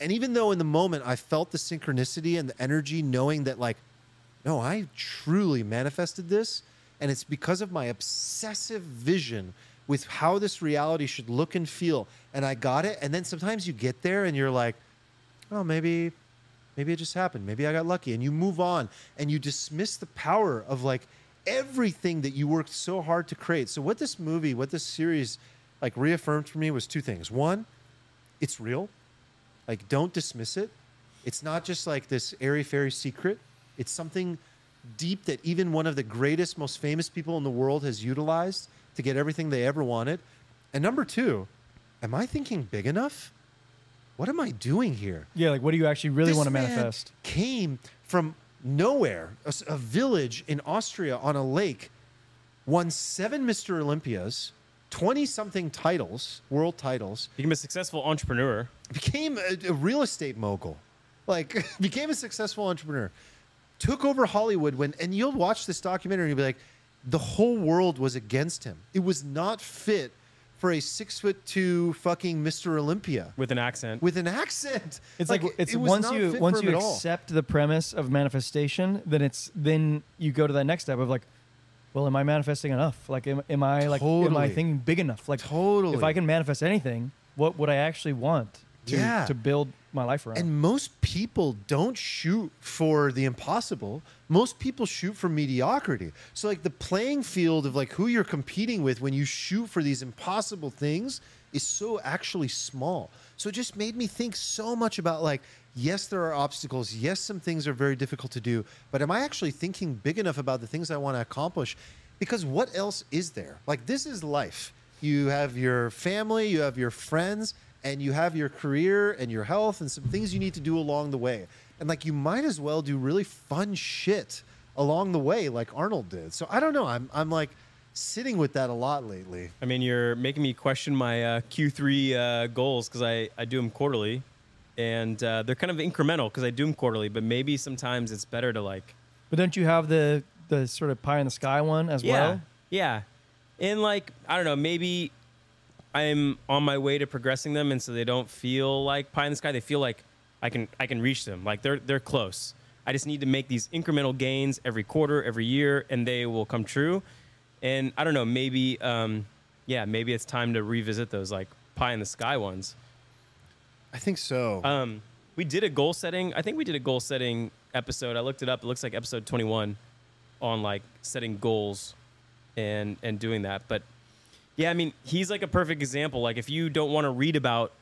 And even though in the moment I felt the synchronicity and the energy, knowing that like, no, I truly manifested this. And it's because of my obsessive vision with how this reality should look and feel. And I got it. And then sometimes you get there and you're like, oh, maybe it just happened. Maybe I got lucky. And you move on and you dismiss the power of like everything that you worked so hard to create. So what this movie, what this series like reaffirmed for me was two things. One, it's real. Like, don't dismiss it. It's not just like this airy-fairy secret. It's something deep that even one of the greatest, most famous people in the world has utilized to get everything they ever wanted. And number two, am I thinking big enough? What am I doing here? Yeah, like, what do you actually really want to manifest? This man came from nowhere, a village in Austria on a lake, won 7 Mr. Olympias, 20-something titles, world titles. Became a successful entrepreneur. Became a real estate mogul. Like, became a successful entrepreneur. Took over Hollywood when, and you'll watch this documentary and you'll be like, the whole world was against him. It was not fit for a 6'2" fucking Mr. Olympia with an accent. With an accent. It's like it's it once you accept the premise of manifestation, then it's you go to that next step of like, well, am I manifesting enough? Like, am I like am I thinking big enough? Like, if I can manifest anything, what would I actually want to build my life around? And most people don't shoot for the impossible. Most people shoot for mediocrity. So like the playing field of like who you're competing with when you shoot for these impossible things is so actually small. So it just made me think so much about like, yes, there are obstacles. Yes, some things are very difficult to do, but am I actually thinking big enough about the things I want to accomplish? Because what else is there? Like, this is life. You have your family, you have your friends, and you have your career and your health and some things you need to do along the way. And like, you might as well do really fun shit along the way like Arnold did. So I don't know. I'm like sitting with that a lot lately. I mean, you're making me question my Q3 goals because I do them quarterly. And they're kind of incremental because I do them quarterly. But maybe sometimes it's better to like... But don't you have the sort of pie in the sky one as well? Yeah. And like, I don't know, maybe... I'm on my way to progressing them, and so they don't feel like pie in the sky. They feel like I can reach them. Like they're close. I just need to make these incremental gains every quarter, every year, and they will come true. And I don't know, maybe maybe it's time to revisit those like pie in the sky ones. I think so. We did a goal setting. I think we did a goal setting episode. I looked it up. It looks like episode 21 on like setting goals and doing that, but. Yeah, I mean, he's like a perfect example. Like, if you don't want to read about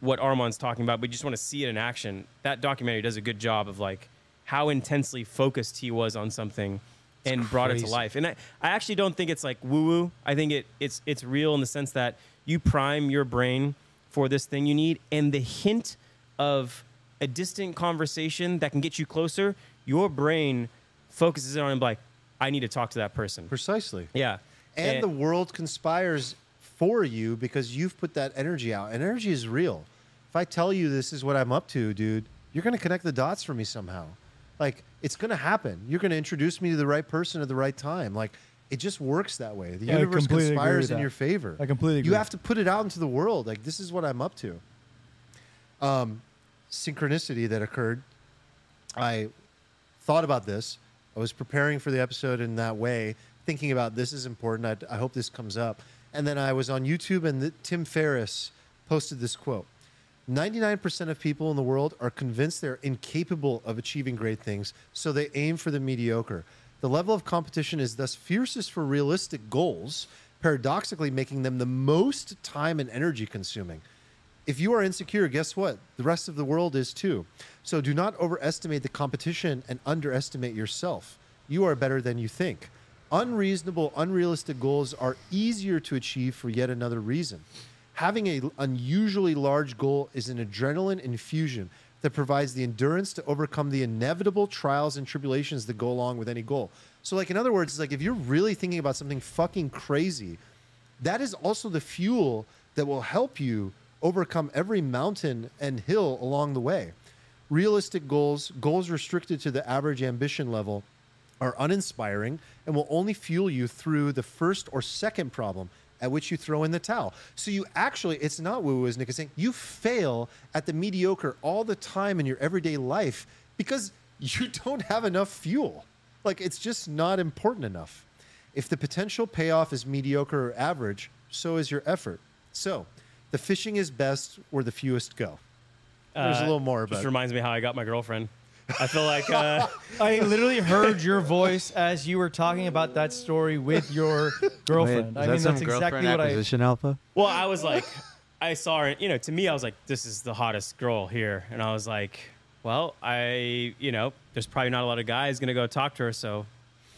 what Armand's talking about, but you just want to see it in action, that documentary does a good job of, like, how intensely focused he was on something and brought it to life. And I actually don't think it's, like, woo-woo. I think it's real in the sense that you prime your brain for this thing you need, and the hint of a distant conversation that can get you closer, your brain focuses on and like, I need to talk to that person. Precisely. Yeah. And the world conspires for you because you've put that energy out. And energy is real. If I tell you this is what I'm up to, dude, you're going to connect the dots for me somehow. Like, it's going to happen. You're going to introduce me to the right person at the right time. Like, it just works that way. The universe conspires in your favor. I completely agree. You have to put it out into the world. Like, this is what I'm up to. Synchronicity that occurred. I thought about this. I was preparing for the episode in that way. Thinking about this is important. I hope this comes up. And then I was on YouTube and Tim Ferriss posted this quote. 99% of people in the world are convinced they're incapable of achieving great things, so they aim for the mediocre. The level of competition is thus fiercest for realistic goals, paradoxically making them the most time and energy consuming. If you are insecure, guess what? The rest of the world is too. So do not overestimate the competition and underestimate yourself. You are better than you think. Unreasonable, unrealistic goals are easier to achieve for yet another reason. Having an unusually large goal is an adrenaline infusion that provides the endurance to overcome the inevitable trials and tribulations that go along with any goal. So, like, in other words, like, if you're really thinking about something fucking crazy, that is also the fuel that will help you overcome every mountain and hill along the way. Realistic goals, goals restricted to the average ambition level, are uninspiring and will only fuel you through the first or second problem, at which you throw in the towel. So you actually, it's not woo-woo, as Nick is saying, you fail at the mediocre all the time in your everyday life because you don't have enough fuel. Like, it's just not important enough. If the potential payoff is mediocre or average, so is your effort. So the fishing is best where the fewest go. There's a little more about it. Just reminds me how I got my girlfriend. I feel like I literally heard your voice as you were talking about that story with your girlfriend. Wait, I mean, that's exactly what I. Alpha? Well, I was like, I saw her. You know, to me, I was like, this is the hottest girl here, and I was like, well, you know, there's probably not a lot of guys gonna go talk to her, so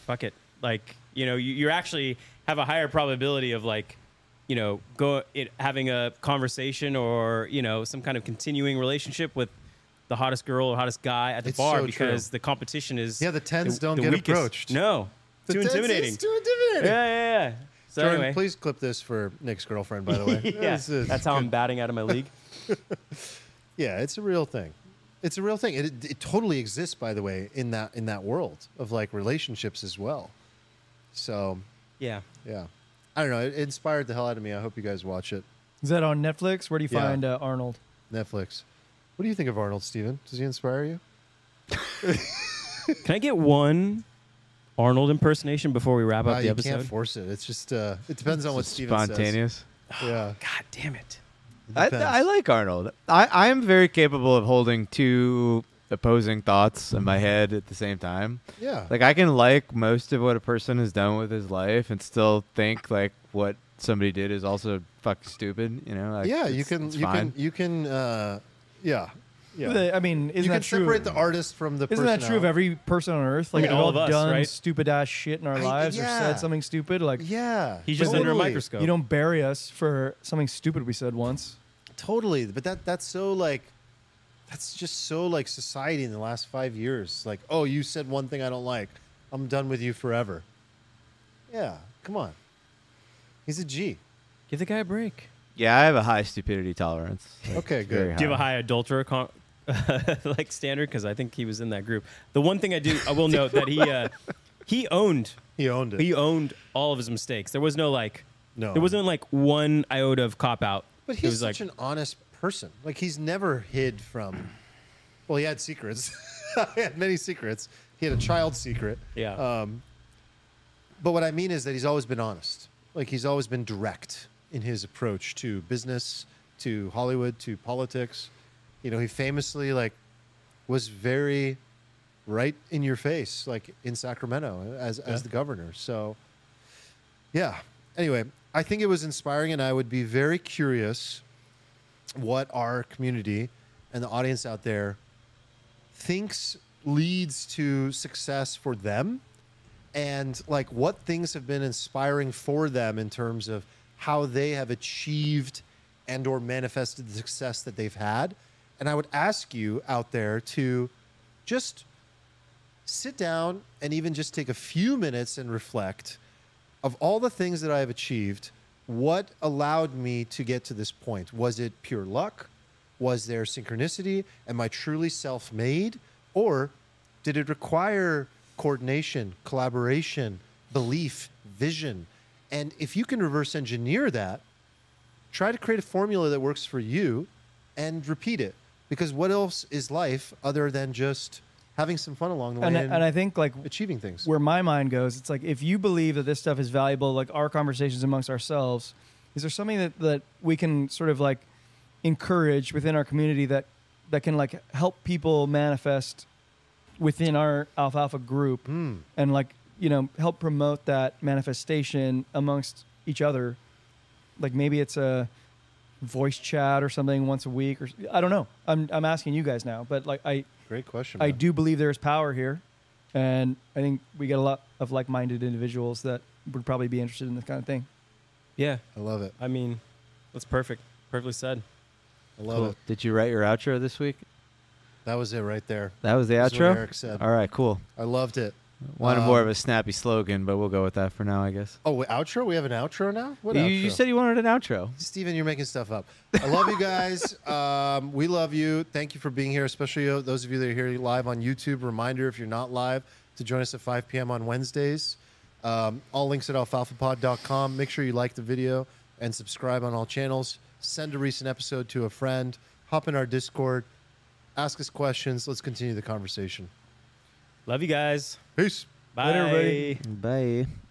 fuck it. Like, you know, you actually have a higher probability of like, you know, having a conversation or you know some kind of continuing relationship with the hottest girl or hottest guy at the bar because the competition is the tens don't get approached. No, too intimidating. Too intimidating. Yeah. So Jordan, anyway, please clip this for Nick's girlfriend. By the way, that's how I'm batting out of my league. Yeah, it's a real thing. It's a real thing. It totally exists, by the way, in that world of like relationships as well. So yeah. I don't know. It inspired the hell out of me. I hope you guys watch it. Is that on Netflix? Where do you find Arnold? Netflix. What do you think of Arnold, Steven? Does he inspire you? Can I get one Arnold impersonation before we wap up the episode? You can't force it. It's just, it depends on what Steven says. Spontaneous. Yeah. God damn it. I like Arnold. I am very capable of holding two opposing thoughts in my head at the same time. Yeah. Like, I can like most of what a person has done with his life and still think, like, what somebody did is also fucking stupid, you know? Like, you can I mean, isn't that true? You can separate the artist from the person. Isn't that true of every person on Earth? Like, we've all done stupid-ass shit in our lives or said something stupid. Like, he's just under a microscope. You don't bury us for something stupid we said once. Totally. But that's so, like, that's just so, like, society in the last 5 years. Like, oh, you said one thing I don't like. I'm done with you forever. Yeah, come on. He's a G. Give the guy a break. Yeah, I have a high stupidity tolerance. Like, okay, good. Do you have a high adulterer like standard? Because I think he was in that group. The one thing I will note that he owned. He owned it. He owned all of his mistakes. There was no like, there wasn't like one iota of cop out. But he's such an honest person. Like, he's never hid from. Well, he had secrets. He had many secrets. He had a child secret. Yeah. But what I mean is that he's always been honest. Like, he's always been direct in his approach to business, to Hollywood, to politics. You know, he famously, like, was very right in your face, like, in Sacramento as the governor. So, yeah. Anyway, I think it was inspiring, and I would be very curious what our community and the audience out there thinks leads to success for them, and, like, what things have been inspiring for them in terms of how they have achieved and or manifested the success that they've had. And I would ask you out there to just sit down and even just take a few minutes and reflect of all the things that I have achieved. What allowed me to get to this point? Was it pure luck? Was there synchronicity? Am I truly self-made? Or did it require coordination, collaboration, belief, vision? And if you can reverse engineer that, try to create a formula that works for you and repeat it. Because what else is life other than just having some fun along the way and I think, like, achieving things? Where my mind goes, it's like, if you believe that this stuff is valuable, like our conversations amongst ourselves, is there something that we can sort of like encourage within our community that can like help people manifest within our Alfalfa group and like, you know, help promote that manifestation amongst each other? Like, maybe it's a voice chat or something once a week, or I don't know. I'm asking you guys now, but like, great question. I do believe there's power here, and I think we get a lot of like-minded individuals that would probably be interested in this kind of thing. Yeah, I love it. I mean, that's perfect. Perfectly said. I love it. Did you write your outro this week? That was it right there. That was the outro. What Eric said. All right, cool. I loved it. Wanted more of a snappy slogan, but we'll go with that for now, I guess. Oh, outro? We have an outro now? What outro? You said you wanted an outro. Steven, you're making stuff up. I love you guys. We love you. Thank you for being here, especially those of you that are here live on YouTube. Reminder, if you're not live, to join us at 5 p.m. on Wednesdays. All links at alfalfapod.com. Make sure you like the video and subscribe on all channels. Send a recent episode to a friend. Hop in our Discord. Ask us questions. Let's continue the conversation. Love you guys. Peace. Bye. Later, everybody. Bye.